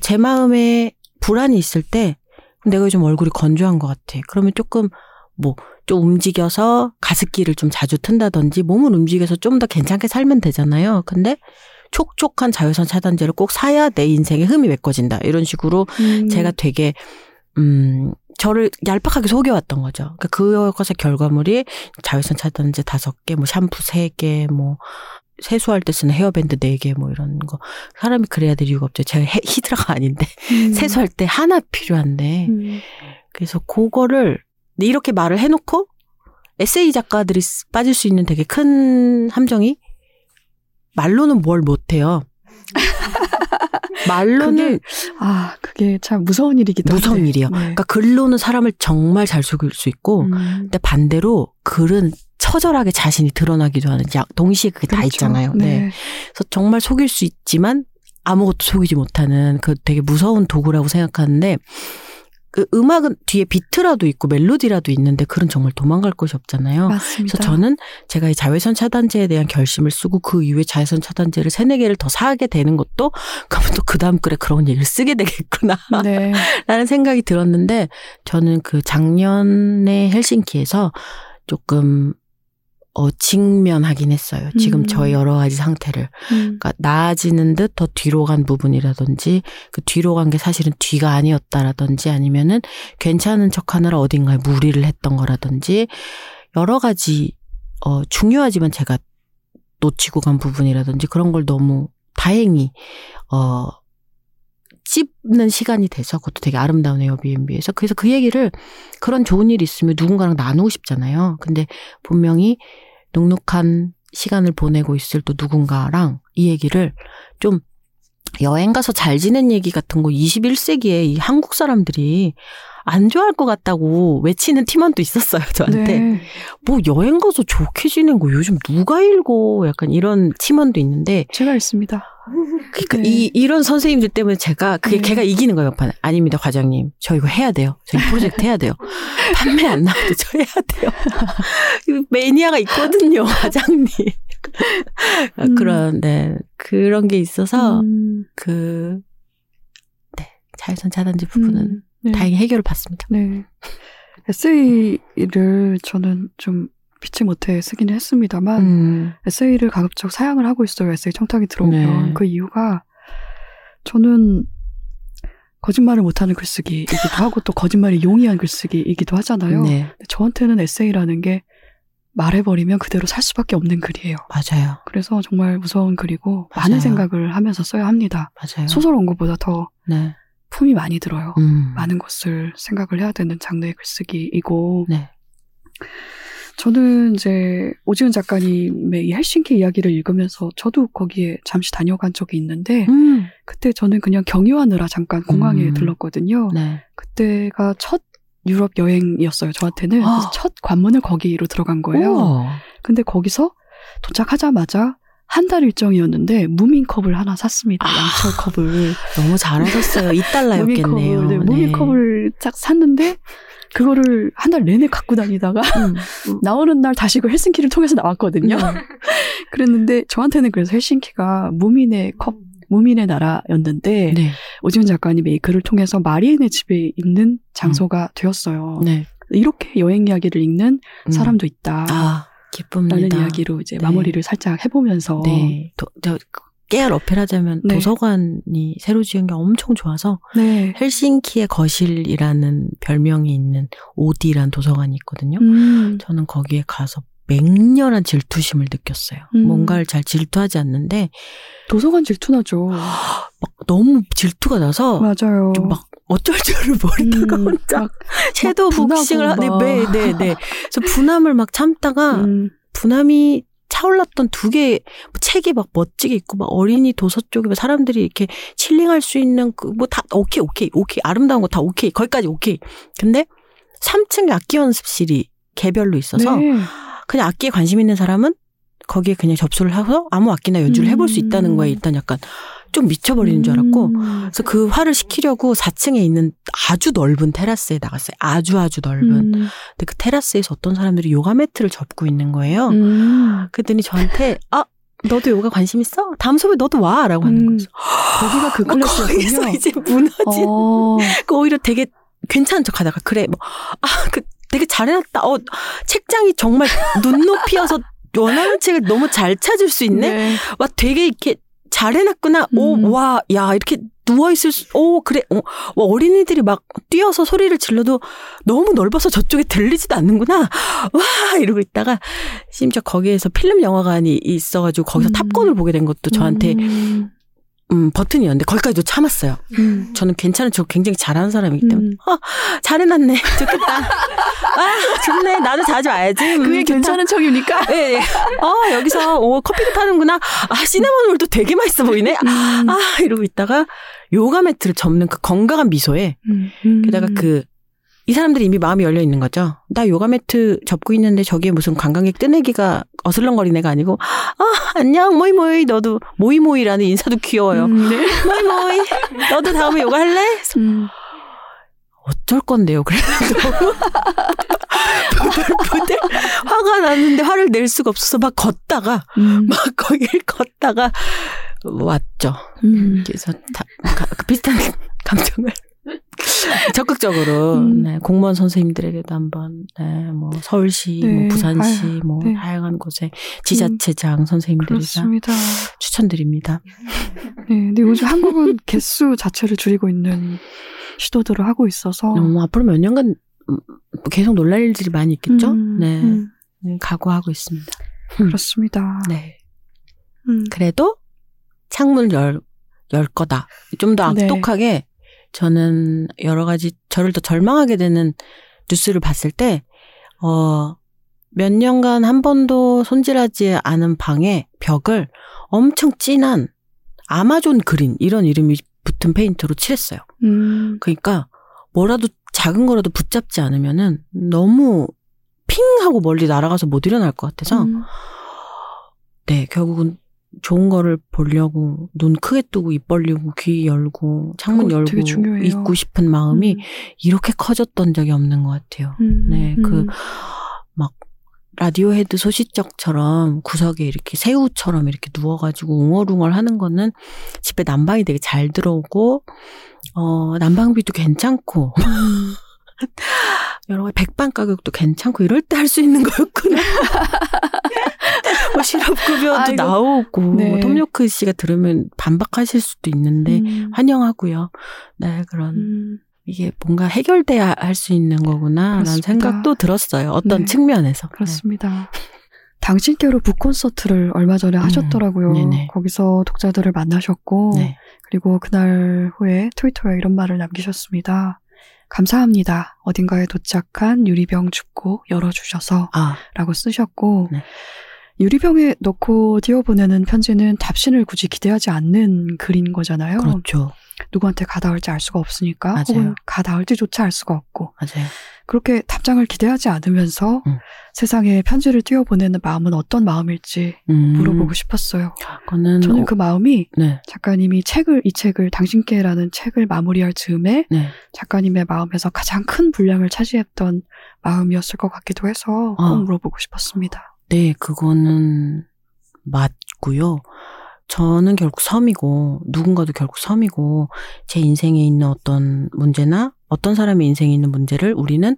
제 마음에 불안이 있을 때 내가 요즘 얼굴이 건조한 것 같아. 그러면 조금 뭐 좀 움직여서 가습기를 좀 자주 튼다든지 몸을 움직여서 좀 더 괜찮게 살면 되잖아요. 근데 촉촉한 자외선 차단제를 꼭 사야 내 인생의 흠이 메꿔진다. 이런 식으로 제가 되게 저를 얄팍하게 속여왔던 거죠. 그러니까 그것의 결과물이 자외선 차단제 5개, 뭐 샴푸 3개, 뭐 세수할 때 쓰는 헤어밴드 4개 뭐 이런 거. 사람이 그래야 될 이유가 없죠. 제가 히드라가 아닌데 세수할 때 하나 필요한데 그래서 그거를 이렇게 말을 해놓고 에세이 작가들이 빠질 수 있는 되게 큰 함정이 말로는 뭘 못해요. 말로는 그게 참 무서운 일이기도 하고 무서운 일이에요. 네. 그러니까 글로는 사람을 정말 잘 속일 수 있고 근데 반대로 글은 처절하게 자신이 드러나기도 하는 동시에 그게 그렇죠. 다 있잖아요. 네. 그래서 정말 속일 수 있지만 아무것도 속이지 못하는 그 되게 무서운 도구라고 생각하는데 그 음악은 뒤에 비트라도 있고 멜로디라도 있는데 글은 정말 도망갈 곳이 없잖아요. 맞습니다. 그래서 저는 제가 이 자외선 차단제에 대한 결심을 쓰고 그 이후에 자외선 차단제를 3-4개를 더 사게 되는 것도 그러면 또 그 다음 글에 그런 얘기를 쓰게 되겠구나 네. 라는 생각이 들었는데 저는 그 작년에 헬싱키에서 조금 직면하긴 했어요. 지금 저의 여러 가지 상태를. 그러니까 나아지는 듯 더 뒤로 간 부분이라든지 그 뒤로 간 게 사실은 뒤가 아니었다라든지 아니면은 괜찮은 척하느라 어딘가에 무리를 했던 거라든지 여러 가지 중요하지만 제가 놓치고 간 부분이라든지 그런 걸 너무 다행히 씹는 시간이 돼서 그것도 되게 아름다운 에어비앤비에서 그래서 그 얘기를 그런 좋은 일이 있으면 누군가랑 나누고 싶잖아요. 근데 분명히 눅눅한 시간을 보내고 있을 또 누군가랑 이 얘기를 좀 여행 가서 잘 지낸 얘기 같은 거 21세기에 이 한국 사람들이 안 좋아할 것 같다고 외치는 팀원도 있었어요. 저한테. 네. 뭐 여행 가서 좋게 지낸 거 요즘 누가 읽어? 약간 이런 팀원도 있는데. 제가 있습니다. 그러니까 네. 이런 선생님들 때문에 제가 그게 네. 걔가 이기는 거예요. 막판에. 아닙니다. 과장님. 저 이거 해야 돼요. 저 이 프로젝트 해야 돼요. 판매 안 나와도 저 해야 돼요. 매니아가 있거든요. 과장님. 그런 게 있어서 자외선 차단제 부분은 네. 다행히 해결을 봤습니다. 네. 에세이를 저는 좀 피치 못해 쓰기는 했습니다만 에세이를 가급적 사양을 하고 있어요. 에세이 청탁이 들어오면 네. 그 이유가 저는 거짓말을 못하는 글쓰기이기도 하고 또 거짓말이 용이한 글쓰기이기도 하잖아요. 네. 저한테는 에세이라는 게 말해버리면 그대로 살 수밖에 없는 글이에요. 맞아요. 그래서 정말 무서운 글이고 맞아요. 많은 생각을 하면서 써야 합니다. 맞아요. 소설 원고보다 더 네. 품이 많이 들어요. 많은 것을 생각을 해야 되는 장르의 글쓰기이고 네. 저는 이제 오지은 작가님의 이 헬싱키 이야기를 읽으면서 저도 거기에 잠시 다녀간 적이 있는데 그때 저는 그냥 경유하느라 잠깐 공항에 들렀거든요. 네. 그때가 첫 유럽 여행이었어요. 저한테는 그래서 첫 관문을 거기로 들어간 거예요. 오. 근데 거기서 도착하자마자 한 달 일정이었는데 무민컵을 하나 샀습니다. 양철컵을. 너무 잘하셨어요. 2달러였겠네요. 무민컵을, 네, 무민컵을 딱 샀는데 그거를 한 달 내내 갖고 다니다가 나오는 날 다시 그 헬싱키를 통해서 나왔거든요. 그랬는데 저한테는 그래서 헬싱키가 무민의 컵, 무민의 나라였는데 네. 오지은 작가님의 이 글을 통해서 마리엔의 집에 있는 장소가 되었어요. 네. 이렇게 여행 이야기를 읽는 사람도 있다. 기쁩니다. 라는 이야기로 이제 네. 마무리를 살짝 해보면서 네. 깨알 어필하자면 네. 도서관이 새로 지은 게 엄청 좋아서 네. 헬싱키의 거실이라는 별명이 있는 오디라는 도서관이 있거든요. 저는 거기에 가서 맹렬한 질투심을 느꼈어요. 뭔가를 잘 질투하지 않는데 도서관 질투나죠. 막 너무 질투가 나서 맞아요. 좀 막 어쩔 줄을 모르다가 혼자 섀도우 복싱을 하네. 네. 그래서 분함을 막 참다가 분함이 차올랐던 두 개의 책이 막 멋지게 있고 막 어린이 도서 쪽에 막 사람들이 이렇게 칠링할 수 있는 그 뭐 다 오케이 아름다운 거 다 오케이 거기까지 오케이. 근데 3층에 악기 연습실이 개별로 있어서 네. 그냥 악기에 관심 있는 사람은 거기에 그냥 접수를 해서 아무 악기나 연주를 해볼 수 있다는 거에 일단 약간 좀 미쳐버리는 줄 알았고 그래서 그 화를 식히려고 4층에 있는 아주 넓은 테라스에 나갔어요. 아주 넓은. 근데 그 테라스에서 어떤 사람들이 요가 매트를 접고 있는 거예요. 그랬더니 저한테 너도 요가 관심 있어? 다음 수업에 너도 와! 라고 하는 거죠. 거기가 그 클래스였군요. 거기서 이제 무너진 오히려 되게 괜찮은 척 하다가 그래 뭐 되게 잘해놨다. 책장이 정말 눈높이여서 원하는 책을 너무 잘 찾을 수 있네. 네. 와, 되게 이렇게 잘해놨구나. 이렇게 누워있을 수, 와, 어린이들이 막 뛰어서 소리를 질러도 너무 넓어서 저쪽에 들리지도 않는구나. 와, 이러고 있다가 심지어 거기에서 필름 영화관이 있어가지고 거기서 탑건을 보게 된 것도 저한테 버튼이었는데 거기까지도 참았어요. 저는 괜찮은 척 굉장히 잘하는 사람이기 때문에 잘해놨네. 좋겠다. 좋네. 나도 자주 와야지. 그게 괜찮은 척입니까? 네. 여기서 커피도 파는구나. 시네마놀도 되게 맛있어 보이네. 이러고 있다가 요가 매트를 접는 그 건강한 미소에 게다가 이 사람들이 이미 마음이 열려 있는 거죠. 나 요가 매트 접고 있는데 저기에 무슨 관광객 뜬애기가 어슬렁거리는 애가 아니고 안녕 모이모이 너도 모이모이라는 인사도 귀여워요. 네. 모이모이 너도 다음에 요가 할래? 어쩔 건데요. 그래서 너무 부들부들 화가 났는데 화를 낼 수가 없어서 막 걷다가 막 거길 걷다가 왔죠. 그래서 그 비슷한 감정을 적극적으로 네, 공무원 선생님들에게도 한번 서울시, 네, 부산시, 네. 다양한 곳에 지자체장 선생님들이랑 추천드립니다. 네, 근데 요즘 한국은 개수 자체를 줄이고 있는 시도들을 하고 있어서 앞으로 몇 년간 계속 놀랄 일들이 많이 있겠죠. 각오하고 있습니다. 그렇습니다. 네. 그래도 창문을 열 거다. 좀 더 악독하게. 네. 저는 여러 가지 저를 더 절망하게 되는 뉴스를 봤을 때 몇 년간 한 번도 손질하지 않은 방에 벽을 엄청 진한 아마존 그린 이런 이름이 붙은 페인트로 칠했어요. 그러니까 뭐라도 작은 거라도 붙잡지 않으면은 너무 핑 하고 멀리 날아가서 못 일어날 것 같아서 네, 결국은 좋은 거를 보려고 눈 크게 뜨고 입 벌리고 귀 열고 창문 열고 있고 싶은 마음이 이렇게 커졌던 적이 없는 것 같아요. 네, 그 막 라디오 헤드 소시적처럼 구석에 이렇게 새우처럼 이렇게 누워가지고 웅얼웅얼 하는 거는 집에 난방이 되게 잘 들어오고 난방비도 괜찮고 여러 가지 백반 가격도 괜찮고 이럴 때 할 수 있는 거였구나. 뭐 실업급여도 나오고 네. 톰요크 씨가 들으면 반박하실 수도 있는데 환영하고요. 네, 그런 이게 뭔가 해결돼야 할 수 있는 거구나라는 그렇습니다. 생각도 들었어요. 어떤 네. 측면에서. 그렇습니다. 네. 당신께로 북 콘서트를 얼마 전에 하셨더라고요. 네네. 거기서 독자들을 만나셨고 네. 그리고 그날 후에 트위터에 이런 말을 남기셨습니다. 감사합니다. 어딘가에 도착한 유리병 줍고 열어주셔서 라고 쓰셨고 네. 유리병에 넣고 띄워보내는 편지는 답신을 굳이 기대하지 않는 글인 거잖아요. 그렇죠. 누구한테 가닿을지 알 수가 없으니까 맞아요. 혹은 가닿을지조차 알 수가 없고 맞아요. 그렇게 답장을 기대하지 않으면서 세상에 편지를 띄워보내는 마음은 어떤 마음일지 물어보고 싶었어요. 저는 그 마음이 네. 작가님이 이 책을 당신께라는 책을 마무리할 즈음에 네. 작가님의 마음에서 가장 큰 분량을 차지했던 마음이었을 것 같기도 해서 꼭 물어보고 싶었습니다. 네, 그거는 맞고요. 저는 결국 섬이고 누군가도 결국 섬이고 제 인생에 있는 어떤 문제나 어떤 사람의 인생에 있는 문제를 우리는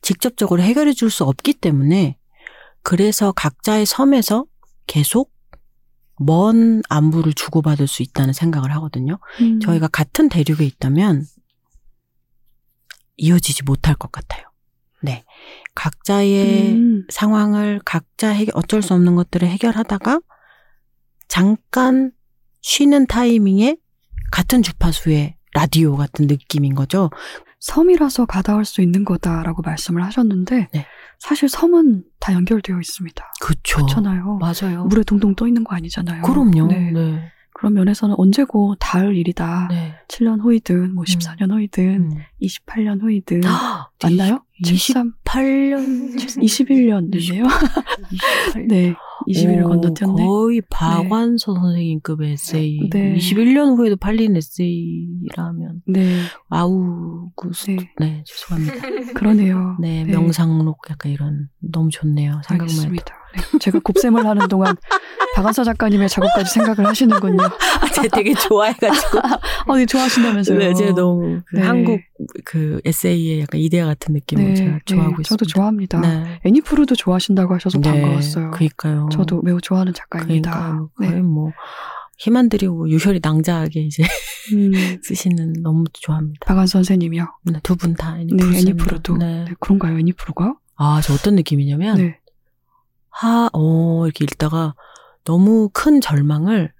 직접적으로 해결해 줄 수 없기 때문에 그래서 각자의 섬에서 계속 먼 안부를 주고받을 수 있다는 생각을 하거든요. 저희가 같은 대륙에 있다면 이어지지 못할 것 같아요. 네, 각자의 상황을 어쩔 수 없는 것들을 해결하다가 잠깐 쉬는 타이밍에 같은 주파수의 라디오 같은 느낌인 거죠. 섬이라서 가다할 수 있는 거다라고 말씀을 하셨는데 네. 사실 섬은 다 연결되어 있습니다. 그쵸. 그렇잖아요. 맞아요. 물에 동동 떠 있는 거 아니잖아요. 그럼요. 네. 네. 그런 면에서는 언제고 닿을 일이다. 네. 7년 후이든 뭐 14년 후이든 28년 후이든 맞나요? 28년 21년이네요. 28년. 네. 20일을 건너뛰었네. 거의 박완서 네. 선생님급의 에세이. 네. 21년 후에도 팔린 에세이라면. 네. 아우구스. 네. 네, 죄송합니다. 그러네요. 네, 네. 명상록 약간 이런. 너무 좋네요. 생각만 알겠습니다. 해도. 네. 제가 곱셈을 하는 동안 박완서 작가님의 작업까지 생각을 하시는군요. 제가 되게 좋아해가지고. 아니, 좋아하신다면서요. 네, 제가 너무 네. 한국 그 에세이의 약간 이데아 같은 느낌을 네. 제가 좋아하고 네. 있습니다. 저도 좋아합니다. 네. 애니프루도 좋아하신다고 하셔서 네. 반가웠어요. 그러니까요. 저도 매우 좋아하는 작가입니다. 그러니까요. 거의 네. 뭐 힘안 들이고 유혈이 낭자하게 이제 쓰시는 너무 좋아합니다. 박완서 선생님이요. 네, 두 분 다 애니프루. 네, 애니프루도. 네. 네, 그런가요, 애니프루가? 아, 저 어떤 느낌이냐면 네. 이렇게 읽다가 너무 큰 절망을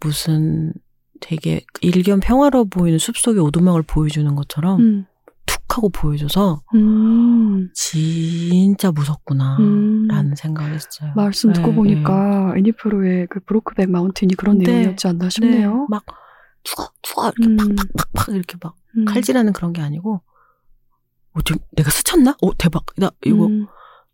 무슨 되게 일견 평화로워 보이는 숲속의 오두막을 보여주는 것처럼 툭 하고 보여줘서 진짜 무섭구나 라는 생각을 했어요. 말씀 듣고 네, 보니까 네. 애니프로의 그 브로크백 마운틴이 그런 네. 내용이었지 않나 싶네요. 네. 막 추가 이렇게 팍팍팍팍 이렇게 막 칼질하는 그런 게 아니고 지금 내가 스쳤나? 대박. 나 이거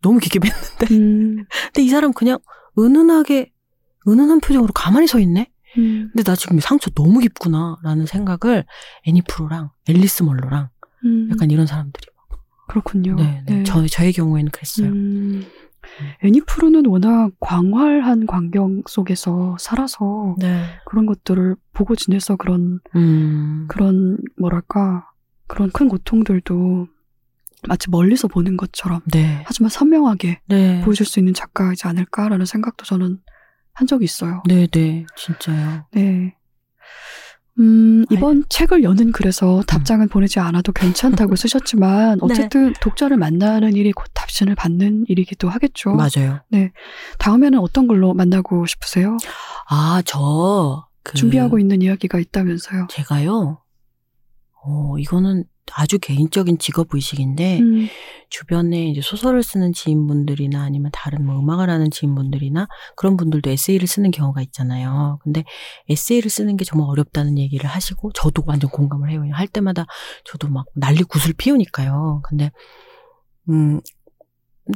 너무 깊게 뵀는데 근데 이 사람 그냥 은은한 표정으로 가만히 서 있네? 근데 나 지금 상처 너무 깊구나 라는 생각을 애니프로랑 앨리스 멀로랑 약간 이런 사람들이 막. 그렇군요. 네, 네. 저의 경우에는 그랬어요. 애니프로는 워낙 광활한 광경 속에서 살아서 네. 그런 것들을 보고 지내서 그런 뭐랄까 그런 큰 고통들도 마치 멀리서 보는 것처럼 네. 하지만 선명하게 네. 보여줄 수 있는 작가이지 않을까라는 생각도 저는 한 적이 있어요. 네네 진짜요. 네. 이번 책을 여는 그래서 답장은 보내지 않아도 괜찮다고 쓰셨지만 어쨌든 네. 독자를 만나는 일이 곧 답신을 받는 일이기도 하겠죠. 맞아요. 네. 다음에는 어떤 걸로 만나고 싶으세요? 준비하고 있는 이야기가 있다면서요. 제가요. 이거는 아주 개인적인 직업의식인데 주변에 이제 소설을 쓰는 지인분들이나 아니면 다른 뭐 음악을 하는 지인분들이나 그런 분들도 에세이를 쓰는 경우가 있잖아요. 근데 에세이를 쓰는 게 정말 어렵다는 얘기를 하시고 저도 완전 공감을 해요. 할 때마다 저도 막 난리 구슬 피우니까요. 근데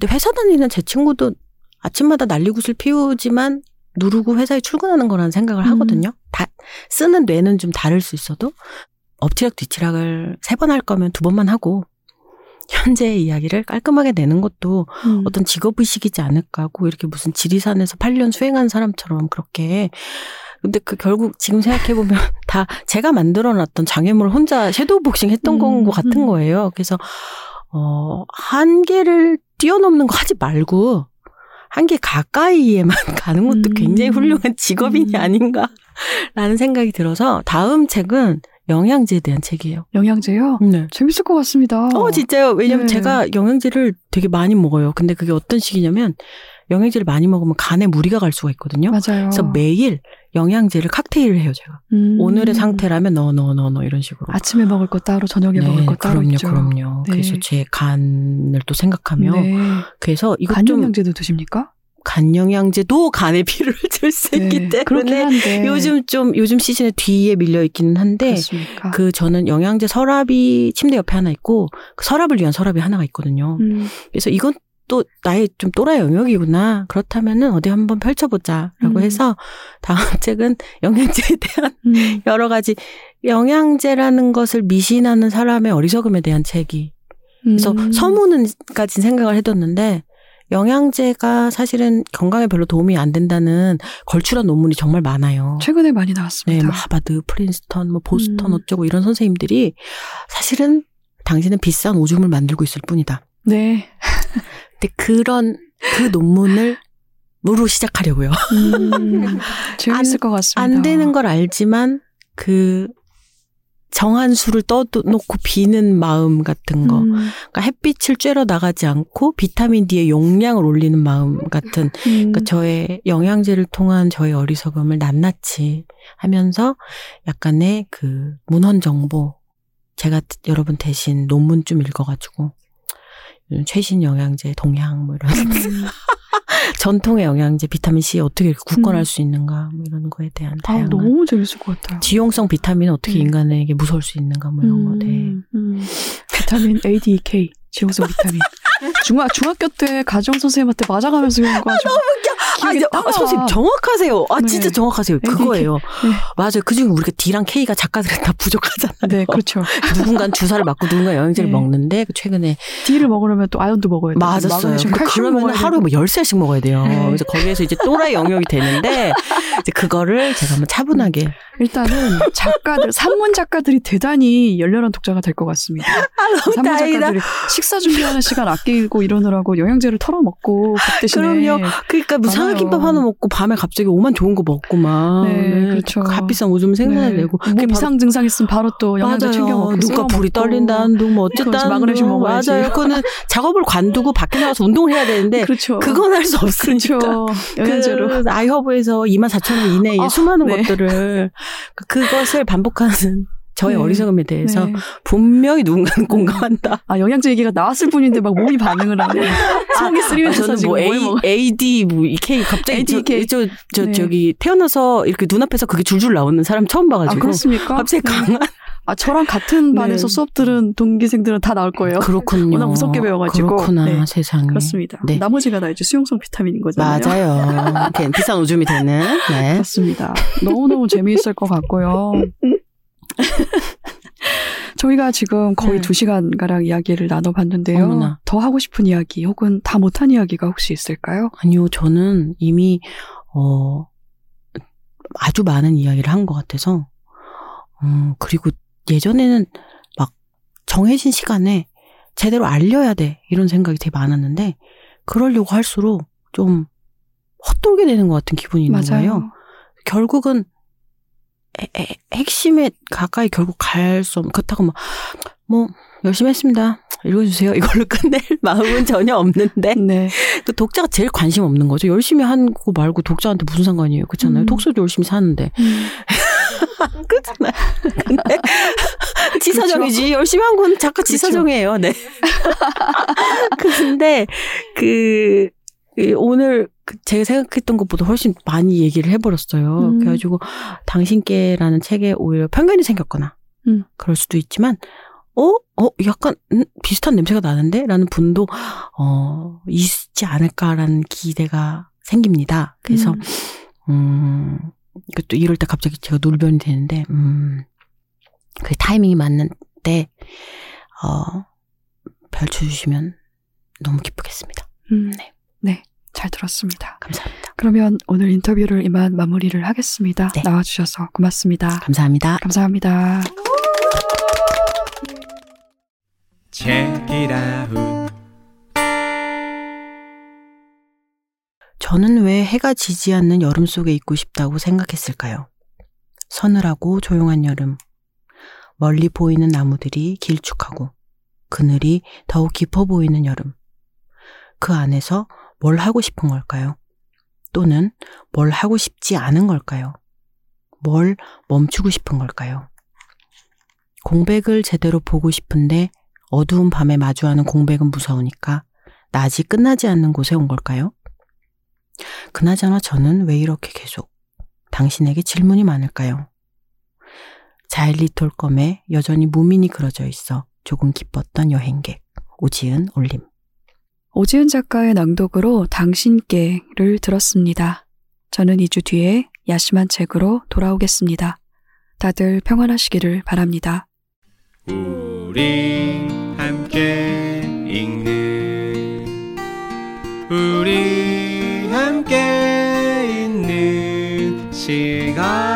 회사 다니는 제 친구도 아침마다 난리 구슬 피우지만 누르고 회사에 출근하는 거라는 생각을 하거든요. 쓰는 뇌는 좀 다를 수 있어도 엎치락 뒤치락을 3번 할 거면 2번만 하고 현재의 이야기를 깔끔하게 내는 것도 어떤 직업의식이지 않을까 하고 이렇게 무슨 지리산에서 8년 수행한 사람처럼 그렇게 근데 결국 지금 생각해보면 다 제가 만들어놨던 장애물을 혼자 섀도우복싱 했던 건 것 같은 거예요. 그래서 한계를 뛰어넘는 거 하지 말고 한계 가까이에만 가는 것도 굉장히 훌륭한 직업인이 아닌가라는 생각이 들어서 다음 책은 영양제에 대한 책이에요. 영양제요? 네. 재밌을 것 같습니다. 진짜요? 왜냐면 제가 영양제를 되게 많이 먹어요. 근데 그게 어떤 식이냐면 영양제를 많이 먹으면 간에 무리가 갈 수가 있거든요. 맞아요. 그래서 매일 영양제를 칵테일을 해요, 제가. 오늘의 상태라면 너 이런 식으로. 아침에 먹을 거 따로, 저녁에 먹을 거 따로 있죠. 그럼요. 네. 그래서 제 간을 또 생각하며. 네. 그래서 이것 간 영양제도 드십니까? 간 영양제도 간에 피를 줄 수 있기 때문에 요즘 시즌에 뒤에 밀려 있기는 한데 그렇습니까? 그 저는 영양제 서랍이 침대 옆에 하나 있고 그 서랍을 위한 서랍이 하나가 있거든요. 그래서 이건 또 나의 좀 또라이 영역이구나. 그렇다면은 어디 한번 펼쳐보자라고 해서 다음 책은 영양제에 대한 여러 가지 영양제라는 것을 미신하는 사람의 어리석음에 대한 책이. 그래서 서문은까지 생각을 해뒀는데 영양제가 사실은 건강에 별로 도움이 안 된다는 걸출한 논문이 정말 많아요. 최근에 많이 나왔습니다. 네, 뭐 하버드, 프린스턴, 뭐 보스턴 어쩌고 이런 선생님들이 사실은 당신은 비싼 오줌을 만들고 있을 뿐이다. 네. 근데 그 논문을 무로 시작하려고요. 재밌을 것 같습니다. 안 되는 걸 알지만 그 정한 수를 떠놓고 비는 마음 같은 거. 그러니까 햇빛을 쬐러 나가지 않고 비타민 D의 용량을 올리는 마음 같은. 그러니까 저의 영양제를 통한 저의 어리석음을 낱낱이 하면서 약간의 그 문헌 정보. 제가 여러분 대신 논문 좀 읽어가지고. 최신 영양제, 동향, 뭐 이런. 전통의 영양제, 비타민C 어떻게 이렇게 굳건할 수 있는가, 뭐 이런 거에 대한 다양한. 너무 재밌을 것 같아요. 지용성 비타민은 어떻게 인간에게 무서울 수 있는가, 뭐 이런 거에 대해. 비타민 A, D, E, K, 지용성 비타민. 중학교 때 가정 선생님한테 맞아가면서 이런 거. 너무 웃겨. 선생님 정확하세요. 네. 진짜 정확하세요. ADK. 그거예요. 네. 맞아요. 그중에 우리가 D랑 K가 작가들은 다 부족하잖아요. 네, 그렇죠. 누군가는 주사를 맞고 누군가 영양제를 먹는데 최근에 D를 먹으려면 또 아연도 먹어야 돼요. 맞았어요. 그러면 하루에 뭐 13알씩 먹어야 돼요. 네. 그래서 거기에서 이제 또라이 영역이 되는데 이제 그거를 제가 한번 차분하게. 일단은 작가들, 산문 작가들이 대단히 열렬한 독자가 될 것 같습니다. 산문 작가들이 식사 준비하는 시간 아끼고 이러느라고 영양제를 털어먹고 밥 대신에. 그럼요. 그러니까 뭐 삼각김밥 하나 먹고 밤에 갑자기 오만 좋은 거 먹고 막. 네, 그렇죠. 값비싼 오줌 생산해내고. 이상 증상 있으면 바로 또 영양제 챙겨 먹고. 눈과 불이 떨린다는 둥, 뭐 어쨌든. 마그네슘 먹어야지. 맞아요. 그거는 작업을 관두고 밖에 나가서 운동을 해야 되는데. 그렇죠. 그건 할 수 없으니까. 그렇죠. 영양제로. 그 아이허브에서 24,000원 이내에 수많은 것들을. 그것을 반복하는 저의 어리석음에 대해서 분명히 누군가는 공감한다. 영양제 얘기가 나왔을 뿐인데 막 몸이 반응을 하네. 속이 쓰리면서 지금 뭐 AD, 뭐 EK 갑자기 저기 태어나서 이렇게 눈앞에서 그게 줄줄 나오는 사람 처음 봐가지고. 그렇습니까? 갑자기 강한. 저랑 같은 반에서 수업 들은 동기생들은 다 나올 거예요. 그렇군요. 워낙 무섭게 배워가지고. 그렇구나, 세상에. 그렇습니다. 네. 나머지가 다 이제 수용성 비타민인 거잖아요. 맞아요. 비싼 오줌이 되는. 네. 그렇습니다. 너무너무 재미있을 것 같고요. 저희가 지금 거의 2시간가량 이야기를 나눠봤는데요. 어머나. 더 하고 싶은 이야기 혹은 다 못한 이야기가 혹시 있을까요? 아니요. 저는 이미 아주 많은 이야기를 한 것 같아서. 그리고 예전에는 막 정해진 시간에 제대로 알려야 돼 이런 생각이 되게 많았는데 그러려고 할수록 좀 헛돌게 되는 것 같은 기분이 있는 거예요. 결국은 핵심에 가까이 결국 갈 수 없는. 그렇다고 뭐 열심히 했습니다. 읽어주세요. 이걸로 끝낼 마음은 전혀 없는데 또 독자가 제일 관심 없는 거죠. 열심히 한 거 말고 독자한테 무슨 상관이에요. 그렇잖아요. 독서도 열심히 사는데. 그렇잖아요. 근데 지사정이지. 그렇죠? 열심히 한 건 작가 지사정이에요. 네. 근데 오늘 제가 생각했던 것보다 훨씬 많이 얘기를 해버렸어요. 그래가지고 당신께라는 책에 오히려 편견이 생겼거나 그럴 수도 있지만 약간 비슷한 냄새가 나는데? 라는 분도 있지 않을까라는 기대가 생깁니다. 그래서 또 이럴 때 갑자기 제가 놀변이 되는데 그 타이밍이 맞는데 별쳐 주시면 너무 기쁘겠습니다. 네, 잘 들었습니다. 감사합니다. 그러면 오늘 인터뷰를 이만 마무리를 하겠습니다. 네. 나와주셔서 고맙습니다. 감사합니다. Check it out. 저는 왜 해가 지지 않는 여름 속에 있고 싶다고 생각했을까요? 서늘하고 조용한 여름. 멀리 보이는 나무들이 길쭉하고 그늘이 더욱 깊어 보이는 여름. 그 안에서 뭘 하고 싶은 걸까요? 또는 뭘 하고 싶지 않은 걸까요? 뭘 멈추고 싶은 걸까요? 공백을 제대로 보고 싶은데 어두운 밤에 마주하는 공백은 무서우니까 낮이 끝나지 않는 곳에 온 걸까요? 그나저나 저는 왜 이렇게 계속 당신에게 질문이 많을까요? 자일리톨검에 여전히 무민이 그려져 있어 조금 기뻤던 여행객 오지은 올림. 오지은 작가의 낭독으로 당신께를 들었습니다. 저는 2주 뒤에 야심한 책으로 돌아오겠습니다. 다들 평안하시기를 바랍니다. 우리 함께 읽는 우리 함께 있는 시간